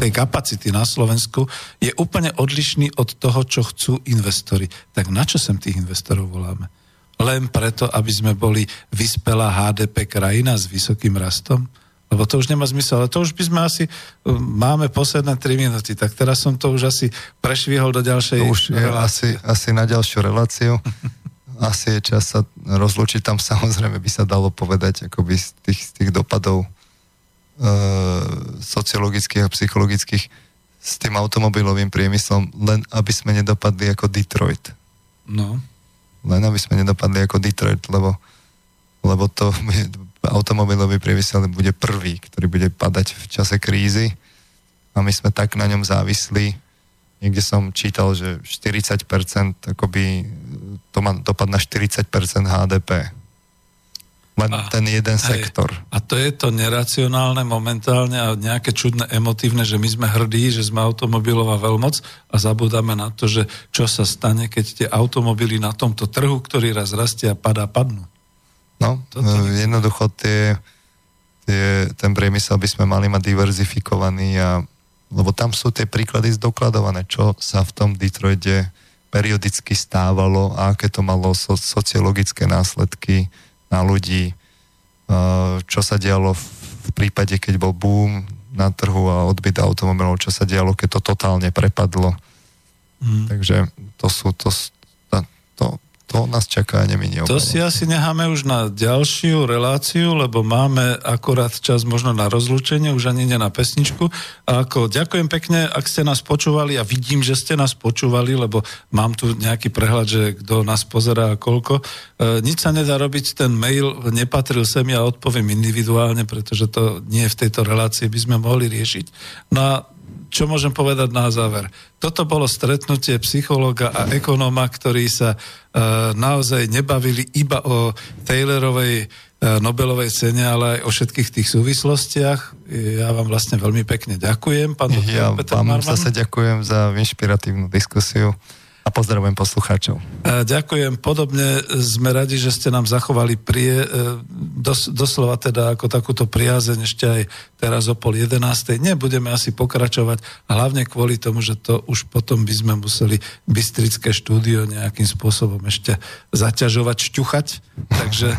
tej kapacity na Slovensku je úplne odlišný od toho, čo chcú investori. Tak na čo sem tých investorov voláme? Len preto, aby sme boli vyspelá há dé pé krajina s vysokým rastom? Lebo to už nemá zmysel, ale to už by sme asi, máme posledné tri minúty, tak teraz som to už asi prešvihol do ďalšej to už relácie. Asi, asi na ďalšiu reláciu. Asi je čas sa rozlúčiť, tam samozrejme by sa dalo povedať akoby z tých, z tých dopadov e, sociologických a psychologických s tým automobilovým priemyslom, len aby sme nedopadli ako Detroit. No, len aby sme nedopadli ako Detroit, lebo, lebo to automobilový priemysel bude prvý, ktorý bude padať v čase krízy a my sme tak na ňom závislí. Niekde som čítal, že štyridsať percent akoby, to má dopad na štyridsať percent há dé pé. Len a, ten jeden hej, sektor. A to je to neracionálne momentálne a nejaké čudné emotívne, že my sme hrdí, že sme automobilová veľmoc a zabúdame na to, že čo sa stane, keď tie automobily na tomto trhu, ktorý raz rastie a padá, padnú. No, jednoducho tie, tie, ten priemysel by sme mali mať diverzifikovaný, a, lebo tam sú tie príklady zdokladované, čo sa v tom Detroite periodicky stávalo a aké to malo so, sociologické následky na ľudí, čo sa dialo v prípade, keď bol boom na trhu a odbyt automobilov, čo sa dialo, keď to totálne prepadlo. Mm. Takže to sú, to, to, to nás čaká, neminie. To si asi necháme už na ďalšiu reláciu, lebo máme akurát čas možno na rozlúčenie, už ani nie na pesničku. A ako, ďakujem pekne, ak ste nás počúvali, a vidím, že ste nás počúvali, lebo mám tu nejaký prehľad, že kto nás pozerá a koľko. E, nič sa nedá robiť, ten mail nepatril sem, ja odpoviem individuálne, pretože to nie v tejto relácii by sme mohli riešiť. No a čo môžem povedať na záver? Toto bolo stretnutie psychológa a ekonóma, ktorí sa e, naozaj nebavili iba o Thalerovej e, Nobelovej cene, ale aj o všetkých tých súvislostiach. Ja vám vlastne veľmi pekne ďakujem, pán doktor ja, Peter Marman. Ja vám zase ďakujem za inšpiratívnu diskusiu a pozdravujem poslucháčov. Ďakujem. Podobne sme radi, že ste nám zachovali prie, dos, doslova teda ako takúto priazeň ešte aj teraz o pol jedenástej. Nebudeme asi pokračovať, hlavne kvôli tomu, že to už potom by sme museli bystrické štúdio nejakým spôsobom ešte zaťažovať, šťuchať. Takže e,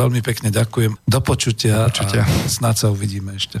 veľmi pekne ďakujem. Do počutia, Do počutia. A snáď sa uvidíme ešte.